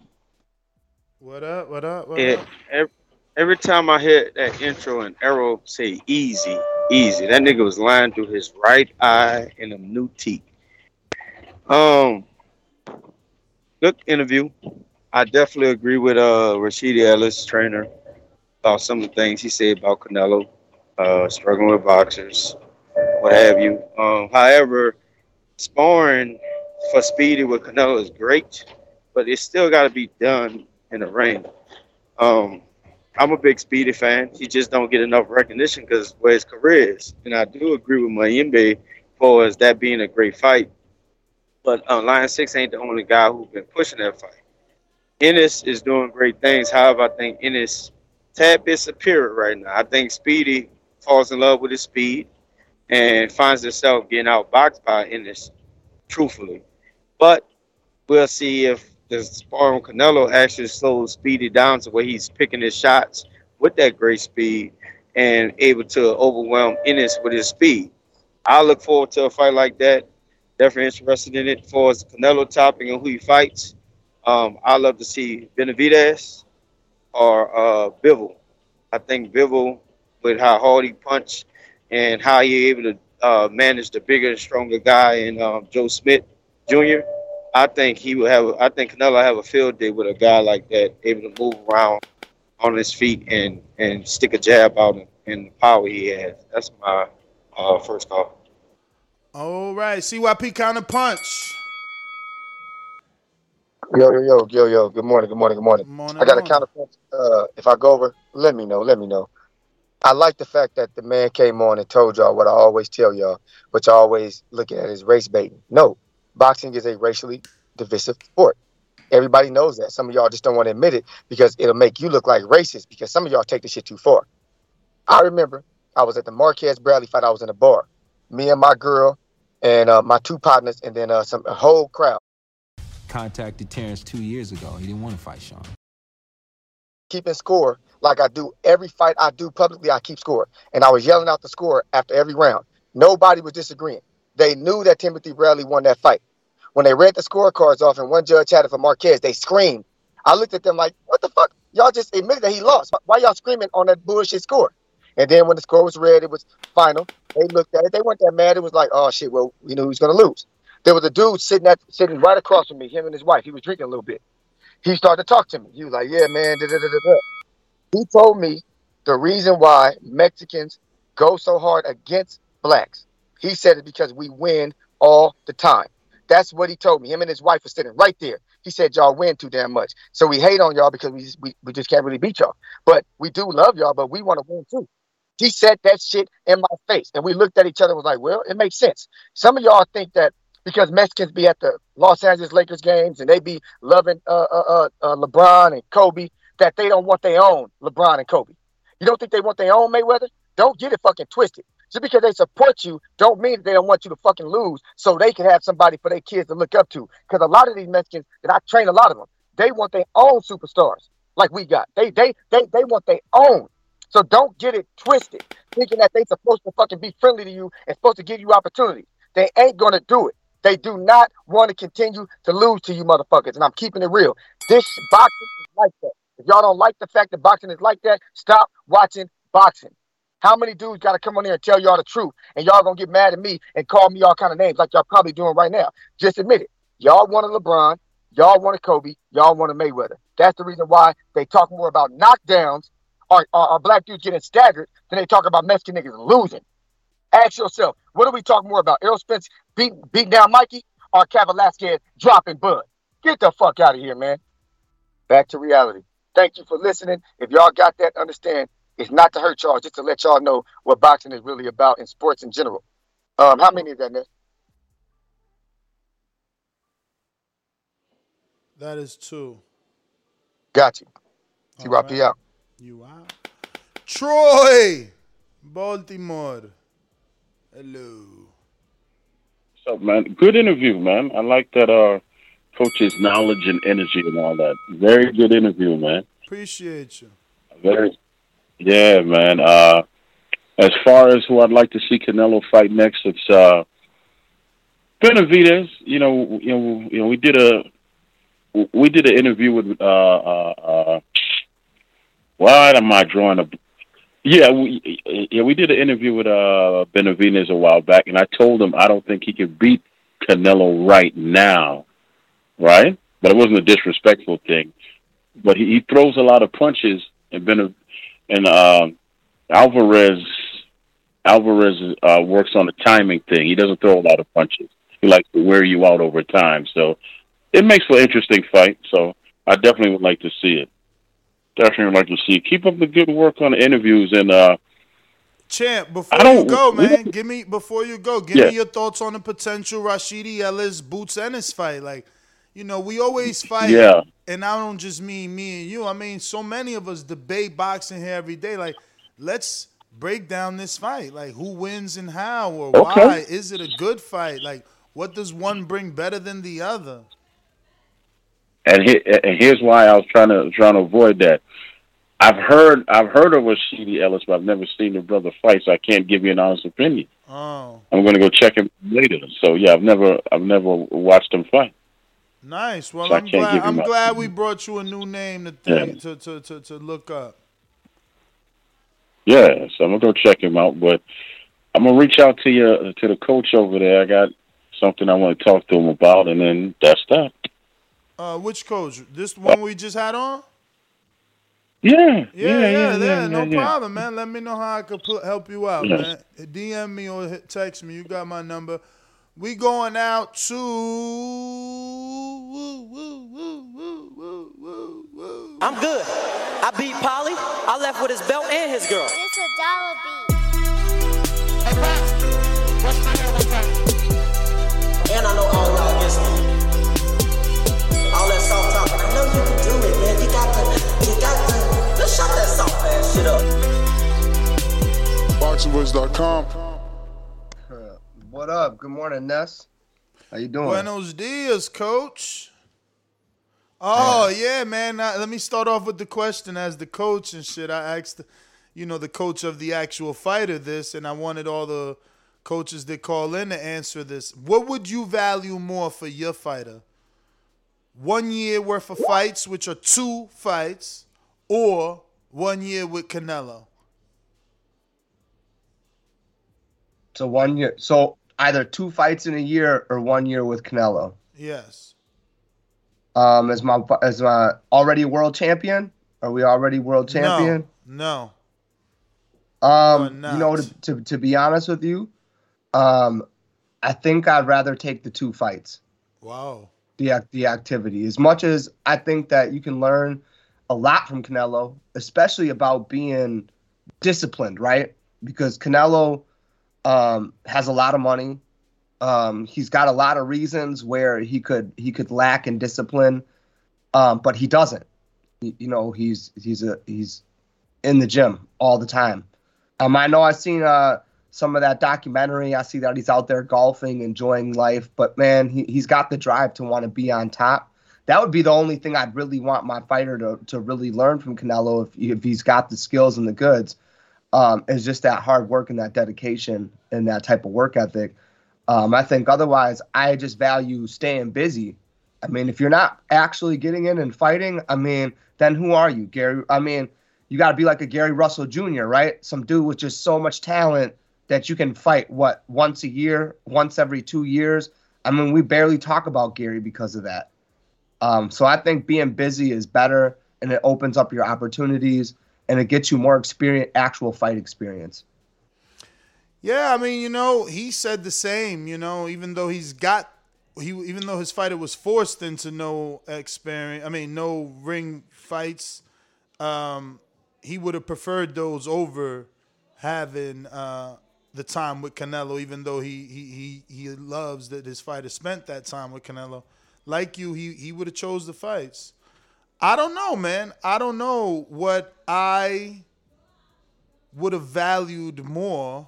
What up? What up? What it, up? Every, every time I hear that intro and Arrow say easy, easy, that nigga was lying through his right eye and them new teeth. Um, good interview. I definitely agree with uh, Rashidi Ellis, trainer, about some of the things he said about Canelo, uh, struggling with boxers, what have you. Um, however, sparring for Speedy with Canelo is great, but it still got to be done in the ring. Um, I'm a big Speedy fan. He just don't get enough recognition because where his career is. And I do agree with Mayimbe as far as that being a great fight. But uh, Lion six ain't the only guy who's been pushing that fight. Ennis is doing great things. However, I think Ennis tad bit superior right now. I think Speedy falls in love with his speed and finds himself getting outboxed by Ennis, truthfully. But we'll see if the sparring Canelo actually slows Speedy down to where he's picking his shots with that great speed and able to overwhelm Ennis with his speed. I look forward to a fight like that. Definitely interested in it for his Canelo topping and who he fights. Um, I love to see Benavidez or uh, Bivol. I think Bivol, with how hard he punched and how he able to uh, manage the bigger and stronger guy in um, Joe Smith Junior, I think he will have. I think Canelo will have a field day with a guy like that, able to move around on his feet and, and stick a jab out and, and the power he has. That's my uh, first call. All right, C Y P counter punch. Yo, yo, yo, yo, yo. Good morning, good morning, good morning. morning I got a counterpoint. Uh, if I go over, let me know, let me know. I like the fact that the man came on and told y'all what I always tell y'all, which y'all always looking at is race baiting. No, boxing is a racially divisive sport. Everybody knows that. Some of y'all just don't want to admit it because it'll make you look like racist because some of y'all take this shit too far. I remember I was at the Marquez Bradley fight. I was in a bar. Me and my girl and uh, my two partners and then uh, some a whole crowd. Contacted Terrence two years ago. He didn't want to fight Shawn. Keeping score like I do every fight I do publicly, I keep score. And I was yelling out the score after every round. Nobody was disagreeing. They knew that Timothy Bradley won that fight. When they read the scorecards off and one judge had it for Marquez, they screamed. I looked at them like, what the fuck? Y'all just admitted that he lost. Why y'all screaming on that bullshit score? And then when the score was read, it was final. They looked at it. They weren't that mad. It was like, oh, shit, well, we knew he was going to lose. There was a dude sitting at, sitting right across from me, him and his wife. He was drinking a little bit. He started to talk to me. He was like, yeah, man, da da da da. He told me the reason why Mexicans go so hard against blacks. He said it because we win all the time. That's what he told me. Him and his wife were sitting right there. He said, y'all win too damn much. So we hate on y'all because we just, we, we just can't really beat y'all. But we do love y'all, but we want to win too. He said that shit in my face. And we looked at each other and was like, well, it makes sense. Some of y'all think that because Mexicans be at the Los Angeles Lakers games and they be loving uh, uh, uh, LeBron and Kobe, that they don't want their own LeBron and Kobe. You don't think they want their own Mayweather? Don't get it fucking twisted. Just because they support you don't mean that they don't want you to fucking lose so they can have somebody for their kids to look up to. Because a lot of these Mexicans, and I train a lot of them, they want their own superstars like we got. They, they, they, they want their own. So don't get it twisted, thinking that they're supposed to fucking be friendly to you and supposed to give you opportunity. They ain't going to do it. They do not want to continue to lose to you motherfuckers, and I'm keeping it real. This boxing is like that. If y'all don't like the fact that boxing is like that, stop watching boxing. How many dudes got to come on here and tell y'all the truth, and y'all going to get mad at me and call me all kind of names like y'all probably doing right now? Just admit it. Y'all want a LeBron. Y'all want a Kobe. Y'all want a Mayweather. That's the reason why they talk more about knockdowns or, or, or black dudes getting staggered than they talk about Mexican niggas losing. Ask yourself, what are we talking more about? Errol Spence beating beat down Mikey or Cat Velasquez dropping Bud? Get the fuck out of here, man. back to reality. Thank you for listening. If y'all got that, understand, it's not to hurt y'all, just to let y'all know what boxing is really about and sports in general. Um, how many is that, Nick? That is two. Got you. T Y P right. Out. You out. Troy, Baltimore. Hello. What's up, man? Good interview, man. I like that uh, coach's knowledge and energy and all that. Very good interview, man. Appreciate you. Very. Yeah, man. Uh, as far as who I'd like to see Canelo fight next, it's uh, Benavidez. You know, you know, you know, we did a we did an interview with. Uh, uh, uh, why am I drawing a? Yeah, we, yeah, we did an interview with uh, Benavidez a while back, and I told him I don't think he could beat Canelo right now, right? But it wasn't a disrespectful thing. But he, he throws a lot of punches, and Benavidez. And uh, Alvarez, Alvarez uh, works on the timing thing. He doesn't throw a lot of punches. He likes to wear you out over time. So it makes for an interesting fight. So I definitely would like to see it. Definitely would like to see it. Keep up the good work on the interviews. And uh, Champ, before you go, man, give me before you go, give yeah. me your thoughts on the potential Rashidi Ellis Boots Ennis fight. Like, you know, we always fight. Yeah. And I don't just mean me and you. I mean, so many of us debate boxing here every day. Like, let's break down this fight. Like, who wins and how or okay. why? Is it a good fight? Like, what does one bring better than the other? And, he, and here's why I was trying to trying to avoid that. I've heard I've heard of Rashidi Ellis, but I've never seen the brother fight, so I can't give you an honest opinion. Oh. I'm going to go check him later. So yeah, I've never I've never watched him fight. Nice. Well, so I'm glad. I'm glad opinion. we brought you a new name to think, yeah. to, to, to, to look up. Yeah, so I'm gonna go check him out, but I'm gonna reach out to you to the coach over there. I got something I want to talk to him about, and then that's that. Uh, which coach? This one we just had on? Yeah. Yeah, yeah, yeah. yeah, yeah, yeah no yeah, problem, yeah. man. Let me know how I could pl- help you out, yeah. man. D M me or hit text me. You got my number. We going out to woo, woo, woo, woo, woo, woo, woo. I'm good. I beat Polly. I left with his belt and his girl. It's a dollar beat. Hey, Pop. What's my hair look like? And I know all y'all against me. All that soft talk. I know you can do it, man. You got to, you got to. Let's shut that soft ass shit up. boxing wars dot com. What up? Good morning, Ness. How you doing? Buenos dias, coach. Oh, yeah, yeah man. I, let me start off with the question as the coach and shit. I asked, you know, the coach of the actual fighter this, and I wanted all the coaches that call in to answer this. What would you value more for your fighter? One year worth of fights, which are two fights, or one year with Canelo? So one year, so either two fights in a year or one year with Canelo. Yes. Um, is my is my already world champion? Are we already world champion? No. no. Um, you know, to, to to be honest with you, um, I think I'd rather take the two fights. Wow. The the activity, as much as I think that you can learn a lot from Canelo, especially about being disciplined, right? Because Canelo. Um, has a lot of money. Um, he's got a lot of reasons where he could he could lack in discipline, um, but he doesn't. He, you know, he's he's a he's in the gym all the time. Um, I know I've seen uh, some of that documentary. I see that he's out there golfing, enjoying life. But man, he he's got the drive to want to be on top. That would be the only thing I'd really want my fighter to to really learn from Canelo if if he's got the skills and the goods. Um, it's just that hard work and that dedication and that type of work ethic. Um, I think otherwise, I just value staying busy. I mean, if you're not actually getting in and fighting, I mean, then who are you, Gary? I mean, you got to be like a Gary Russell Junior, right? Some dude with just so much talent that you can fight, what, once a year, once every two years? I mean, we barely talk about Gary because of that. Um, so I think being busy is better, and it opens up your opportunities. And it gets you more experience, actual fight experience. Yeah, I mean, you know, he said the same, you know, even though he's got he even though his fighter was forced into no experience, I mean, no ring fights, um, he would have preferred those over having uh, the time with Canelo, even though he he he, he loves that his fighter spent that time with Canelo. Like you, he, he would have chose the fights. I don't know, man. I don't know what I would have valued more,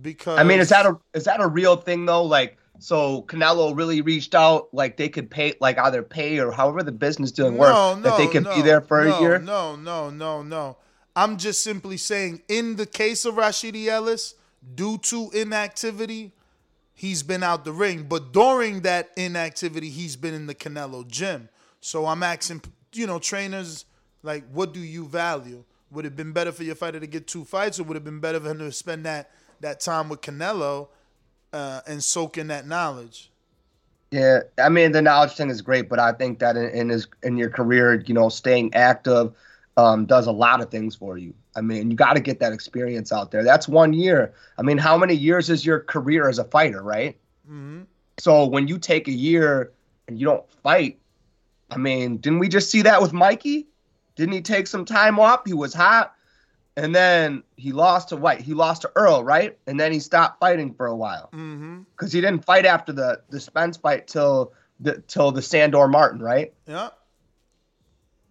because I mean, is that a is that a real thing though? Like, so Canelo really reached out, like they could pay, like either pay or however the business doing work, no, no, that they could no, be there for no, a year. No, no, no, no. I'm just simply saying, in the case of Rashidi Ellis, due to inactivity, he's been out the ring. But during that inactivity, he's been in the Canelo gym. So I'm asking, you know, trainers, like, what do you value? Would it have been better for your fighter to get two fights, or would it have been better for him to spend that, that time with Canelo uh, and soak in that knowledge? Yeah, I mean, the knowledge thing is great, but I think that in, in his in your career, you know, staying active um, does a lot of things for you. I mean, you got to get that experience out there. That's one year. I mean, how many years is your career as a fighter, right? Mm-hmm. So when you take a year and you don't fight, I mean, didn't we just see that with Mikey? Didn't he take some time off? He was hot. And then he lost to White. He lost to Earl, right? And then he stopped fighting for a while. Because mm-hmm. he didn't fight after the, the Spence fight till the, till the Sandor Martin, right? Yeah.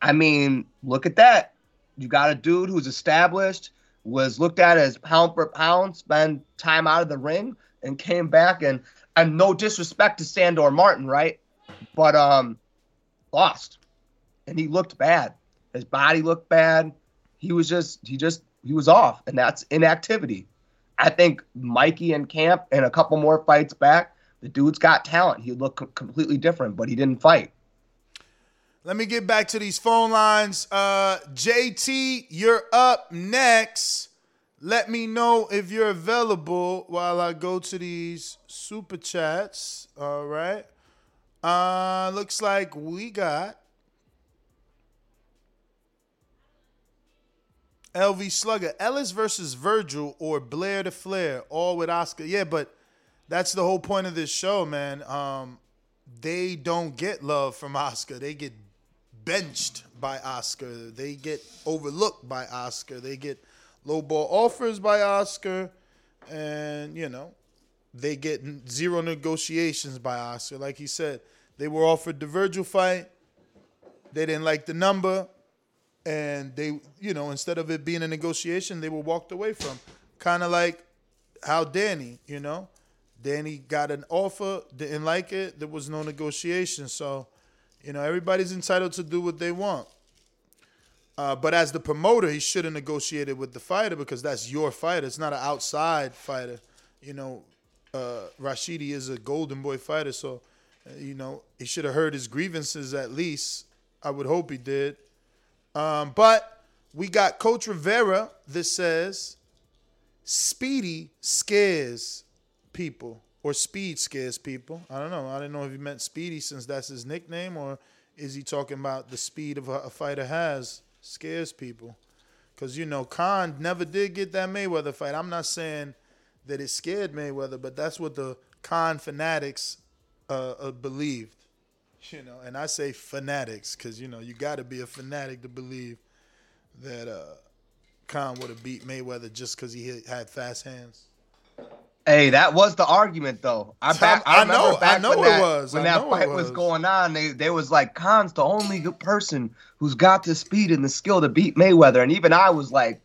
I mean, look at that. You got a dude who's established, was looked at as pound for pound, spent time out of the ring, and came back. And, and no disrespect to Sandor Martin, right? But um, lost. And he looked bad. His body looked bad. He was just, he just, he was off. And that's inactivity. I think Mikey and Camp and a couple more fights back, the dude's got talent. He looked co- completely different, but he didn't fight. Let me get back to these phone lines. Uh, J T, you're up next. Let me know if you're available while I go to these super chats. All right. Uh, looks like we got L V Slugger, Ellis versus Virgil or Blair to Flair, all with Oscar. Yeah, but that's the whole point of this show, man. Um, they don't get love from Oscar. They get benched by Oscar. They get overlooked by Oscar. They get lowball offers by Oscar. And, you know, they get zero negotiations by Oscar. Like he said, they were offered the Virgil fight. They didn't like the number. And they, you know, instead of it being a negotiation, they were walked away from. Kind of like how Danny, you know, Danny got an offer, didn't like it. There was no negotiation. So, you know, everybody's entitled to do what they want. Uh, but as the promoter, he should have negotiated with the fighter, because that's your fighter. It's not an outside fighter. You know, uh, Rashidi is a Golden Boy fighter. So, you know, he should have heard his grievances at least. I would hope he did. Um, but we got Coach Rivera that says Speedy scares people, or Speed scares people. I don't know. I didn't know if he meant Speedy since that's his nickname, or is he talking about the speed of a, a fighter has scares people? Because, you know, Khan never did get that Mayweather fight. I'm not saying that it scared Mayweather, but that's what the Khan fanatics uh, uh, believed. You know, and I say fanatics because, you know, you got to be a fanatic to believe that uh, Khan would have beat Mayweather just because he hit, had fast hands. Hey, that was the argument, though. I, back, I, I remember know, back I know when it that, was. When I that fight was. was going on, they, they was like, Khan's the only good person who's got the speed and the skill to beat Mayweather. And even I was like,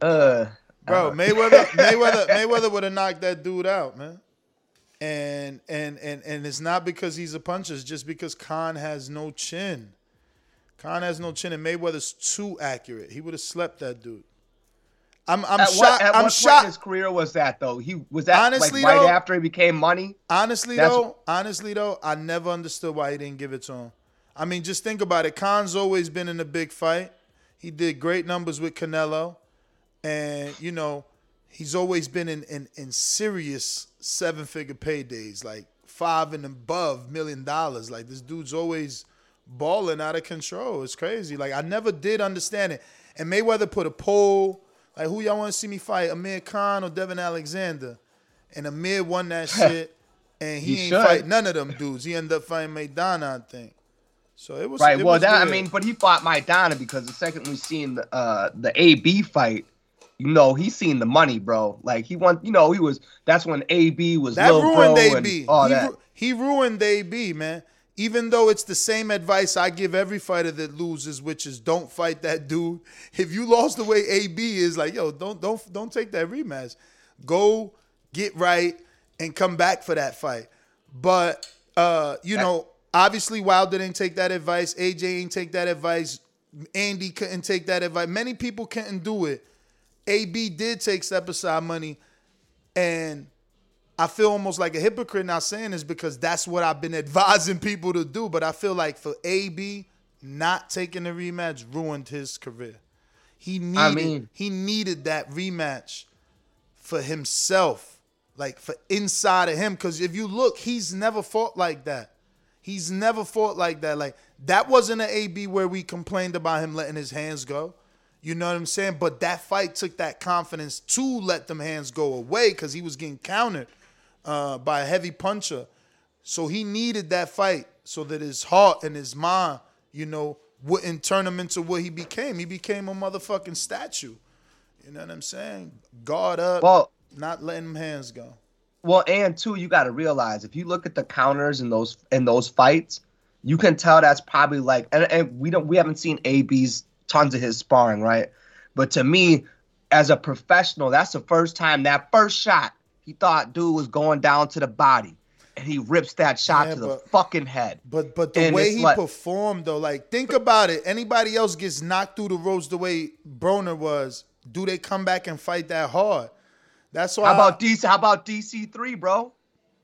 uh. Bro, Mayweather, Mayweather, Mayweather would have knocked that dude out, man. And and and and it's not because he's a puncher. It's just because Khan has no chin. Khan has no chin, and Mayweather's too accurate. He would have slept that dude. I'm I'm at shocked. What, at I'm what shocked. Point in his career was that though? He was that honestly, like, right though, after he became money. Honestly That's though, what... honestly though, I never understood why he didn't give it to him. I mean, just think about it. Khan's always been in a big fight. He did great numbers with Canelo, and you know. He's always been in, in, in serious seven-figure paydays, like five and above million dollars. Like, this dude's always balling out of control. It's crazy. Like, I never did understand it. And Mayweather put a poll, like, who y'all want to see me fight, Amir Khan or Devin Alexander? And Amir won that shit. And he, he ain't should. fight none of them dudes. He ended up fighting Maidana, I think. So it was right. It well, was that weird. I mean, but he fought Maidana because the second we seen the uh, the A B fight, you know, he seen the money, bro. Like he won. You know, he was. That's when A B was that little ruined bro A B. And all he, that. He ruined A B, man. Even though it's the same advice I give every fighter that loses, which is don't fight that dude. If you lost the way A B is, like, yo, don't don't don't take that rematch. Go get right and come back for that fight. But uh, you that- know. Obviously, Wilder didn't take that advice. A J didn't take that advice. Andy couldn't take that advice. Many people couldn't do it. A B did take step aside money. And I feel almost like a hypocrite now saying this because that's what I've been advising people to do. But I feel like for A B, not taking the rematch ruined his career. He needed, I mean, he needed that rematch for himself, like for inside of him. Because if you look, he's never fought like that. He's never fought like that. Like, that wasn't an A B where we complained about him letting his hands go. You know what I'm saying? But that fight took that confidence to let them hands go away because he was getting countered uh, by a heavy puncher. So he needed that fight so that his heart and his mind, you know, wouldn't turn him into what he became. He became a motherfucking statue. You know what I'm saying? Guard up, well, not letting them hands go. Well, and two, you got to realize if you look at the counters in those in those fights, you can tell that's probably like, and, and we don't we haven't seen A B's tons of his sparring, right? But to me, as a professional, that's the first time that first shot he thought dude was going down to the body, and he rips that shot yeah, to but, the fucking head. But but the and way he like, performed though, like think about it. Anybody else gets knocked through the ropes the way Broner was, do they come back and fight that hard? That's why. How about D C? How about D C three, bro?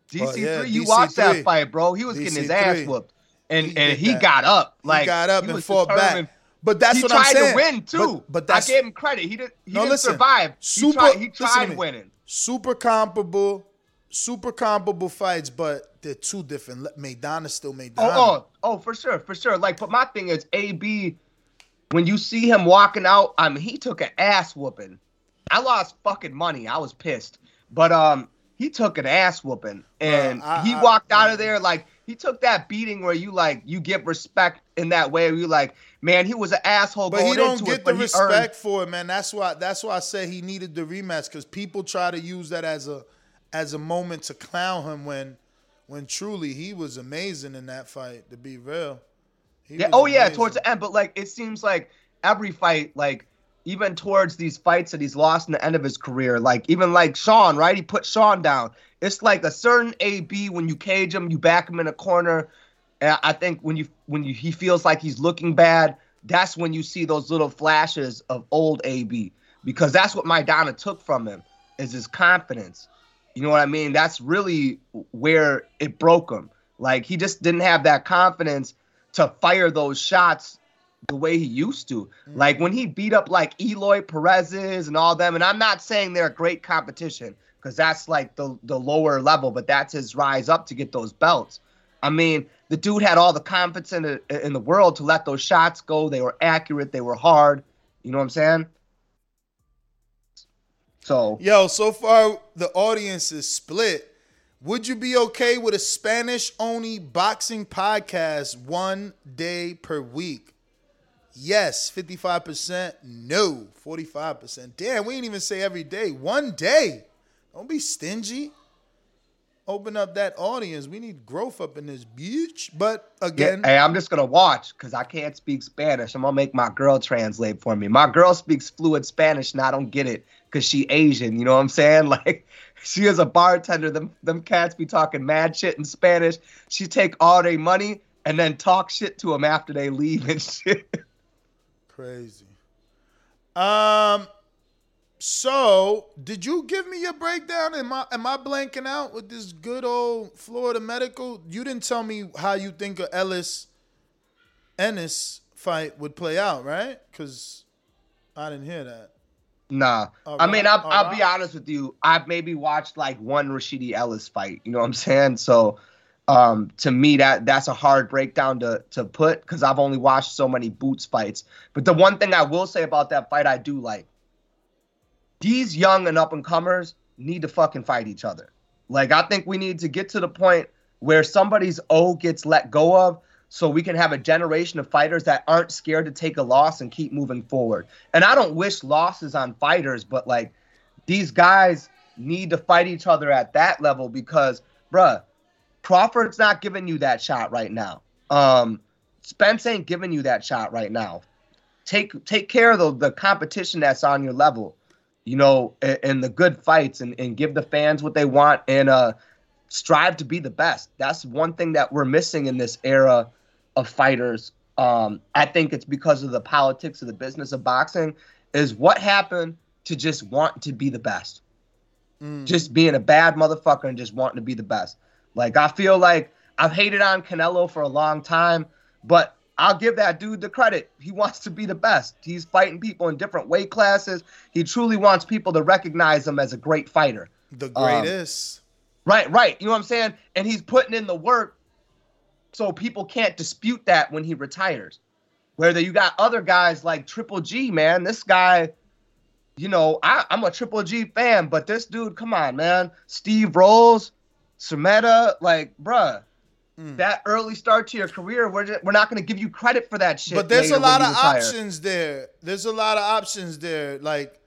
D C three, yeah, you D C watched three. That fight, bro. He was D C getting his ass whooped, and he and he that. got up, like he got up he and fought determined. back. But that's he what I'm saying. He tried to win too. But, but that's, I gave him credit. He didn't. He no, didn't listen, survive. Super, he tried, he tried winning. Super comparable, super comparable fights, but they're two different. Maidana still Maidana. Oh, oh, oh, for sure, for sure. Like, but my thing is, A B, when you see him walking out, I mean, he took an ass whooping. I lost fucking money. I was pissed. But um, he took an ass whooping. And uh, I, he walked I, out of there like he took that beating where you like you get respect in that way. Where you like, man, he was an asshole but going into it. But he don't get it, the respect earned. for it, man. That's why that's why I say he needed the rematch because people try to use that as a as a moment to clown him when when truly he was amazing in that fight, to be real. He yeah. Oh, amazing. yeah, towards the end. But like it seems like every fight, like even towards these fights that he's lost in the end of his career, like even like Shawn, right? He put Shawn down. It's like a certain A B when you cage him, you back him in a corner. And I think when you when you, he feels like he's looking bad, that's when you see those little flashes of old A B because that's what Maidana took from him is his confidence. You know what I mean? That's really where it broke him. Like he just didn't have that confidence to fire those shots the way he used to. Mm-hmm. Like when he beat up like Eloy Perez's and all them, and I'm not saying they're great competition because that's like the the lower level, but that's his rise up to get those belts. I mean, the dude had all the confidence in the, in the world to let those shots go. They were accurate. They were hard. You know what I'm saying? So. Yo, so far the audience is split. Would you be okay with a Spanish-only boxing podcast one day per week? Yes, fifty-five percent. No, forty-five percent. Damn, we didn't even say every day. One day. Don't be stingy. Open up that audience. We need growth up in this beach. But again. Yeah, hey, I'm just going to watch because I can't speak Spanish. I'm going to make my girl translate for me. My girl speaks fluent Spanish and I don't get it because she Asian. You know what I'm saying? Like, she is a bartender. Them, them cats be talking mad shit in Spanish. She take all their money and then talk shit to them after they leave and shit. Crazy. Um. So, did you give me your breakdown? Am I am I blanking out with this good old Florida medical? You didn't tell me how you think a Ellis Ennis fight would play out, right? Because I didn't hear that. Nah. All I right, mean, I'll, I'll right. be honest with you. I've maybe watched like one Rashidi Ellis fight. You know what I'm saying? So, Um, to me, that that's a hard breakdown to to put because I've only watched so many Boots fights. But the one thing I will say about that fight I do like, these young and up-and-comers need to fucking fight each other. Like, I think we need to get to the point where somebody's O gets let go of so we can have a generation of fighters that aren't scared to take a loss and keep moving forward. And I don't wish losses on fighters, but, like, these guys need to fight each other at that level because, bruh, Crawford's not giving you that shot right now. Um, Spence ain't giving you that shot right now. Take take care of the, the competition that's on your level, you know, and, and the good fights, and, and give the fans what they want, and uh, strive to be the best. That's one thing that we're missing in this era of fighters. Um, I think it's because of the politics of the business of boxing, is what happened to just want to be the best. Mm. Just being a bad motherfucker and just wanting to be the best. Like, I feel like I've hated on Canelo for a long time, but I'll give that dude the credit. He wants to be the best. He's fighting people in different weight classes. He truly wants people to recognize him as a great fighter. The greatest. Um, right, right. You know what I'm saying? And he's putting in the work so people can't dispute that when he retires. Where you got other guys like Triple G, man. This guy, you know, I, I'm a Triple G fan, but this dude, come on, man. Steve Rolls, Cermeta, like, bruh. Mm. That early start to your career, we're just, we're not going to give you credit for that shit. But there's a lot of retire. options there. There's a lot of options there. Like,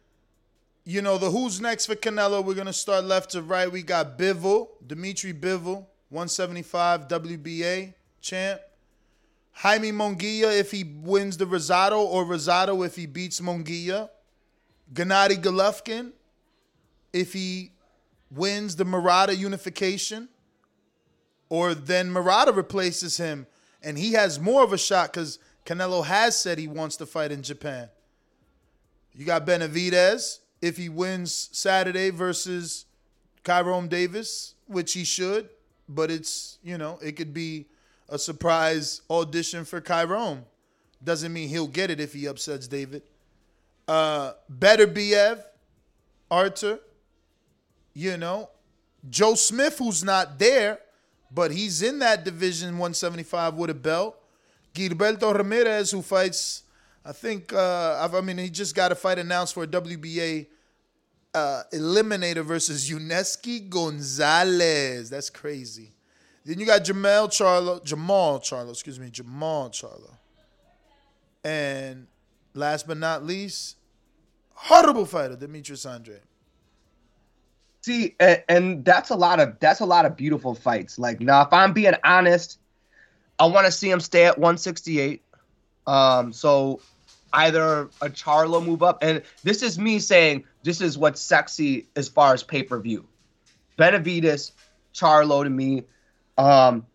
you know, the who's next for Canelo, we're going to start left to right. We got Bivol, Dimitri Bivol, one seventy-five W B A champ. Jaime Munguia if he wins the Rosado, or Rosado if he beats Munguia. Gennady Golovkin if he wins the Murata unification. Or then Murata replaces him, and he has more of a shot because Canelo has said he wants to fight in Japan. You got Benavidez, if he wins Saturday versus Kyron Davis, which he should, but it's, you know, it could be a surprise audition for Kyron. Doesn't mean he'll get it if he upsets David. Uh, better B F, Arthur, you know. Joe Smith, who's not there, but he's in that division, one seventy-five with a belt. Gilberto Ramirez, who fights, I think, uh, I mean, he just got a fight announced for a W B A uh, eliminator versus Yuneski Gonzalez. That's crazy. Then you got Jamal Charlo, Jamal Charlo, excuse me, Jamal Charlo. And last but not least, horrible fighter, Demetrius Andrade. See, and, and that's a lot of that's a lot of beautiful fights. Like, now, if I'm being honest, I want to see him stay at one sixty-eight. Um, so either a Charlo move up, and this is me saying this is what's sexy as far as pay-per-view. Benavidez, Charlo to me. Um,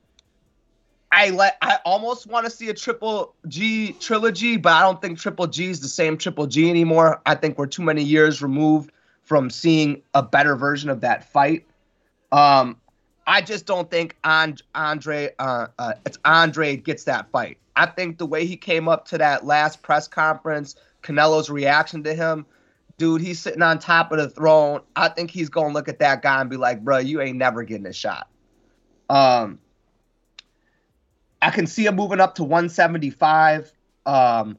I let I almost want to see a Triple G trilogy, but I don't think Triple G is the same Triple G anymore. I think we're too many years removed from seeing a better version of that fight. Um, I just don't think and, Andre uh, uh, it's Andre gets that fight. I think the way he came up to that last press conference, Canelo's reaction to him, dude, he's sitting on top of the throne. I think he's going to look at that guy and be like, bro, you ain't never getting a shot. Um, I can see him moving up to one seventy-five. Um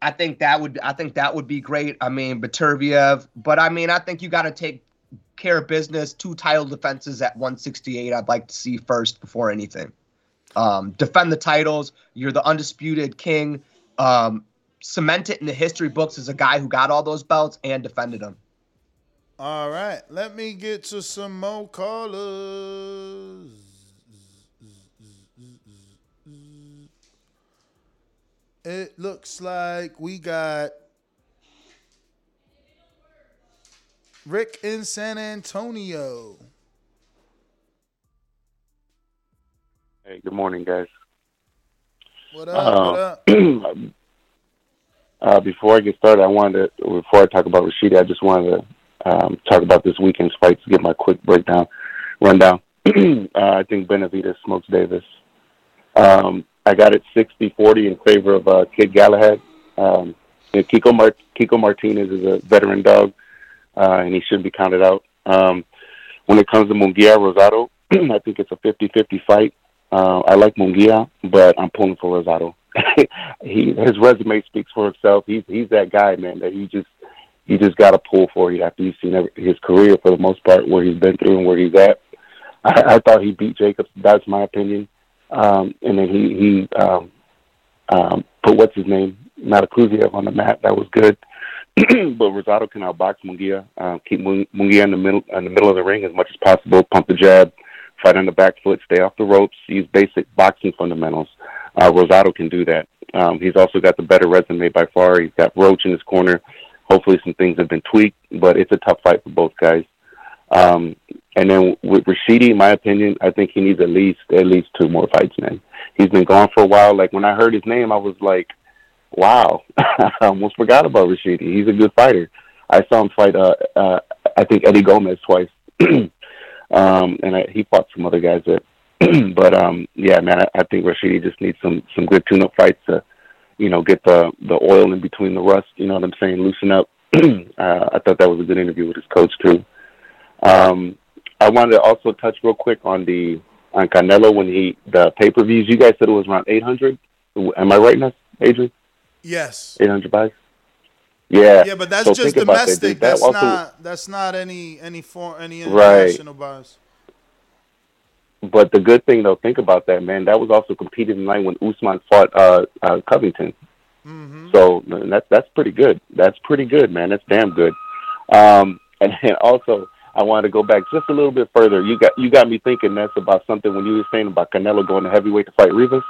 I think that would I think that would be great. I mean, Butaev, but I mean, I think you got to take care of business. Two title defenses at one sixty-eight I'd like to see first before anything. Um, defend the titles. You're the undisputed king. Um, cement it in the history books as a guy who got all those belts and defended them. All right. Let me get to some more callers. It looks like we got Rick in San Antonio. Hey, good morning, guys. What up? Uh, what up? uh, before I get started, I wanted to, before I talk about Rashidi, I just wanted to um, talk about this weekend's fights, give my quick breakdown, rundown. uh, I think Benavidez smokes Davis. Um, I got it sixty forty in favor of uh, Kid Galahad. Um, you know, Kiko, Mart- Kiko Martinez is a veteran dog, uh, and he shouldn't be counted out. Um, when it comes to Munguia Rosado, I think it's a fifty-fifty fight. Uh, I like Munguia, but I'm pulling for Rosado. he, his resume speaks for itself. He's he's that guy, man, that he just you just got to pull for it after you've seen every, his career for the most part, where he's been through and where he's at. I, I thought he beat Jacobs. That's my opinion. Um, and then he, he um, um, put what's his name, Matakuziev, on the mat. That was good. But Rosado can outbox Munguia, uh, keep Munguia in the middle in the middle of the ring as much as possible, pump the jab, fight on the back foot, stay off the ropes, use basic boxing fundamentals. Uh, Rosado can do that. Um, he's also got the better resume by far. He's got Roach in his corner. Hopefully some things have been tweaked, but it's a tough fight for both guys. Um, and then with Rashidi, in my opinion, I think he needs at least at least two more fights, man. He's been gone for a while. Like, when I heard his name, I was like, wow, I almost forgot about Rashidi. He's a good fighter. I saw him fight, uh, uh, I think, Eddie Gomez twice. um, and I, he fought some other guys there. But, um, yeah, man, I, I think Rashidi just needs some, some good tune-up fights to, you know, get the, the oil in between the rust, you know what I'm saying, loosen up. uh, I thought that was a good interview with his coach, too. Um, I wanted to also touch real quick on the on Canelo when he, the pay-per-views. You guys said it was around eight hundred. Am I right now, Adrian? Yes. eight hundred buys? Yeah. Yeah, but that's so just domestic. That, that's, that not, that's not any any, for, any international right. buys. But the good thing, though, think about that, man. That was also competed in line when Usman fought uh, uh, Covington. Mm-hmm. So that, that's pretty good. That's pretty good, man. That's damn good. Um, and, and also, I wanted to go back just a little bit further. You got you got me thinking, Ness, about something when you were saying about Canelo going to heavyweight to fight Rivas.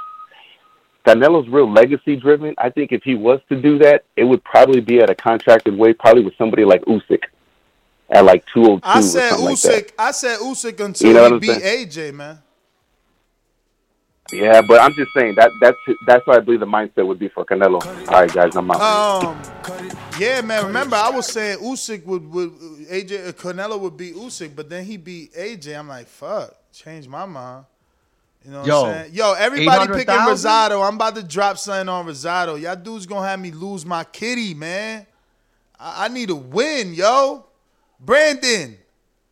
Canelo's real legacy-driven. I think if he was to do that, it would probably be at a contracted weight, probably with somebody like Usyk at like two oh two. I said Usyk. Like I said Usyk until you know he beat A J, man. Yeah, but I'm just saying that that's that's what I believe the mindset would be for Canelo. All right, guys, I'm out. Um, yeah, man. Remember, I was saying Usyk would would A J Canelo would beat Usyk, but then he beat A J. I'm like, fuck, change my mind. You know what Yo, I'm saying? Yo, everybody picking Rosado. I'm about to drop something on Rosado. Y'all dudes gonna have me lose my kitty, man. I, I need a win, yo. Brandon,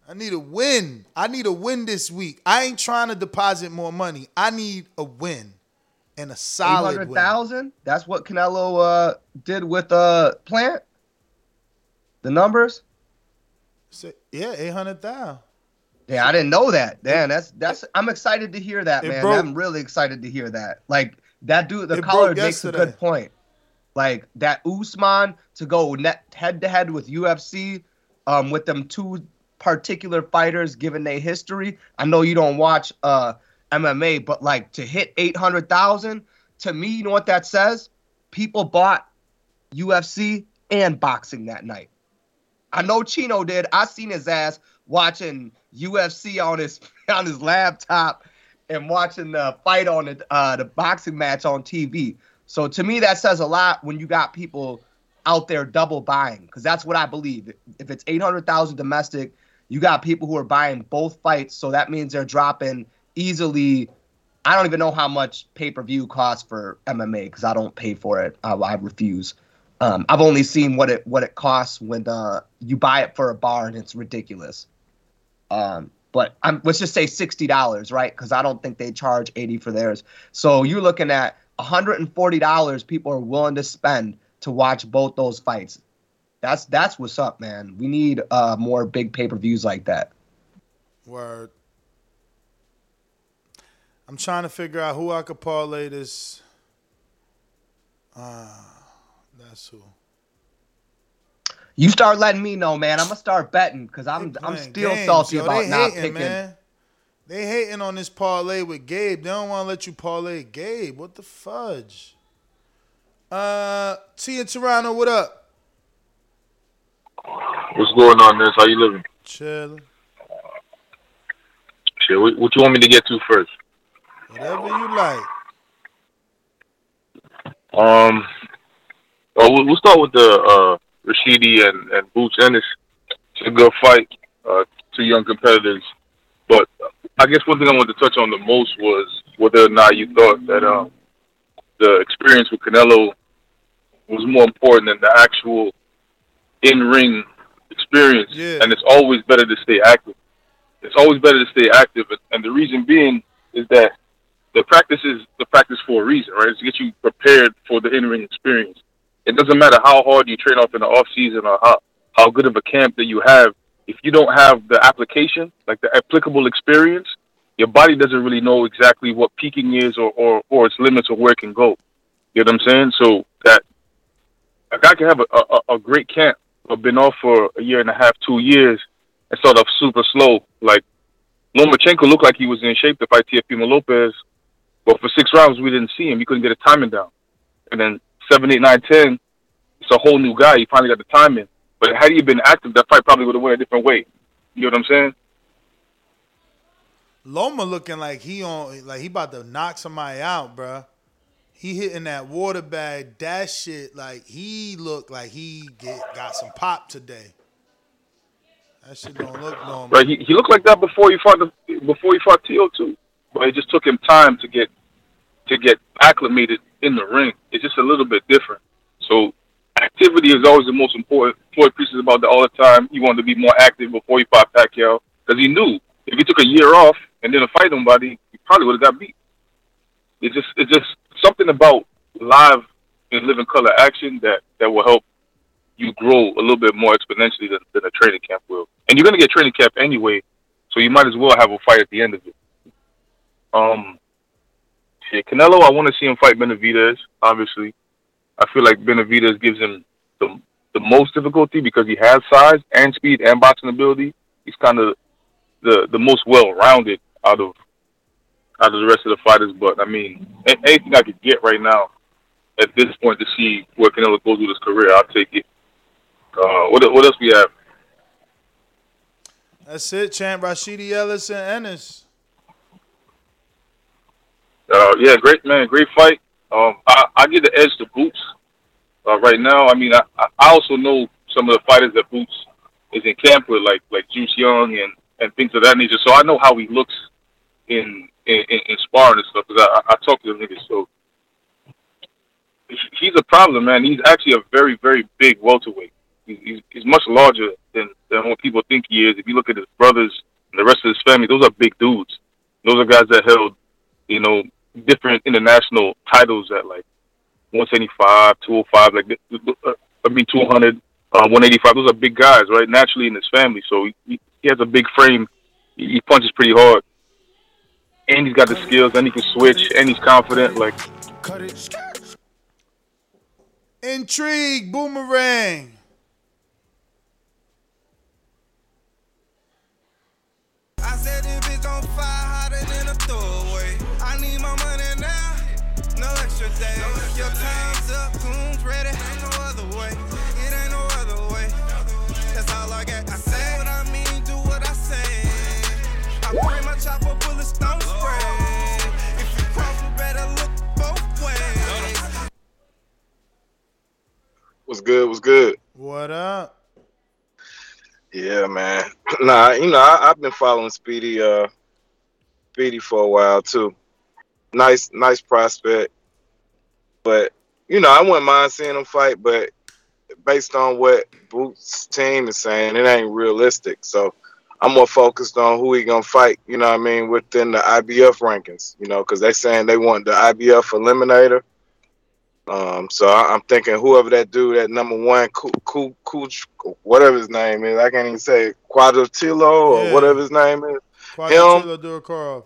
I need a win. I need a win this week. I ain't trying to deposit more money. I need a win and a solid eight hundred, win. eight hundred thousand? That's what Canelo uh, did with uh, Plant? The numbers? So, yeah, eight hundred thousand. Yeah, I didn't know that. Damn, that's that's. I'm excited to hear that, man. Broke, I'm really excited to hear that. Like that dude, the caller makes a good point. Like that Usman to go net, head to head with U F C, um, with them two particular fighters given their history. I know you don't watch uh M M A, but like to hit eight hundred thousand to me, you know what that says? People bought U F C and boxing that night. I know Chino did. I seen his ass watching U F C on his on his laptop and watching the fight on the uh, the boxing match on T V. So to me, that says a lot when you got people out there double buying, because that's what I believe. If it's eight hundred thousand domestic, you got people who are buying both fights. So that means they're dropping easily. I don't even know how much pay-per-view costs for M M A because I don't pay for it. I, I refuse. Um, I've only seen what it what it costs when uh, you buy it for a bar, and it's ridiculous. Um, but I'm, let's just say sixty dollars, right? Because I don't think they charge eighty dollars for theirs. So you're looking at one hundred forty dollars people are willing to spend to watch both those fights. That's that's what's up, man. We need uh, more big pay-per-views like that. Word. I'm trying to figure out who I could parlay this. Uh, that's who. You start letting me know, man. I'm gonna start betting because I'm I'm still games, salty yo. about they not hating, picking. Man. They hating on this parlay with Gabe. They don't want to let you parlay Gabe. What the fudge? Uh, T in Toronto, what up? What's going on, Ness? How you living? Chilling. Shit, what, what you want me to get to first? Whatever you like. Um, well, we'll start with the uh. Rashidi and, and Boots Ennis. It's a good fight. Uh, two young competitors. But I guess one thing I wanted to touch on the most was whether or not you thought that um, the experience with Canelo was more important than the actual in-ring experience. Yeah. And it's always better to stay active. It's always better to stay active. And the reason being is that the practice is the practice for a reason, right? It's to get you prepared for the in-ring experience. It doesn't matter how hard you train off in the off season or how how good of a camp that you have, if you don't have the application, like the applicable experience, your body doesn't really know exactly what peaking is or, or, or its limits or where it can go. You know what I'm saying? So that a guy can have a, a, a great camp, but been off for a year and a half, two years, and start off super slow. Like, Lomachenko looked like he was in shape to fight Teofimo Lopez, but for six rounds, we didn't see him. He couldn't get a timing down. And then seven, eight, nine, ten, it's a whole new guy. He finally got the timing. But had he been active, that fight probably would have went a different way. You know what I'm saying? Loma looking like he on, like he about to knock somebody out, bro. He hitting that water bag, that shit. Like, he looked like he get, got some pop today. That shit don't look normal. Right, he, he looked like that before he fought the, before he fought Tio too, but it just took him time to get to get acclimated in the ring. It's just a little bit different. So activity is always the most important. Floyd preaches about that all the time. He wanted to be more active before he fought Pacquiao because he knew if he took a year off and didn't fight nobody, he probably would have got beat. It's just it's just something about live and living color action that, that will help you grow a little bit more exponentially than, than a training camp will. And you're going to get training camp anyway, so you might as well have a fight at the end of it. Um, shit, Canelo, I want to see him fight Benavidez, obviously. I feel like Benavidez gives him the, the most difficulty because he has size and speed and boxing ability. He's kind of the, the most well-rounded out of out of the rest of the fighters. But, I mean, anything I could get right now at this point to see where Canelo goes with his career, I'll take it. Uh, what what else we have? That's it, champ. Rashidi Ellis and Ennis. Uh, yeah, great man, great fight. Um, I, I get the edge to Boots uh, right now. I mean, I, I also know some of the fighters that Boots is in camp with, like like Juice Young and, and things of that nature. So I know how he looks in in, in, in sparring and stuff because I, I talk to the niggas. So he's a problem, man. He's actually a very very big welterweight. He's, he's much larger than, than what people think he is. If you look at his brothers and the rest of his family, those are big dudes. Those are guys that held, you know, different international titles at like one seventy-five, two oh five, like I mean two hundred, uh, one eighty-five. Those are big guys, right? Naturally in his family, so he, he has a big frame. He, he punches pretty hard, and he's got the skills, and he can switch, and he's confident. Like, cut it. Intrigue, Boomerang. I said this bitch on fire hotter than a throwaway. I need my money now, no extra days. No extra Your time's days. Up, goons ready, ain't no other way. It ain't no other way, that's all I got. I say what I mean, do what I say. I bring my chopper, bullets don't spray. If you cross, you better look both ways. What's good, what's good? What up? Yeah, man. Nah, you know, I, I've been following Speedy, uh, Speedy for a while too. Nice, nice prospect. But you know, I wouldn't mind seeing him fight. But based on what Boots' team is saying, it ain't realistic. So I'm more focused on who he gonna fight. You know what I mean? Within the I B F rankings, you know, because they saying they want the I B F eliminator. Um, so I, I'm thinking whoever that dude, that number one, Ku, Ku, Ku, whatever his name is, I can't even say Quadratilo or yeah. whatever his name is. Quadratilo Durakarov.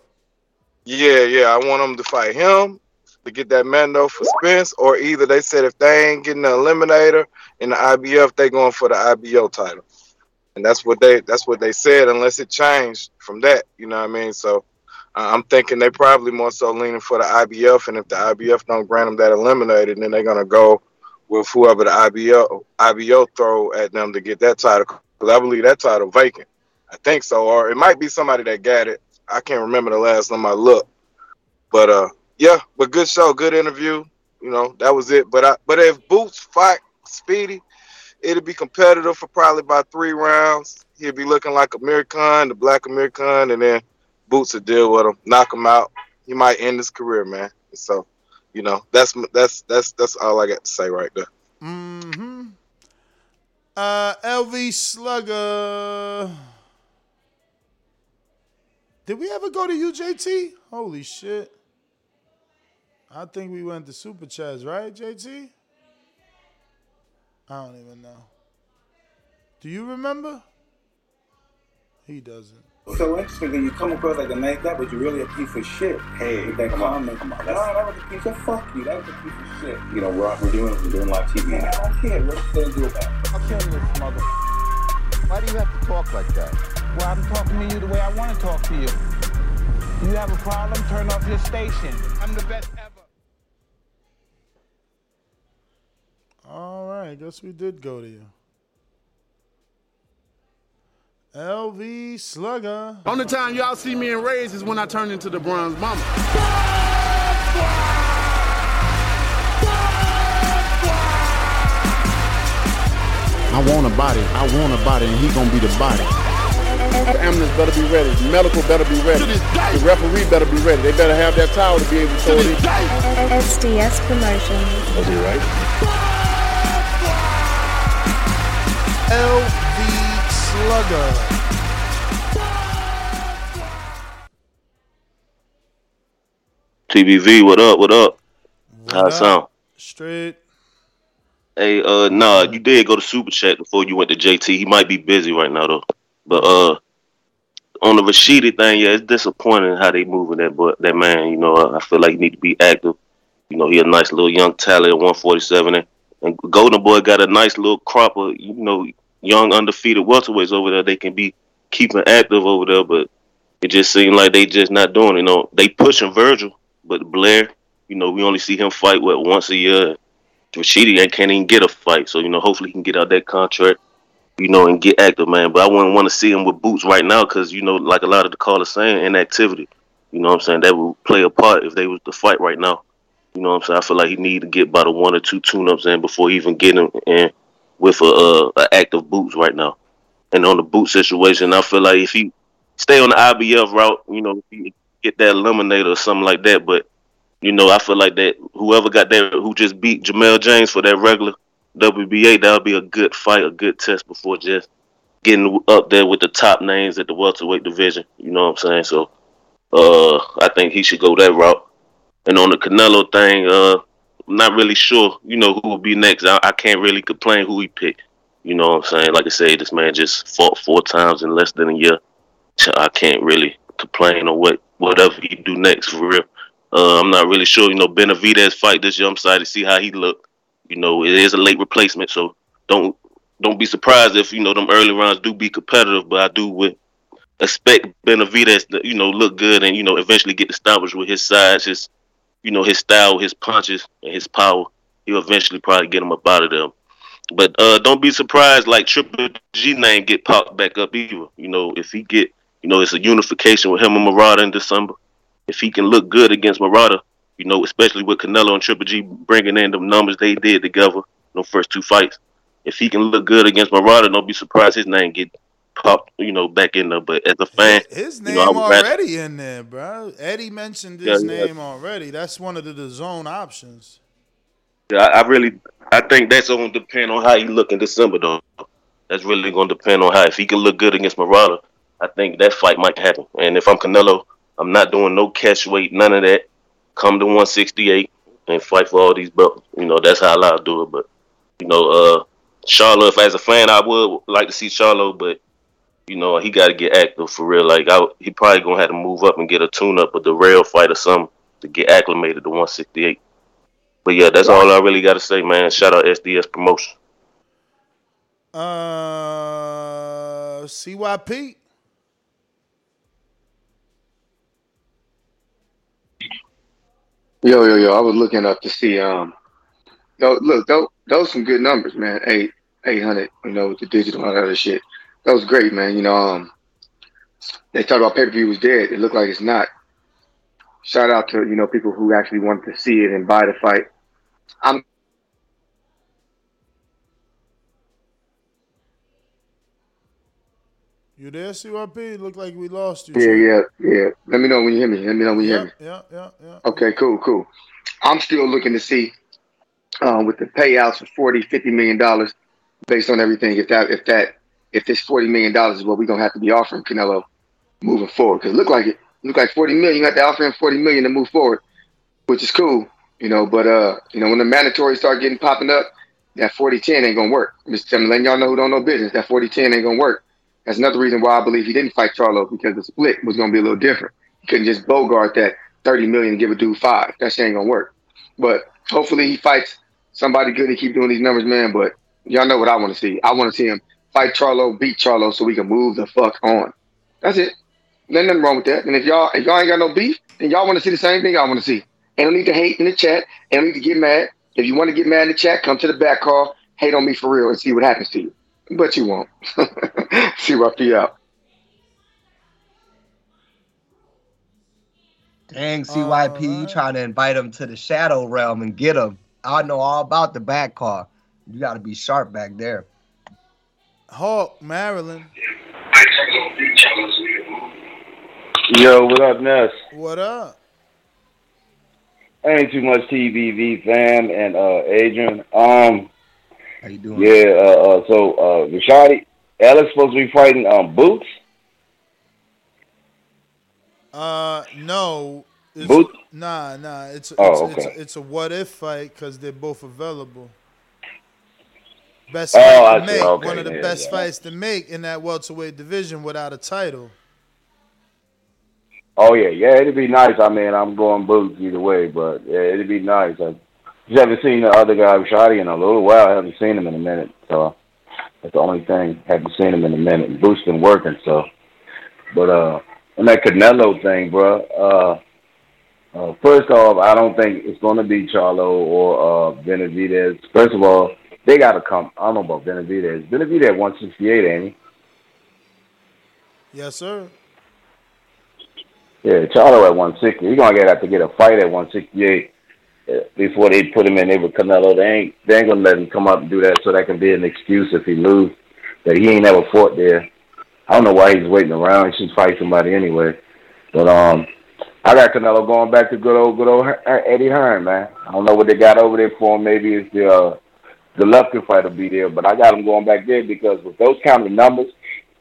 Yeah, yeah, I want him to fight him to get that Mando for Spence, or either they said if they ain't getting the eliminator in the I B F, they going for the I B O title, and that's what they that's what they said unless it changed from that. You know what I mean? So. I'm thinking they probably more so leaning for the I B F, and if the I B F don't grant them that eliminated, then they're going to go with whoever the I B O, I B O throw at them to get that title, because I believe that title vacant. I think so, or it might be somebody that got it. I can't remember the last time I looked. But, uh, yeah, but good show, good interview. You know, that was it. But I, but if Boots fight Speedy, it'll be competitive for probably about three rounds. He'll be looking like Amir Khan, the black Amir Khan, and then Boots will deal with him, knock him out. He might end his career, man. So, you know, that's that's that's that's all I got to say right there. Mm-hmm. Uh, L V Slugger. Did we ever go to U J T? Holy shit. I think we went to Super Chats, right, J T? I don't even know. Do you remember? He doesn't. So interesting when you come across like a nice guy, but you're really a piece of shit. Hey, with that come comment. On, come on. That's, nah, that was a piece of fuck you. That was a piece of shit. You know, we're out, we're doing, we're doing live T V. Man, I don't care. What's going to do about it? I'm telling you, mother. Why do you have to talk like that? Well, I'm talking to you the way I want to talk to you. You have a problem? Turn off your station. I'm the best ever. All right, I guess we did go to you. L V Slugger. Only time y'all see me in Rays is when I turn into the Bronze Mama. I want a body. I want a body, and he gonna be the body. The ambulance better be ready. The medical better be ready. The referee better be ready. They better have that towel to be able to throw it. S D S Promotions. That's it, right? L V Slugger. T B V, what up, what up? What How it up? Sound? Straight. Hey, uh, nah, you did go to Super Chat before you went to J T. He might be busy right now, though. But uh, on the Rashidi thing, yeah, it's disappointing how they moving that boy, that man. You know, I feel like he need to be active. You know, he a nice little young talent at one forty-seven. And, and Golden Boy got a nice little crop of, you know, young undefeated welterweights over there. They can be keeping active over there, but it just seemed like they just not doing it. You know, they pushing Virgil, but Blair, you know, we only see him fight what once a year. Rashidi can't even get a fight, so you know, hopefully he can get out that contract, you know, and get active, man. But I wouldn't want to see him with boots right now because, you know, like a lot of the callers saying, inactivity. You know what I'm saying? That would play a part if they was to fight right now. You know what I'm saying? I feel like he need to get about a one or two tune-ups in before he even get him in with a, uh, a active boots right now. And on the boot situation, I feel like if he stay on the I B F route, you know, he get that eliminator or something like that. But, you know, I feel like that whoever got that, who just beat Jamel James for that regular W B A, that'll be a good fight, a good test before just getting up there with the top names at the welterweight division. You know what I'm saying? So uh, I think he should go that route. And on the Canelo thing, uh, I'm not really sure, you know, who will be next. I, I can't really complain who he picked. You know what I'm saying? Like I said, this man just fought four times in less than a year. So I can't really complain on what whatever he do next, for real. Uh, I'm not really sure. You know, Benavidez fight this year. I'm excited to see how he look. You know, it is a late replacement, so don't don't be surprised if, you know, them early rounds do be competitive. But I do with, expect Benavidez to, you know, look good and, you know, eventually get established with his size, his you know, his style, his punches, and his power. He'll eventually probably get him up out of them. But uh, don't be surprised, like, Triple G name get popped back up either. You know, if he get, you know, it's a unification with him and Murata in December. If he can look good against Murata, you know, especially with Canelo and Triple G bringing in them numbers they did together in those first two fights. If he can look good against Murata, don't be surprised his name get popped, you know, back in there. But as a fan, his name, you know, already rather... in there, bro. Eddie mentioned his yeah, name yeah. already. That's one of the, the zone options. Yeah, I, I really, I think that's going to depend on how he look in December, though. That's really going to depend on how, if he can look good against Murata, I think that fight might happen. And if I'm Canelo, I'm not doing no catch weight, none of that. Come to one sixty-eight and fight for all these belts. You know, that's how I'll do it. But, you know, uh, Charlo, if as a fan, I would like to see Charlo, but you know, he got to get active for real. Like, I, he probably going to have to move up and get a tune-up or the rail fight or something to get acclimated to one sixty-eight. But, yeah, that's all I really got to say, man. Shout out S D S Promotion. Uh, C Y P. Yo, yo, yo. I was looking up to see. Um, yo, look, those, those some good numbers, man. Eight, eight hundred, you know, with the digital and other shit. That was great, man. You know, um, they talked about pay-per-view was dead. It looked like it's not. Shout out to, you know, people who actually wanted to see it and buy the fight. I'm You there, C Y P? Look like we lost you. Yeah, yeah, yeah. Let me know when you hear me. Let me know when you yeah, hear me. Yeah, yeah, yeah. Okay, cool, cool. I'm still looking to see uh, with the payouts of forty, fifty million dollars based on everything, if that, if that, if this forty million dollars is what we're going to have to be offering Canelo moving forward. Because it looked like it. It looked like forty million dollars. You got to offer him forty million dollars to move forward, which is cool. You know, but, uh, you know, when the mandatories start getting popping up, that forty ten ain't gonna work. I'm just I'm letting y'all know who don't know business. That forty ten ain't gonna work. That's another reason why I believe he didn't fight Charlo, because the split was gonna be a little different. He couldn't just bogart that thirty million and give a dude five. That shit ain't gonna work. But hopefully he fights somebody good and keep doing these numbers, man. But y'all know what I want to see. I want to see him fight Charlo, beat Charlo, so we can move the fuck on. That's it. There's nothing wrong with that. And if y'all if y'all ain't got no beef, then y'all want to see the same thing I want to see. And don't need to hate in the chat. And don't need to get mad. If you want to get mad in the chat, come to the back call, hate on me for real, and see what happens to you. But you won't. See what I feel out. Dang, C Y P, right. You trying to invite him to the shadow realm and get him. I know all about the back call. You got to be sharp back there. Hawk, Maryland. Yo, what up, Ness? What up? Ain't too much T B V, fam, and uh, Adrian. Um, How you doing? Yeah, uh, uh, so uh, Rashidi Ellis supposed to be fighting um, Boots? Uh, no. It's, Boots? Nah, nah. It's, oh, it's, okay. it's, it's a what-if fight because they're both available. Best fight oh, to make. Okay. One of the yeah, best yeah. fights to make in that welterweight division without a title. Oh, yeah, yeah, it'd be nice. I mean, I'm going Boots either way, but yeah, it'd be nice. I just haven't seen the other guy, Rashidi, in a little while. I haven't seen him in a minute, so that's the only thing. Haven't seen him in a minute. Boots been working, so. But uh, on that Canelo thing, bro, uh, uh, first off, I don't think it's going to be Charlo or uh, Benavidez. First of all, they got to come. I don't know about Benavidez. Benavidez one sixty-eight, ain't he? Yes, sir. Yeah, Charlo at one sixty. He's going to have to get a fight at one sixty-eight before they put him in there with Canelo. They ain't, they ain't going to let him come up and do that, so that can be an excuse if he lose, that he ain't ever fought there. I don't know why he's waiting around. He should fight somebody anyway. But um, I got Canelo going back to good old good old Eddie Hearn, man. I don't know what they got over there for him. Maybe it's the, uh, the Golovkin fight will be there, but I got him going back there because with those kind of numbers,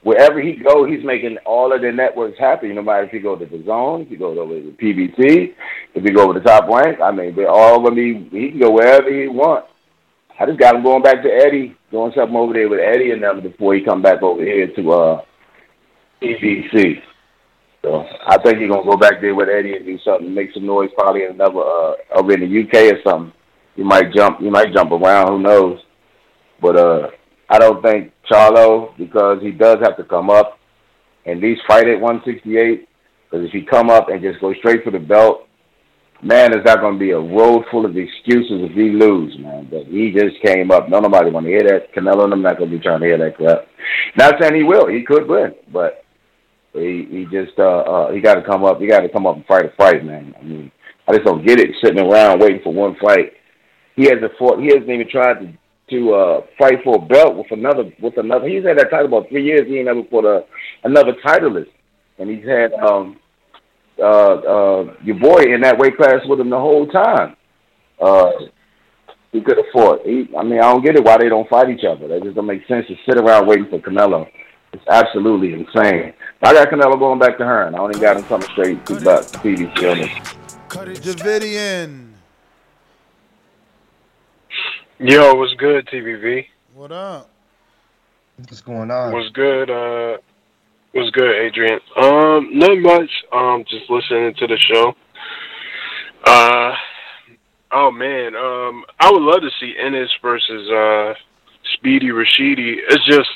wherever he go, he's making all of the networks happy. You know, if he go to the D A Z N, if he go over to P B C, if he go over to Top Rank, I mean, they're all going to be, he can go wherever he wants. I just got him going back to Eddie, doing something over there with Eddie and them before he come back over here to uh, P B C. So I think he's going to go back there with Eddie and do something, make some noise probably in another, uh, over in the U K or something. He might jump, he might jump around, who knows. But, uh, I don't think Charlo, because he does have to come up and at least fight at one sixty-eight, because if he come up and just go straight for the belt, man, there's not going to be a road full of excuses if he lose, man. But he just came up. No, nobody want to hear that. Canelo and I'm not going to be trying to hear that crap. Not saying he will. He could win, but he, he just uh, uh, he got to come up. He got to come up and fight a fight, man. I mean, I just don't get it sitting around waiting for one fight. He hasn't fought. He hasn't even tried to. to uh, fight for a belt with another, with another. He's had that title about three years. He ain't ever fought a, another titleist. And he's had um, uh, uh, your boy in that weight class with him the whole time. Uh, he could have fought. He, I mean, I don't get it why they don't fight each other. That just don't make sense to sit around waiting for Canelo. It's absolutely insane. I got Canelo going back to Hearn. I only got him coming straight to Bucks. Davidian. Yo, what's good, T B V? What up? What's going on? What's good, uh, what's good, Adrian? Um, not much. Um, just listening to the show. Uh, oh man, um, I would love to see Ennis versus uh, Speedy Rashidi. It's just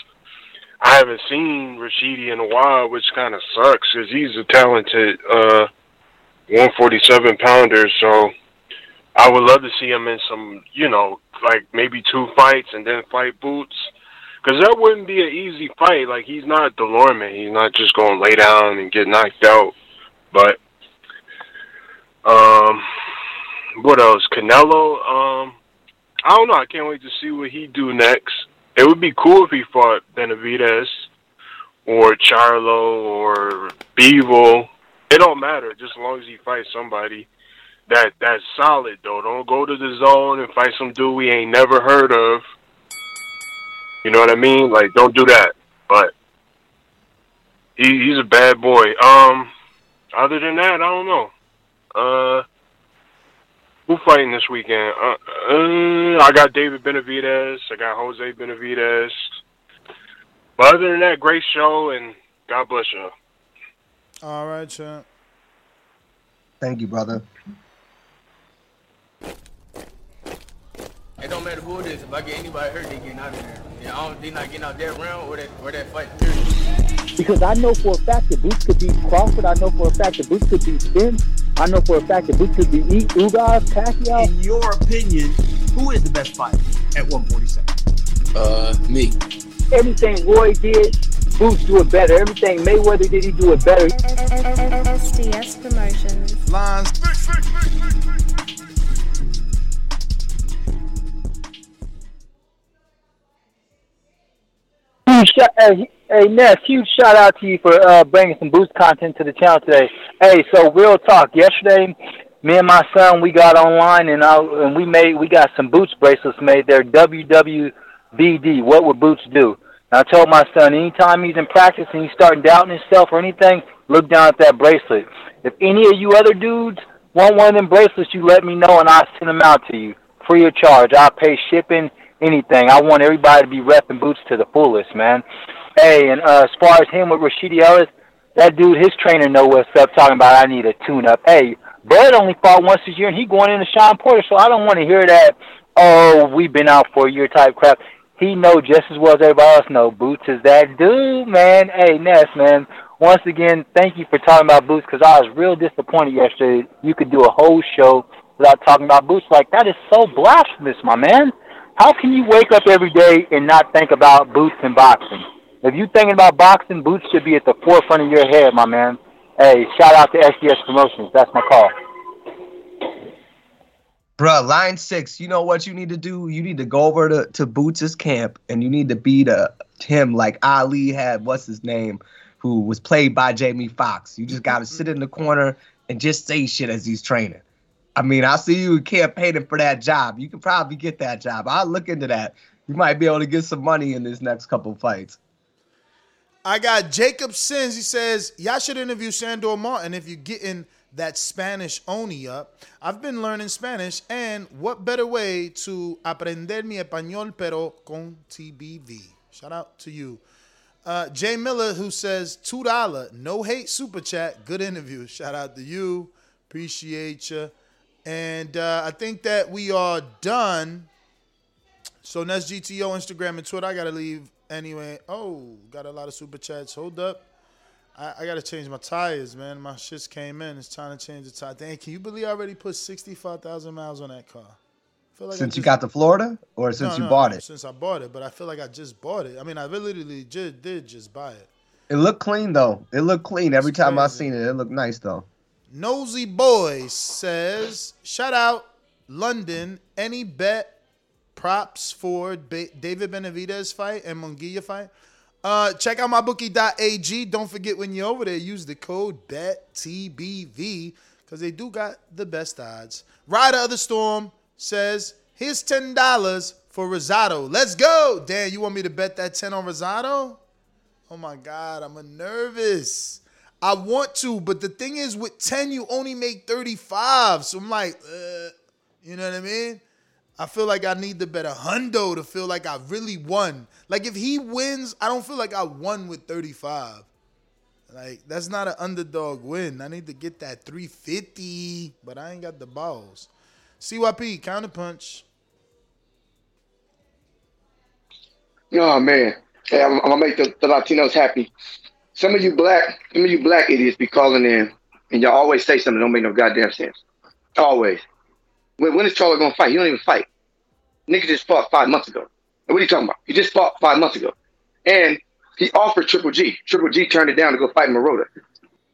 I haven't seen Rashidi in a while, which kind of sucks because he's a talented uh, one forty-seven pounder. So I would love to see him in some, you know. Like maybe two fights and then fight Boots, because that wouldn't be an easy fight. Like he's not DeLorme, he's not just going to lay down and get knocked out. But um, what else? Canelo. Um, I don't know. I can't wait to see what he do next. It would be cool if he fought Benavidez or Charlo or Bivol. It don't matter, just as long as he fights somebody. That that's solid though. Don't go to the zone and fight some dude we ain't never heard of. You know what I mean? Like, don't do that. But he, he's a bad boy. Um, other than that, I don't know. Uh, Who fighting this weekend? Uh, uh, I got David Benavidez. I got Jose Benavidez. But other than that, great show, and God bless you. All right, champ. Thank you, brother. It don't matter who it is. If I get anybody hurt, they getting out of there. Yeah, I don't, they not getting out that round or that or that fight. Because I know for a fact that Boots could beat Crawford. I know for a fact that Boots could beat Spence. I know for a fact that Boots could beat Ugas, Pacquiao. In your opinion, who is the best fighter at one forty-seven? Uh, me. Everything Roy did, Boots do it better. Everything Mayweather did, he do it better. S D S Promotions. Lines. Hey, hey Ness, huge shout out to you for uh, bringing some Boost content to the channel today. Hey, so real talk. Yesterday, me and my son, we got online and I, and we made we got some Boots bracelets made. They're W W B D. What would Boots do? And I told my son, anytime he's in practice and he's starting doubting himself or anything, look down at that bracelet. If any of you other dudes want one of them bracelets, you let me know and I'll send them out to you free of charge. I'll pay shipping. Anything. I want everybody to be repping Boots to the fullest, man. Hey, and uh, as far as him with Rashidi Ellis, that dude, his trainer know what's up, talking about I need a tune-up. Hey, Bud only fought once this year, and he going into Shawn Porter, so I don't want to hear that, oh, we've been out for a year type crap. He know just as well as everybody else know Boots is that dude, man. Hey, Ness, man, once again, thank you for talking about Boots, because I was real disappointed yesterday. You could do a whole show without talking about Boots. Like, that is so blasphemous, my man. How can you wake up every day and not think about Boots and boxing? If you're thinking about boxing, Boots should be at the forefront of your head, my man. Hey, shout out to S D S Promotions. That's my call. Bruh, line six, you know what you need to do? You need to go over to, to Boots' camp, and you need to beat uh, him like Ali had, what's his name, who was played by Jamie Foxx. You just got to sit in the corner and just say shit as he's training. I mean, I see you campaigning for that job. You could probably get that job. I'll look into that. You might be able to get some money in this next couple of fights. I got Jacob Sins. He says, y'all should interview Sandor Martin if you're getting that Spanish Oni up. I've been learning Spanish, and what better way to aprender mi español pero con T B V. Shout out to you. Uh, Jay Miller, who says, two dollars, no hate, super chat, good interview. Shout out to you. Appreciate you. And uh, I think that we are done. So Ness G T O, Instagram, and Twitter. I got to leave anyway. Oh, got a lot of super chats. Hold up. I, I got to change my tires, man. My shits came in. It's time to change the tire. Dang, can you believe I already put sixty-five thousand miles on that car? I feel like since I just, you got to Florida or since no, you no, bought no, it? Since I bought it, but I feel like I just bought it. I mean, I literally just, did just buy it. It looked clean, though. It looked clean. Every it's time crazy. I seen it, it looked nice, though. Nosy Boy says, shout out London. Any bet props for ba- David Benavidez fight and Munguia fight? Uh, check out my bookie dot a g. Don't forget when you're over there, use the code B E T T B V because they do got the best odds. Rider of the Storm says, here's ten dollars for Rosado. Let's go. Dan, you want me to bet that ten on Rosado? Oh, my God. I'm a nervous. I want to, but the thing is, with ten, you only make thirty-five. So I'm like, uh, you know what I mean? I feel like I need to bet a hundo to feel like I really won. Like, if he wins, I don't feel like I won with thirty-five. Like, that's not an underdog win. I need to get that three fifty, but I ain't got the balls. C Y P, counterpunch. Oh, man. Hey, I'm, I'm going to make the, the Latinos happy. Some of you black, some of you black idiots be calling in, and y'all always say something that don't make no goddamn sense. Always. When, when is Charlo gonna fight? He don't even fight. Nigga just fought five months ago. What are you talking about? He just fought five months ago, and he offered Triple G. Triple G turned it down to go fight Murata.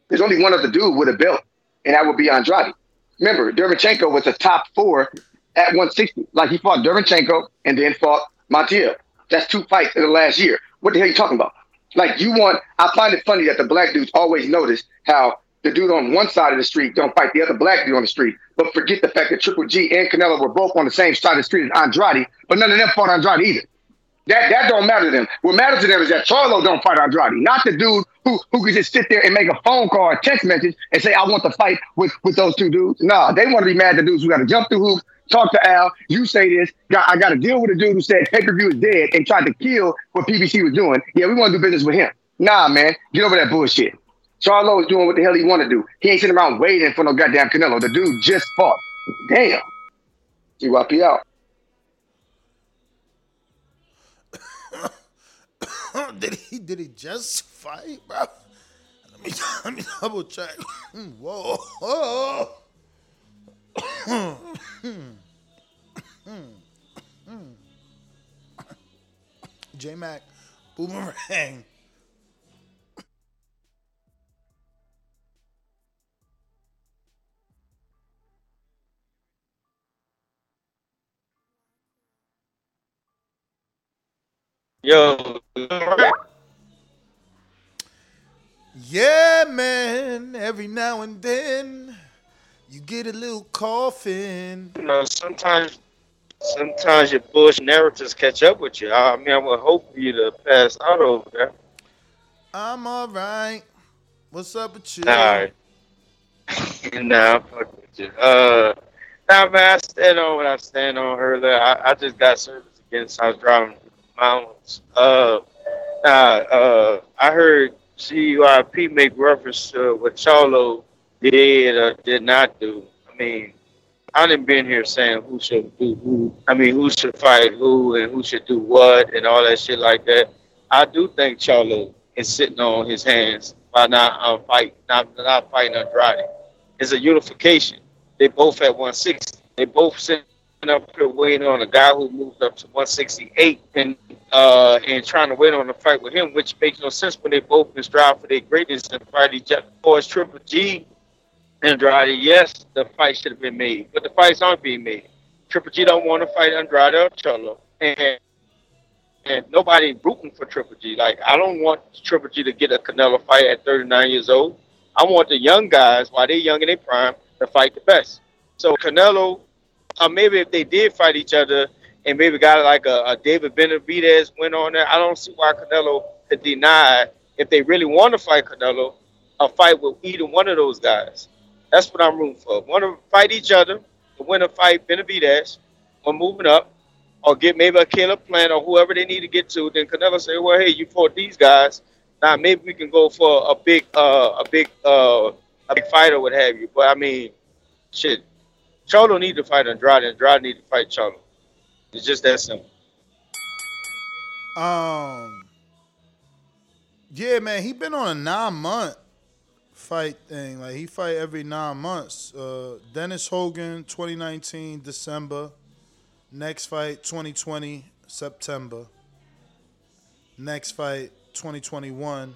There's only one other dude with a belt, and that would be Andrade. Remember, Derevchenko was a top four at one sixty. Like he fought Derevchenko and then fought Montiel. That's two fights in the last year. What the hell are you talking about? Like you want, I find it funny that the black dudes always notice how the dude on one side of the street don't fight the other black dude on the street, but forget the fact that Triple G and Canelo were both on the same side of the street as Andrade, but none of them fought Andrade either. That that don't matter to them. What matters to them is that Charlo don't fight Andrade, not the dude who who could just sit there and make a phone call, a text message, and say, I want to fight with, with those two dudes. Nah, they want to be mad at the dudes who got to jump through hoops, talk to Al, you say this, I got to deal with a dude who said pay-per-view is dead and tried to kill what P B C was doing. Yeah, we want to do business with him. Nah, man, get over that bullshit. Charlo is doing what the hell he want to do. He ain't sitting around waiting for no goddamn Canelo. The dude just fought. Damn. C Y P out. Did he did he just fight, bro? Let me let me double check. Whoa. Whoa. J Mac, Boomerang. Yo, yeah, man. Every now and then, you get a little coughing. You know, sometimes, sometimes your bullshit narratives catch up with you. I mean, I would hope for you to pass out over there. I'm all right. What's up with you? All right. Nah, I'm fucking with you. Uh, nah, man. I stand on what I stand on earlier. I, I just got service against. I was driving. Mountains. Uh, uh, uh, I heard C U I P make reference to what Charlo did or did not do. I mean, I didn't been here saying who should do who. I mean, who should fight who and who should do what and all that shit like that. I do think Charlo is sitting on his hands by not uh, fight, not not fighting Andrade. It's a unification. They both at one sixty. They both sitting up here waiting on a guy who moved up to one sixty-eight and uh and trying to wait on a fight with him, which makes no sense when they both been striving for their greatness and fight each other. Of course, Triple G and Andrade, yes, the fight should have been made, but the fights aren't being made. Triple G don't want to fight Andrade or Charlo, and and nobody rooting for Triple G. Like, I don't want Triple G to get a Canelo fight at thirty-nine years old. I want the young guys, while they're young and they prime, to fight the best. So Canelo. Or uh, maybe if they did fight each other and maybe got like a, a David Benavidez went on there, I don't see why Canelo could deny, if they really want to fight Canelo, a fight with either one of those guys. That's what I'm rooting for. Want to fight each other, the winner fight Benavidez or moving up, or get maybe a Caleb Plant or whoever they need to get to. Then Canelo say, well, hey, you fought these guys. Now maybe we can go for a big, uh, a big, uh, a big fight or what have you. But I mean, shit. Charlo need to fight Andrade. Andrade need to fight Charlo. It's just that simple. Um, yeah, man, he been on a nine month fight thing. Like, he fight every nine months. Uh, Dennis Hogan, twenty nineteen December. Next fight, twenty twenty September. Next fight, twenty twenty-one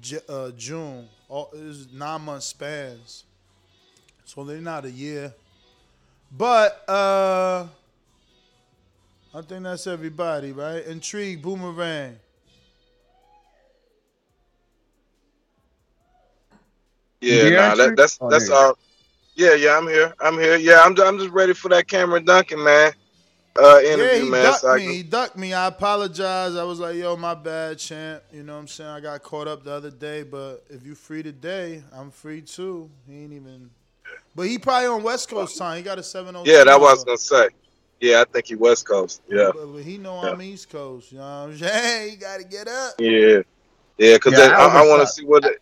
J- uh, June. All is nine month spans. So they're not a year. But uh, I think that's everybody, right? Intrigue, Boomerang. Yeah, nah, that, that's that's all. Yeah, yeah, I'm here. I'm here. Yeah, I'm I'm just ready for that Cameron Duncan, man. Uh, interview, yeah, he man. Ducked so me. Can... He ducked me. I apologize. I was like, yo, my bad, champ. You know what I'm saying? I got caught up the other day, but if you free today, I'm free too. He ain't even. But he probably on West Coast time. He got a seven oh two. Yeah, that was going to say. Yeah, I think he West Coast. Yeah. But, but he know yeah. I'm East Coast. You know what I'm saying? He got to get up. Yeah. Yeah, because yeah, I, I, I want to see what they,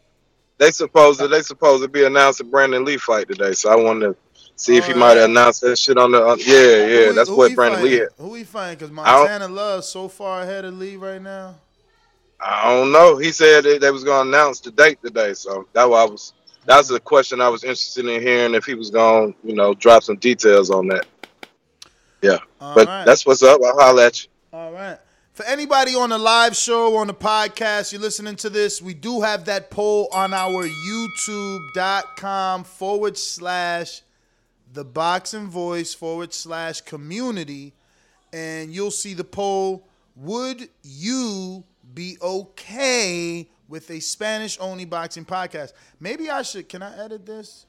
they supposed to they supposed to be announcing Brandon Lee fight today. So I want to see if he might announce that shit on the uh, yeah, yeah. He, that's what Brandon fighting? Lee had. Who he fighting? Because Montana Love's so far ahead of Lee right now. I don't know. He said that they was going to announce the date today. So that's why I was... That was a question I was interested in hearing, if he was going to, you know, drop some details on that. Yeah. All but right. That's what's up. I'll holler at you. All right. For anybody on the live show, on the podcast, you're listening to this, we do have that poll on our youtube.com forward slash the boxing voice forward slash community. And you'll see the poll. Would you be okay with a Spanish-only boxing podcast? Maybe I should... Can I edit this?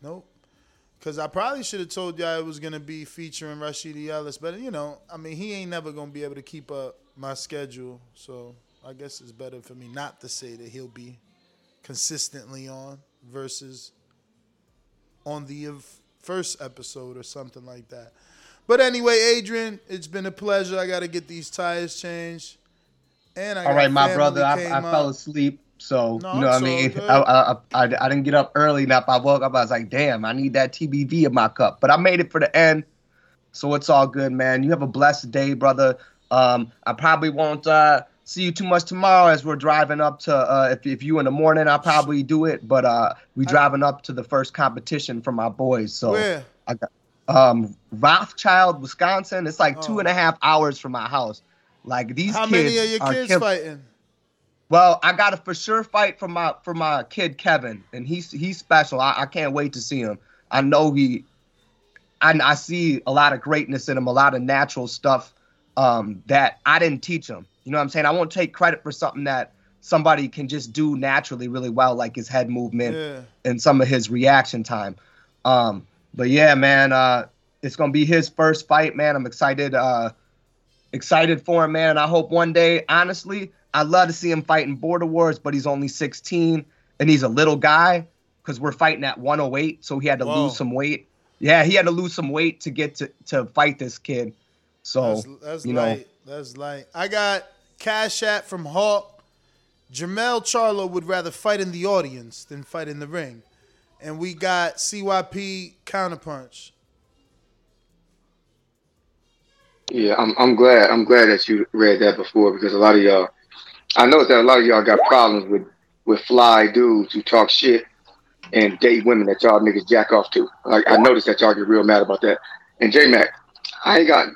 Nope. Because I probably should have told y'all it was going to be featuring Rashidi Ellis. But, you know, I mean, he ain't never going to be able to keep up my schedule, so I guess it's better for me not to say that he'll be consistently on versus on the first episode or something like that. But anyway, Adrian, it's been a pleasure. I got to get these tires changed. And I All right, my brother, I, I fell asleep. So, no, you know I'm what so I mean? I, I, I, I didn't get up early enough. I woke up. I was like, damn, I need that T B V in my cup. But I made it for the end. So it's all good, man. You have a blessed day, brother. Um, I probably won't uh, see you too much tomorrow as we're driving up to uh, – if, if you in the morning, I'll probably do it. But uh, we driving I, up to the first competition for my boys. So where? I got um, Rothschild, Wisconsin. It's like oh. two and a half hours from my house. Like these How kids How many of your are kids Kim- fighting? Well, I got a for sure fight for my for my kid Kevin, and he's he's special. I, I can't wait to see him. I know he, I I see a lot of greatness in him, a lot of natural stuff um, that I didn't teach him. You know what I'm saying? I won't take credit for something that somebody can just do naturally really well, like his head movement yeah. and some of his reaction time. Um, but yeah, man, uh, it's gonna be his first fight, man. I'm excited, uh, excited for him, man. And I hope one day, honestly. I'd love to see him fighting Border Wars, but he's only sixteen, and he's a little guy because we're fighting at one oh eight, so he had to Whoa. lose some weight. Yeah, he had to lose some weight to get to, to fight this kid. So, that's, that's you light. know. That's light. I got Cash App from Hawk. Jamal Charlo would rather fight in the audience than fight in the ring. And we got C Y P Counterpunch. Yeah, I'm, I'm glad. I'm glad that you read that before because a lot of y'all I noticed that a lot of y'all got problems with, with fly dudes who talk shit and date women that y'all niggas jack off to. Like I noticed that y'all get real mad about that. And J-Mac, I ain't got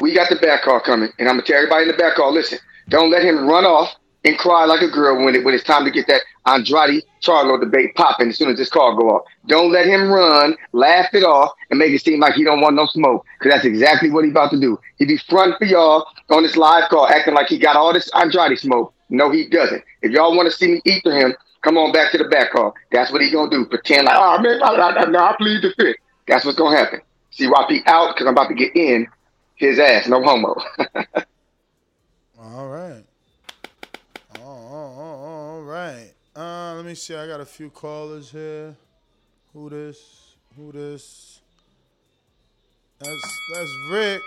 we got the back call coming, and I'm gonna tell everybody in the back call, listen, don't let him run off and cry like a girl when it when it's time to get that Andrade Charlo debate popping as soon as this call go off. Don't let him run, laugh it off, and make it seem like he don't want no smoke. Cause that's exactly what he about to do. He be front for y'all on this live call, acting like he got all this Andrade smoke. No, he doesn't. If y'all want to see me eat for him, come on back to the back call. That's what he gonna do. Pretend like, oh man, I, I, I, I plead the fifth. That's what's gonna happen. C Y P out because I'm about to get in his ass. No homo. All right. Right. Uh, let me see. I got a few callers here. Who this? Who this? That's that's Rick,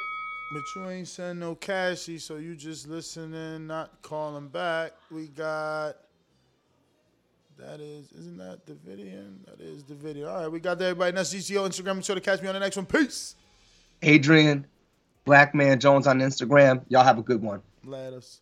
but you ain't sending no cashy, so you just listening, not calling back. We got. That is, isn't that Davidian? That is Davidian. All right, we got everybody. That's G C O Instagram. Be sure to catch me on the next one. Peace. Adrian, Black Man Jones on Instagram. Y'all have a good one. Let us.